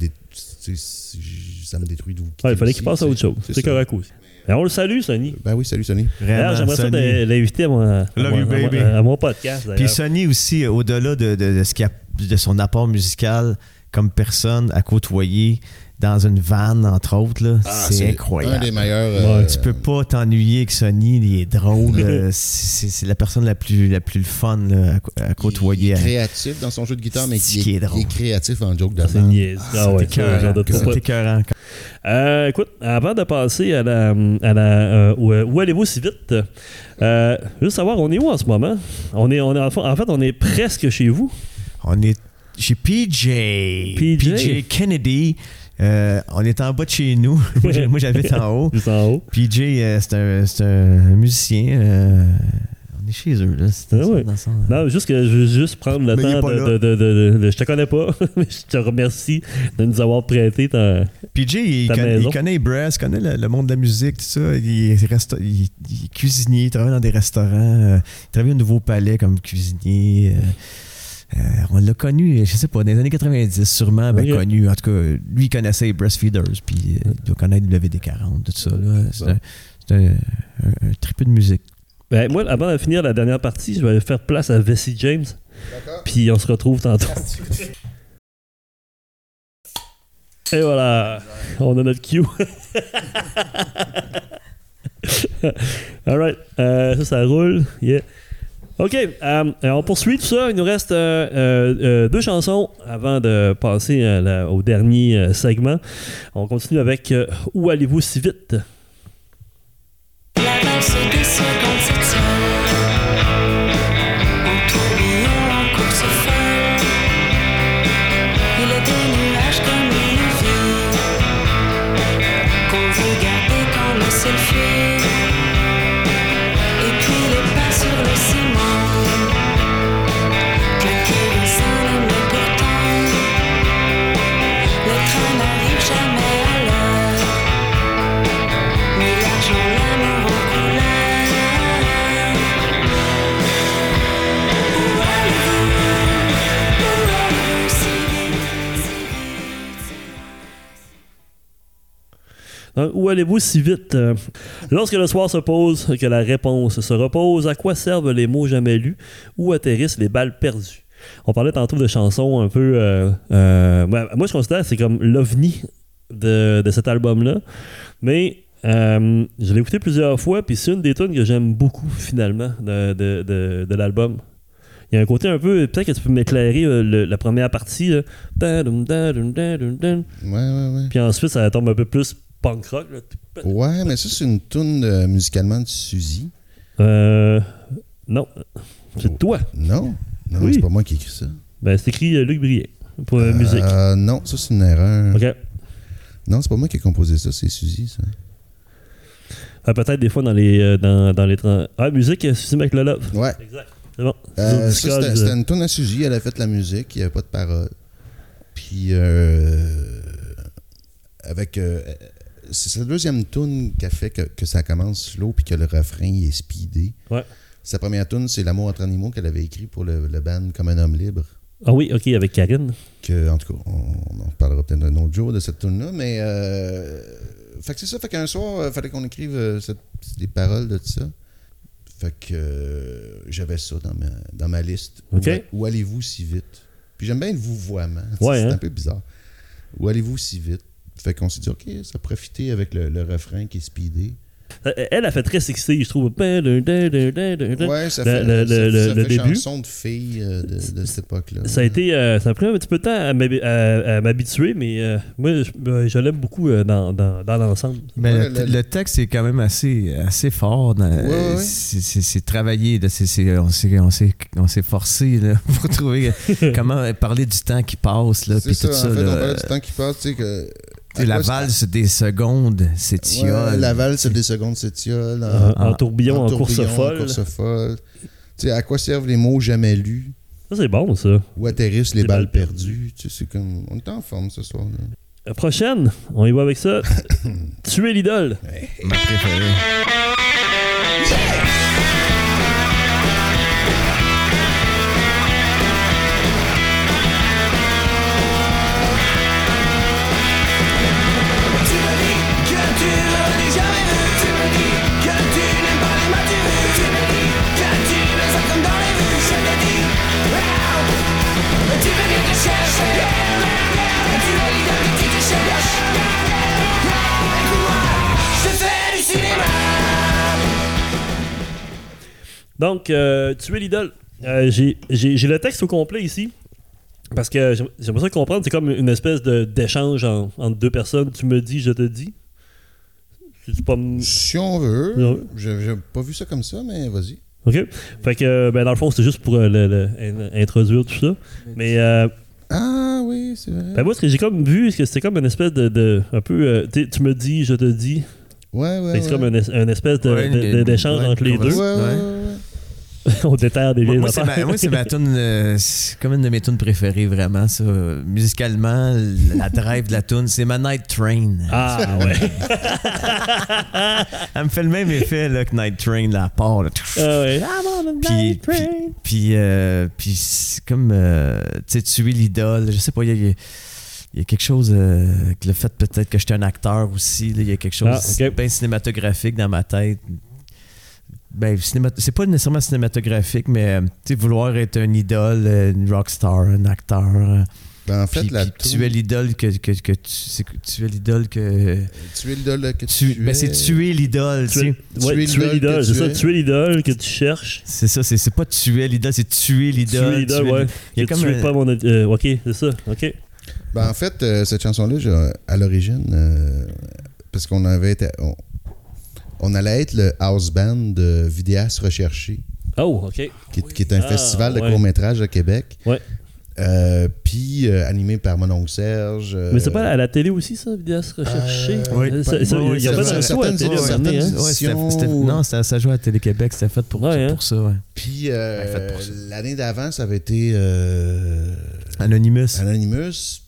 détruit d'où. Il fallait qu'il passe à autre chose. C'est correct aussi. Ben, on le salue, Sonny. Ben oui, salut, Sonny. D'ailleurs, j'aimerais Sonny. Ça l'inviter à mon podcast. Puis Sonny aussi, au-delà de son apport musical comme personne à côtoyer, dans une vanne, entre autres, là, c'est incroyable. Un des meilleurs... Tu peux pas t'ennuyer avec Sonny, il est drôle. c'est la personne la plus fun là, à côtoyer. Il est créatif dans son jeu de guitare, mais il est créatif en joke de vanne. C'est écœurant. Écoute, avant de passer à la où allez-vous si vite? Juste savoir, on est où en ce moment? En fait, on est presque chez vous. On est chez PJ Kennedy. On est en bas de chez nous. Moi, j'habite en haut. PJ, c'est un musicien. On est chez eux. Là. Non, juste que je veux juste prendre le temps de... Je te connais pas, mais je te remercie de nous avoir prêté ta PJ, il connaît les Breasts, connaît le monde de la musique, tout ça. Il est cuisinier, il travaille dans des restaurants. Il travaille au Nouveau Palais comme cuisinier. On l'a connu, je sais pas, dans les années 90, sûrement, connu. En tout cas, lui, il connaissait les Breastfeeders, puis il doit connaître le WD40, tout ça. Là. C'est un triple de musique. Ben, moi, avant de finir la dernière partie, je vais faire place à Vessie James. D'accord. Puis on se retrouve tantôt. Et voilà, on a notre cue. All right, ça roule, yeah. OK, on poursuit tout ça. Il nous reste deux chansons avant de passer au dernier segment. On continue avec Où allez-vous si vite? La danse des secondes s'étire. Au tourbillon en course folle. Il y a des nuages comme une vie. Qu'on veut garder comme un selfie. Sur le ciment, claquer les seins et me Donc, où allez-vous si vite? Lorsque le soir se pose, que la réponse se repose, à quoi servent les mots jamais lus? Où atterrissent les balles perdues? On parlait tantôt de chansons un peu... moi, je considère que c'est comme l'ovni de cet album-là. Mais... je l'ai écouté plusieurs fois, puis c'est une des tunes que j'aime beaucoup, finalement, de l'album. Il y a un côté un peu... Peut-être que tu peux m'éclairer la première partie. Là. Ouais. Puis ensuite, ça tombe un peu plus punk rock. Là. Ouais, mais ça, c'est une tune musicalement de Suzy. Non. C'est toi. Non, oui. C'est pas moi qui ai écrit ça. Ben, c'est écrit Luc Brien pour la musique. Non, ça, c'est une erreur. OK. Non, c'est pas moi qui ai composé ça, c'est Suzy, ça. Peut-être des fois dans les musique, Suzy McLelove. Ouais. Exact. C'est bon. C'était une tourne à Suzy, elle a fait la musique, il n'y avait pas de paroles. Puis c'est la deuxième tourne qui a fait que ça commence slow puis que le refrain il est speedé. Ouais. Sa première tourne, c'est L'amour entre animaux qu'elle avait écrit pour le band Comme un homme libre. Ah oui, OK, avec Karine. En tout cas, on en parlera peut-être un autre jour de cette tourne là, mais fait que c'est ça, fait qu'un soir, il fallait qu'on écrive des paroles de tout ça. Fait que j'avais ça dans ma liste. Okay. Où allez-vous si vite? Puis j'aime bien le vouvoiement. Ouais, c'est un peu bizarre. Où allez-vous si vite? Fait qu'on s'est dit, OK, ça profitait avec le refrain qui est speedé. Elle a fait très sexy, je trouve. Ouais, ça fait le début. Chanson de fille de cette époque-là. Ça a pris un petit peu de temps à m'habituer, mais moi, je l'aime beaucoup dans l'ensemble. Mais ouais, le texte est quand même assez fort. Ouais. C'est travaillé. Là, on s'est forcé là, pour trouver comment parler du temps qui passe. Là, c'est ça, tout ça. En fait, on parlait du temps qui passe, tu sais que... La valse des secondes s'étiole. Ouais, la valse des secondes s'étiole. En tourbillon, en course folle. Tu sais, à quoi servent les mots jamais lus? Ça, c'est bon, ça. Où atterrissent les balles perdues. Tu sais, c'est comme... On est en forme ce soir. Là. La prochaine, on y va avec ça. Tuer l'idole. Ouais. Ma préférée. Yeah! Donc, tuer l'idole. J'ai le texte au complet ici. Parce que j'aimerais ça comprendre. C'est comme une espèce d'échange entre deux personnes. Tu me dis, je te dis. Si on veut. J'ai pas vu ça comme ça, mais vas-y. OK. Fait que, dans le fond, c'était juste pour introduire tout ça. Mais... ah oui, c'est vrai. Moi, ce que j'ai comme vu, c'est que c'était comme une espèce de un peu... tu me dis, je te dis. Ouais. C'est comme une espèce d'échange entre les deux. Ouais. On déterre des vieilles affaires. Moi, c'est ma toune... c'est comme une de mes tounes préférées, vraiment, ça. Musicalement, la drive de la toune, c'est ma Night Train. Ah, ouais. Elle me fait le même effet là, que Night Train, la part. Là. Ah, ouais. Puis c'est comme... tu sais, tuer l'idole, je sais pas, il y a quelque chose, le fait peut-être que j'étais un acteur aussi, il y a quelque chose bien cinématographique dans ma tête. Ben, c'est pas nécessairement cinématographique, mais vouloir être une idole, une rockstar, un acteur. Ben, en fait, tu es l'idole que tu es l'idole que. Tu es l'idole que tu. Ben, c'est tuer l'idole, tu sais. Tuer l'idole, c'est ça, tuer l'idole que tu cherches. C'est ça, c'est pas tuer l'idole, c'est tuer l'idole. Tuer l'idole, ouais. Il y a comme pas mon. OK, c'est ça, OK. Ben, en fait, cette chanson-là, à l'origine, parce qu'on avait été. On allait être le house band de Vidéas Recherché. Oh, OK. Qui est un festival de court-métrage à Québec. Ouais. Puis animé par mon oncle Serge. Mais c'est pas à la télé aussi, ça, Vidéas Recherché? Oui. Il y a pas de show à la télé cette année. Non, ça jouait à Télé-Québec. C'était fait pour ça, ouais. Puis l'année d'avant, ça avait été... Anonymous.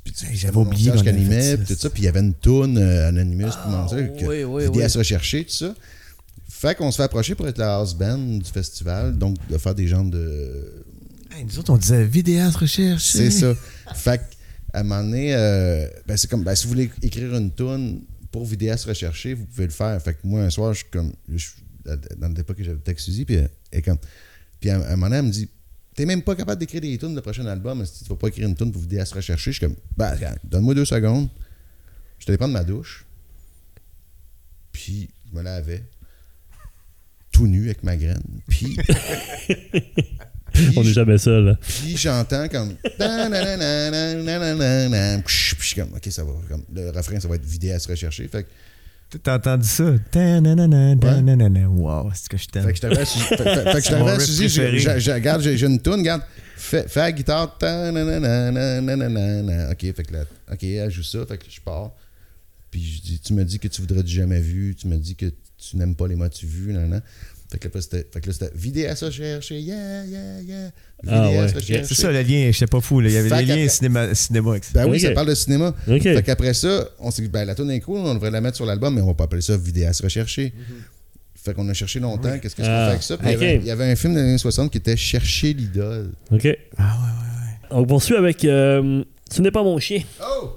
Puis, j'avais oublié qu'on animait, puis tout ça. Puis il y avait une toune Anonymous, Vidéas Recherché, tout ça. Fait qu'on se fait approcher pour être la house band du festival, donc de faire des genres de... Nous autres, on disait Vidéas Recherché. C'est ça. Fait qu'à un moment donné, c'est comme, si vous voulez écrire une toune pour Vidéas Recherché, vous pouvez le faire. Fait que moi, un soir, je suis dans l'époque que j'avais avec Suzy, puis à un moment donné, elle me dit, t'es même pas capable d'écrire des tunes de prochain album, si tu vas pas écrire une tune pour Vidéas Recherché. Je suis comme, bah, donne-moi 2 secondes, je te vais prendre ma douche, puis je me lavais, tout nu avec ma graine, puis... On n'est jamais seul. Puis j'entends comme... Je suis comme, OK, ça va. Comme, le refrain, ça va être Vidéas Recherché. Fait que... T'as entendu ça? Ouais. Wow, c'est ce que je t'aime. Fait que je t'avais à Suzy, regarde, j'ai une toune, regarde. Fais la guitare. OK, fait que là, OK, elle joue ça. Fait que je pars. Puis je dis, tu me dis que tu voudrais du jamais vu. Tu me dis que tu n'aimes pas les mots-tu vus. Fait que là, c'était Vidéas Recherché, yeah, yeah, yeah. Vidéas Recherché. C'est ça le lien, j'étais pas fou. Là. Il y avait des liens cinéma avec ça. Ben oui, okay. Ça parle de cinéma. Okay. Fait qu'après ça, on s'est dit, ben la toune est cool, on devrait la mettre sur l'album, mais on va pas appeler ça Vidéas Recherché. Mm-hmm. Fait qu'on a cherché longtemps, oui. Qu'est-ce que je fais avec ça? Puis okay. il y avait un film des années 60 qui était Chercher l'idole. OK. Ah ouais. On poursuit avec Tu n'es pas mon chien. Oh!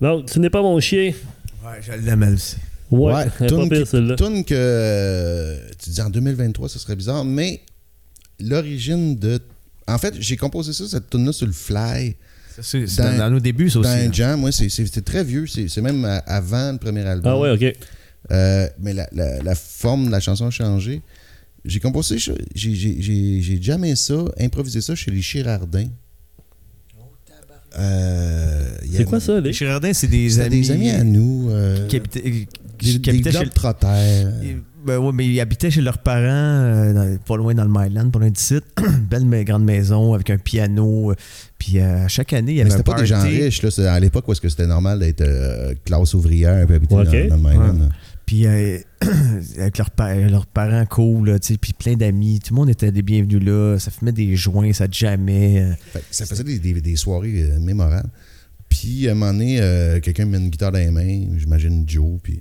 Donc, tu n'es pas mon chien. Ouais, je l'aime aussi. Ouais, c'est pas pire celle-là. Toune que tu dis en 2023, ce serait bizarre, mais l'origine de... En fait, j'ai composé ça, cette toune-là, sur le fly. C'est dans nos débuts, ça aussi. Dans un jam, oui, c'est très vieux. C'est même avant le premier album. Ah ouais, OK. Mais la forme de la chanson a changé. J'ai composé... J'ai jammé ça, improvisé ça chez les Girardins. C'est quoi ça, les Girardins? C'est des amis à nous. Qui habitaient chez le Trotter. Ben oui, mais ils habitaient chez leurs parents, pas loin dans le Maryland, pas loin d'ici. Belle grande maison avec un piano. Puis chaque année, il y avait un party. C'était pas des gens riches, là. C'est à l'époque où est-ce que c'était normal d'être classe ouvrière et puis habiter dans le Maryland. Ouais. Puis avec leurs parents cool, tu sais, puis plein d'amis, tout le monde était des bienvenus là, ça fumait des joints, ça jammait. Ça faisait des soirées mémorables. Puis à un moment donné, quelqu'un met une guitare dans les mains, j'imagine Joe, puis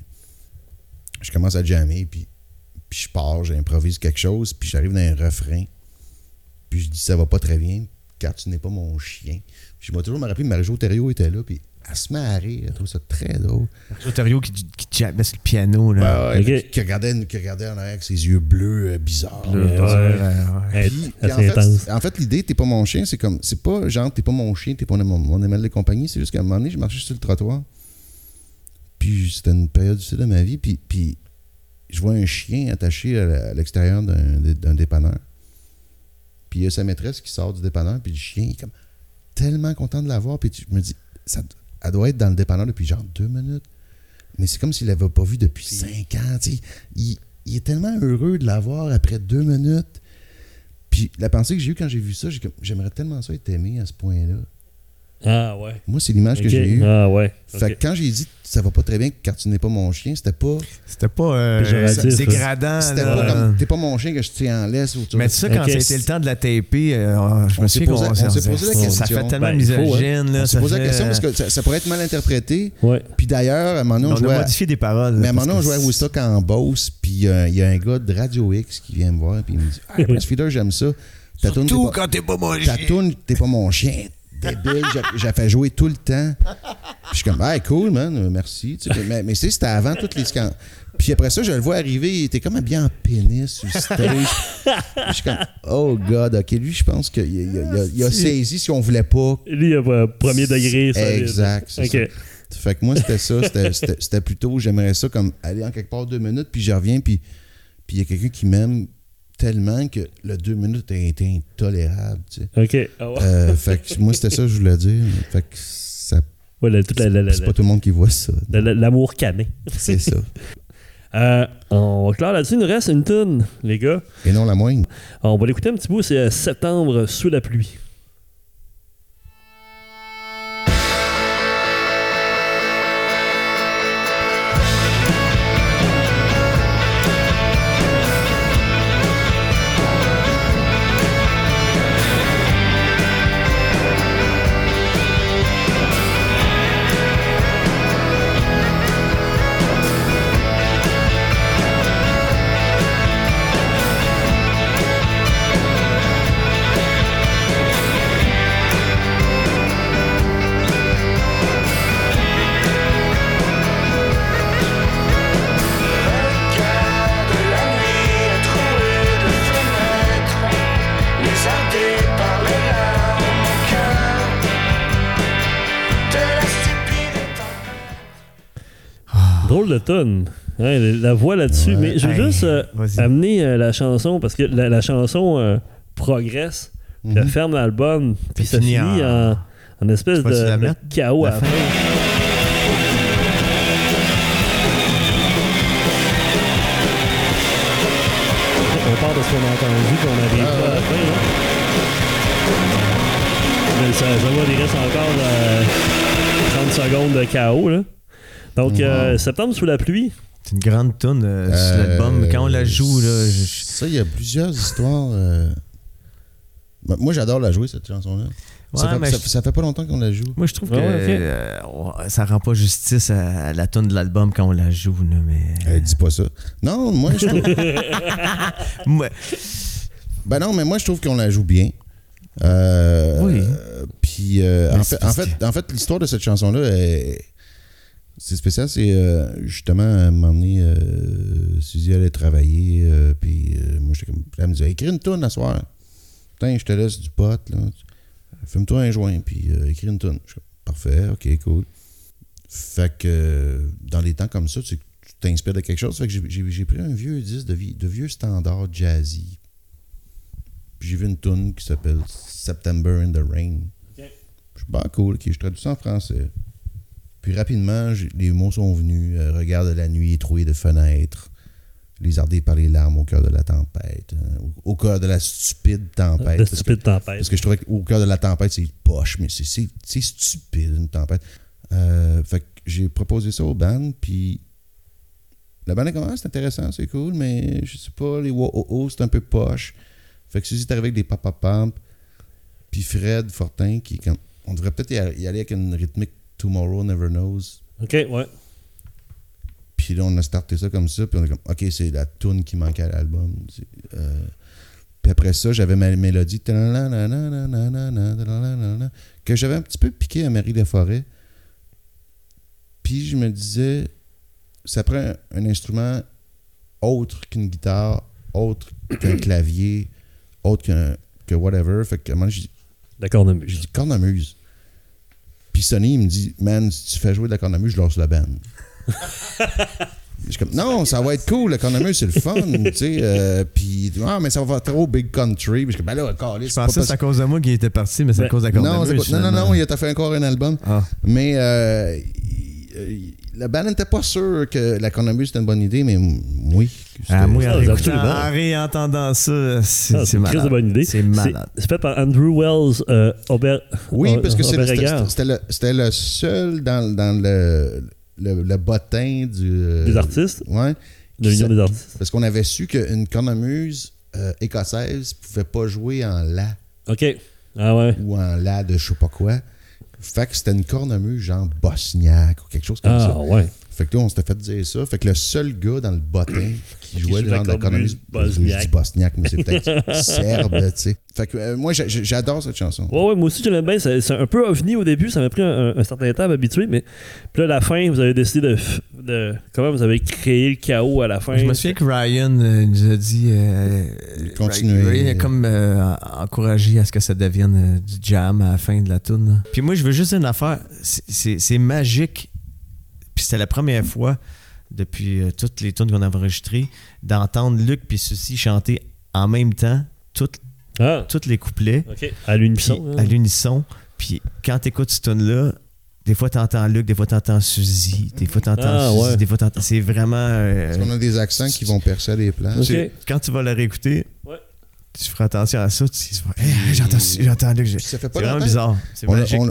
je commence à jammer, puis je pars, j'improvise quelque chose, puis j'arrive dans un refrain, puis je dis ça va pas très bien, car tu n'es pas mon chien. Puis je m'ai toujours rappelé que Marie-Jo Thériault était là, puis... Elle se met à rire, elle trouve ça très drôle. Thériault qui jammait sur le piano, là. Ouais, okay. qui regardait en arrière avec ses yeux bleus bizarres. Ouais. Puis en fait, l'idée, t'es pas mon chien, c'est comme, c'est pas genre, t'es pas mon chien, t'es pas mon animal de compagnie, c'est juste qu'à un moment donné, je marchais sur le trottoir, puis c'était une période difficile de ma vie, puis je vois un chien attaché à l'extérieur d'un dépanneur. Puis il y a sa maîtresse qui sort du dépanneur, puis le chien, il est comme tellement content de la voir, puis je me dis, elle doit être dans le dépanneur depuis genre 2 minutes. Mais c'est comme s'il l'avait pas vu depuis 5 ans. Il est tellement heureux de l'avoir après 2 minutes. Puis la pensée que j'ai eue quand j'ai vu ça, j'aimerais tellement ça être aimé à ce point-là. Ah ouais. Moi, c'est l'image que j'ai eue. Ah ouais. Fait que quand j'ai dit ça va pas très bien car tu n'es pas mon chien, c'était pas dégradant. C'était pas comme t'es pas mon chien que je tiens en laisse. Mais ça, quand c'était le temps de la taper, je me suis posé la question. Ça fait tellement misogyne. On s'est posé la question parce que ça pourrait être mal interprété. Ouais. Puis d'ailleurs, à un moment donné, on a modifié des paroles. Mais à un moment donné, on jouait à Woodstock en Beauce, puis il y a un gars de Radio X qui vient me voir et il me dit « Ah, Breastfeeder, j'aime ça. Surtout quand t'es pas mon chien. T'es pas mon chien. » Débile, j'ai fait jouer tout le temps. Puis je suis comme, hey, cool, man, merci. Tu sais, mais c'était avant toutes les. Puis après ça, je le vois arriver, il était comme habillé en pénis sur le stage. Puis je suis comme, oh God, OK, lui, je pense qu'il a saisi si on voulait pas. Lui, il a premier degré, ça. Exact, c'est okay. Ça. Fait que moi, c'était ça. C'était plutôt, j'aimerais ça comme aller en quelque part 2 minutes, puis je reviens, puis il y a quelqu'un qui m'aime tellement que le 2 minutes a été intolérable. Tu sais. OK. Fait que moi, c'était ça que je voulais dire. Fait que ça Voilà, toute c'est pas tout le monde qui voit ça. L'amour canin. C'est ça. On va clore là-dessus. Il nous reste une toune, les gars. Et non la moindre. On va l'écouter un petit bout. C'est Septembre sous la pluie. Tonne. Ouais, la voix là-dessus, ouais, mais je veux juste amener la chanson parce que la chanson progresse, puis elle ferme l'album, puis ça finit en espèce de chaos à la fin. On part de ce qu'on a entendu, qu'on n'arrive pas à la fin. Là. Mais ça va, il reste encore 30 secondes de chaos. Là. Donc, Septembre sous la pluie. C'est une grande toune sur l'album. Quand on la joue, là. Ça, il y a plusieurs histoires. Moi, j'adore la jouer, cette chanson-là. Ouais, ça fait pas longtemps qu'on la joue. Moi, je trouve que ça rend pas justice à la toune de l'album quand on la joue, là, mais... dis pas ça. Non, moi, je trouve... Ben non, mais moi, je trouve qu'on la joue bien. Oui. Puis, en fait, l'histoire de cette chanson-là est... C'est spécial, c'est justement à un moment donné, Suzy allait travailler, puis moi j'étais comme. Elle me disait écris une toune à soir. Putain, je te laisse du pot, là. Fume-toi un joint, puis écris une toune. Parfait, ok, cool. Fait que dans les temps comme ça, tu t'inspires de quelque chose. Fait que j'ai pris un vieux disque de vieux standard jazzy. Puis j'ai vu une toune qui s'appelle September in the Rain. Okay. Je suis pas cool, okay, je traduis ça en français. Puis rapidement, les mots sont venus. Regarde la nuit trouée de fenêtres, lézardée par les larmes au cœur de la tempête, au cœur de la stupide tempête. Parce que je trouvais qu'au cœur de la tempête, c'est poche, mais c'est stupide une tempête. Fait que j'ai proposé ça au band, puis la band est comme c'est intéressant, c'est cool, mais je sais pas, les wa-oh-oh, c'est un peu poche. Fait que Suzy est arrivée avec des papapam, puis Fred Fortin, qui quand on devrait peut-être y aller avec une rythmique. Tomorrow Never Knows. OK, ouais. Puis là, on a starté ça comme ça. Puis on est comme, OK, c'est la toune qui manquait à l'album. Puis après ça, j'avais ma mélodie que j'avais un petit peu piqué à Marie Laforêt. Puis je me disais, ça prend un instrument autre qu'une guitare, autre qu'un clavier, autre que whatever. Fait que à un moment, j'ai dit, cornemuse. Puis Sonny, il me dit « Man, si tu fais jouer de la cornemuse, je lance la bande. » Je suis comme « Non, ça va être cool, la cornemuse, c'est le fun. » Tu sais, puis « Ah, mais ça va trop big country. » Je suis comme « Ben là, je pensais que c'est à cause de moi qu'il était parti, mais c'est à cause de la cornemuse. » Non, il a fait encore un album. Ah. Mais la bande n'était pas sûre que la cornemuse c'était une bonne idée, mais oui. Moi, en réentendant ça, c'est malade. C'est une bonne idée. C'est malade. C'est fait par Andrew Wells, Aubert. Oui, parce que c'était le seul dans le bottin des artistes. Oui. De l'union des artistes. Parce qu'on avait su qu'une cornemuse écossaise pouvait pas jouer en la. OK. Ah ouais. Ou en la de je sais pas quoi. Fait que c'était une cornemuse genre bosniaque ou quelque chose comme ça. Ah ouais. Fait que là, on s'était fait dire ça. Fait que le seul gars dans le bottin qui jouait le genre de cornemuse bosniaque, mais c'est peut-être serbe, tu sais. Fait que moi, j'adore cette chanson. Ouais, moi aussi, je l'aime bien. C'est un peu ovni au début. Ça m'a pris un certain temps à m'habituer, mais puis là, à la fin, vous avez décidé de comment vous avez créé le chaos à la fin. Je me souviens que Ryan nous a dit... continuez. Ryan a comme encouragé à ce que ça devienne du jam à la fin de la toune. Puis moi, je veux juste dire une affaire. C'est magique. Puis c'était la première fois, depuis toutes les tunes qu'on avait enregistrées, d'entendre Luc et Suzy chanter en même temps tous les couplets. Okay. À l'unisson. Puis quand t'écoutes cette tune-là, Des fois, t'entends Luc, des fois, t'entends Suzy, des fois, t'entends Suzy, ouais. Des fois, t'entends... C'est vraiment... Parce qu'on a des accents qui vont percer les plans. Okay. Quand tu vas la réécouter, ouais. Tu feras attention à ça. Tu vas j'entends Luc. Ça fait pas c'est vraiment bizarre. C'est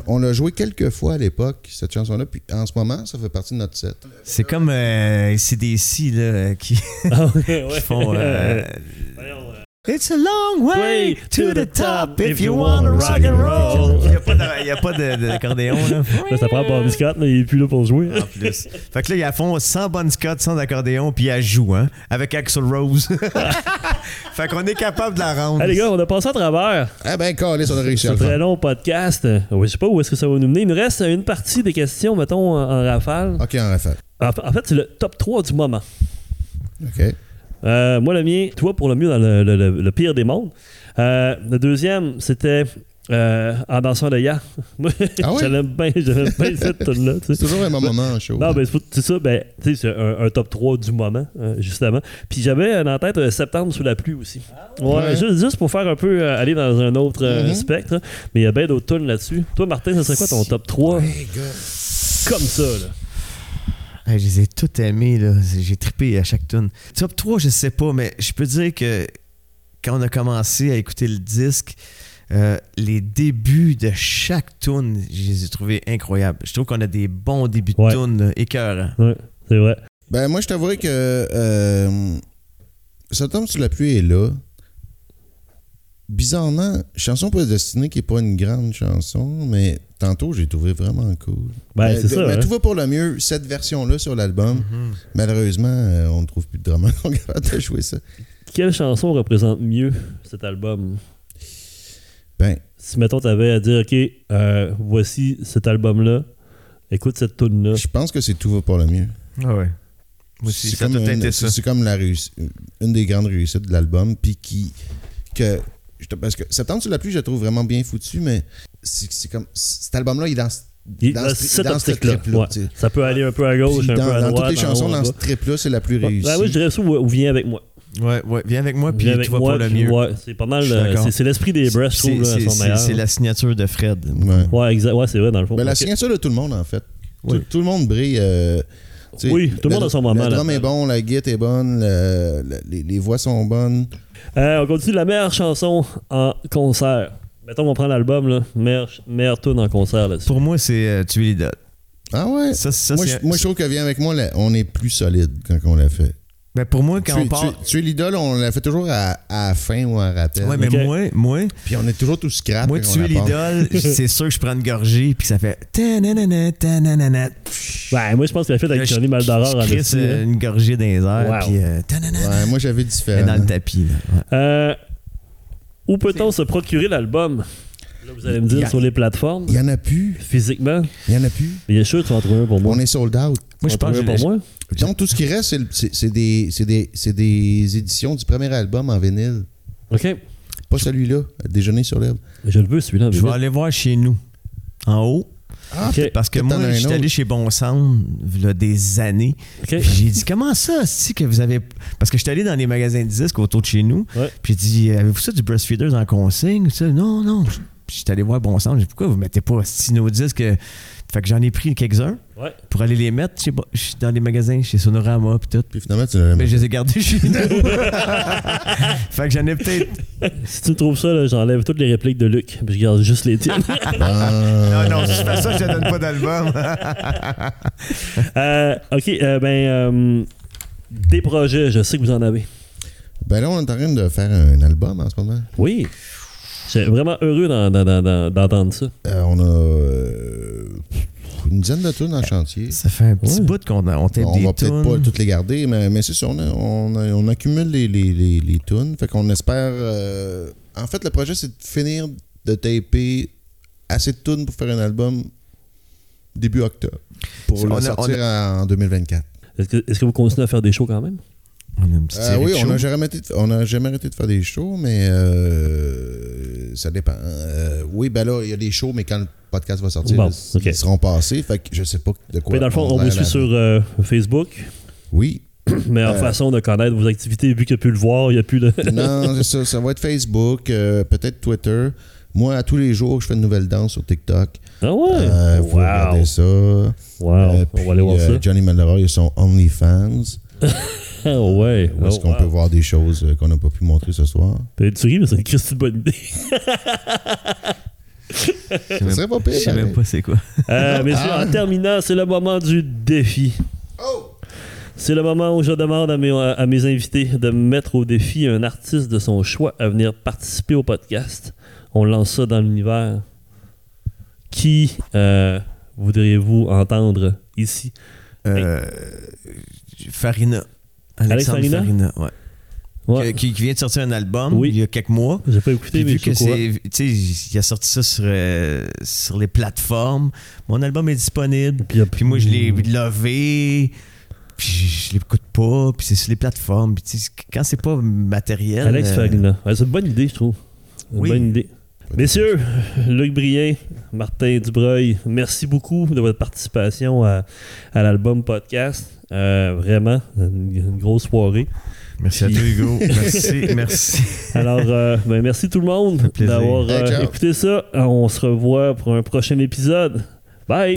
on l'a joué quelques fois à l'époque, cette chanson-là, puis en ce moment, ça fait partie de notre set. C'est comme AC/DC là, qui... Ah ouais, ouais. Qui font... It's a long way to the top if you want to rock and roll. Il n'y a pas de d'accordéon. Là, ça prend Bon Scott, là, il n'est plus là pour jouer. En plus. Fait que là, ils la font sans Bon Scott, sans accordéon, puis elle joue, hein, avec Axl Rose. Fait qu'on est capable de la rendre. Allez, les gars, on a passé à travers. Ah ben, calé, on a réussi à le faire. C'est un très long podcast. Je sais pas où est-ce que ça va nous mener. Il nous reste une partie des questions, mettons, en rafale. OK, en rafale. En fait, c'est le top 3 du moment. OK. Moi, le mien, toi, pour le mieux dans le pire des mondes. Le deuxième, c'était En dansant le ya. Ah oui? J'aime bien cette tune-là. C'est toujours un bon moment en show. Non, ben, c'est ça, ben, c'est un top 3 du moment, justement. Puis j'avais en tête Septembre sous la pluie aussi. Ah, ouais. Ouais. Juste pour faire un peu aller dans un autre spectre. Mais il y a bien d'autres tunes là-dessus. Toi, Martin, ça serait quoi ton top 3? Hey, comme ça, là. Hey, je les ai toutes aimées, là. J'ai trippé à chaque tune. Top 3, je sais pas, mais je peux dire que quand on a commencé à écouter le disque, les débuts de chaque tune, je les ai trouvés incroyables. Je trouve qu'on a des bons débuts de tune écœurants. Ouais, c'est vrai. Ben, moi, je t'avouerais que ça tombe sur la pluie est là. Bizarrement, chanson prédestinée qui n'est pas une grande chanson, mais tantôt, j'ai trouvé vraiment cool. Ben, c'est ça, mais hein? Tout va pour le mieux. Cette version-là sur l'album, malheureusement, on ne trouve plus de drummer qu'on est capable de jouer ça. Quelle chanson représente mieux cet album? Ben, si, mettons, tu avais à dire, OK, voici cet album-là, écoute cette tune-là. Je pense que c'est Tout va pour le mieux. Ah ouais. Moi aussi, c'est comme, c'est comme une des grandes réussites de l'album, puis parce que Septembre sur la pluie, je le trouve vraiment bien foutu, mais c'est comme cet album-là, il est dans ce trip-là. Ouais. Ça peut aller un peu à gauche, un peu à droite. Dans toutes les chansons, dans ce trip-là, c'est la plus réussie. Ben oui, je dirais ça ou Viens avec moi. Ouais, Viens avec moi, puis Tu vas pour le mieux. Ouais, c'est pas mal. C'est l'esprit des Breasts, je trouve, à son meilleur. C'est la signature de Fred. Ouais, exact. Ouais, c'est vrai, dans le fond. Ben, la signature de tout le monde, en fait. Tout le monde brille. Oui, tout le monde a son moment. Le drum est bon, la guitare est bonne, les voix sont bonnes. On continue la meilleure chanson en concert. Mettons, on prend l'album, là. Meilleure tune en concert là-dessus. Pour moi, c'est Tuer les dates. Ah ouais? Moi, je trouve que Viens avec moi, là, on est plus solide quand on l'a fait. Ben pour moi, quand on part... Tuer l'idole, on l'a fait toujours à la fin ou à rappel. Ouais, mais okay. moi... Puis on est toujours tout scrap. Moi, Tuer l'idole, c'est sûr que je prends une gorgée puis ça fait... Ouais, moi, je pense que la fête avec Johnny Valdorar... Je crisse une gorgée dans les airs, puis... Ouais, moi, j'avais différent. Dans le tapis, là. Où peut-on se procurer l'album? Là, vous allez me dire sur les plateformes. Il n'y en a plus. Physiquement. Il n'y en a plus. Mais il est sûr que tu vas en trouver un pour moi. On est sold out. Moi, je pense que pour moi. Donc, tout ce qui reste, c'est des éditions du premier album en vinyle. OK. Pas celui-là, Déjeuner sur l'herbe. Je le veux, celui-là. Je vais aller voir chez nous, en haut. Ah, okay. Parce que moi, je suis allé chez Bon Sens il y a des années. Okay. Puis j'ai dit, comment ça, si que vous avez... Parce que je suis allé dans les magasins de disques autour de chez nous. Ouais. Puis j'ai dit, avez-vous ça du Breastfeeders en consigne? Ça, non. Puis je suis allé voir Bon Sens. J'ai dit, pourquoi vous mettez pas nos disques? Fait que j'en ai pris quelques-uns pour aller les mettre dans les magasins, chez Sonorama pis tout. Puis finalement, tu l'as mis. Mais je les ai gardés chez nous. Fait que j'en ai peut-être... Si tu trouves ça, là, j'enlève toutes les répliques de Luc puis je garde juste les tiennes. Non, si je fais ça, je te donne pas d'album. Des projets, je sais que vous en avez. Ben là, on est en train de faire un album en ce moment. Oui. J'étais vraiment heureux d'entendre ça. On a une dizaine de tunes en chantier. Ça fait un petit bout qu'on tape des tunes. On va peut-être pas toutes les garder, mais c'est ça, on accumule les tunes. Fait qu'on espère... En fait, le projet, c'est de finir de taper assez de tunes pour faire un album début octobre. Pour le sortir en 2024. Est-ce que vous continuez à faire des shows quand même? On n'a jamais arrêté de faire des shows, mais ça dépend. Oui, ben là, il y a des shows, mais quand le podcast va sortir, ils seront passés. Fait que je sais pas de quoi. Mais dans le fond, on vous suit sur Facebook. Oui. Meilleure façon de connaître vos activités, vu qu'il n'y a plus le voir, il n'y a plus le... Non, c'est ça. Ça va être Facebook, peut-être Twitter. Moi, à tous les jours, je fais une nouvelle danse sur TikTok. Ah ouais? Faut regarder ça. Wow. Puis, on va aller voir ça. Johnny Valdorar, il y a son OnlyFans. Ouais. Où est-ce qu'on peut voir des choses qu'on n'a pas pu montrer ce soir? Tu ris, mais c'est une Christine bonne idée. Je sais même pas c'est quoi. Messieurs, en terminant, c'est le moment du défi. Oh! C'est le moment où je demande à mes invités de mettre au défi un artiste de son choix à venir participer au podcast. On lance ça dans l'univers. Qui voudriez-vous entendre ici? Farina. Alexandre Farina, ouais. Ouais. Qui vient de sortir un album il y a quelques mois. J'ai pas écouté, mais il a sorti ça sur les plateformes. Mon album est disponible. Puis moi, je l'ai levé. Puis je l'écoute pas. Puis c'est sur les plateformes. Puis quand c'est pas matériel. Alex Farina. Ouais, c'est une bonne idée, je trouve. Bonne idée. Messieurs, Luc Brien, Martin Dubreuil, merci beaucoup de votre participation à l'album podcast. Vraiment, une grosse soirée. Merci à toi, Hugo. Merci. Alors, merci tout le monde d'avoir écouté ça. On se revoit pour un prochain épisode. Bye!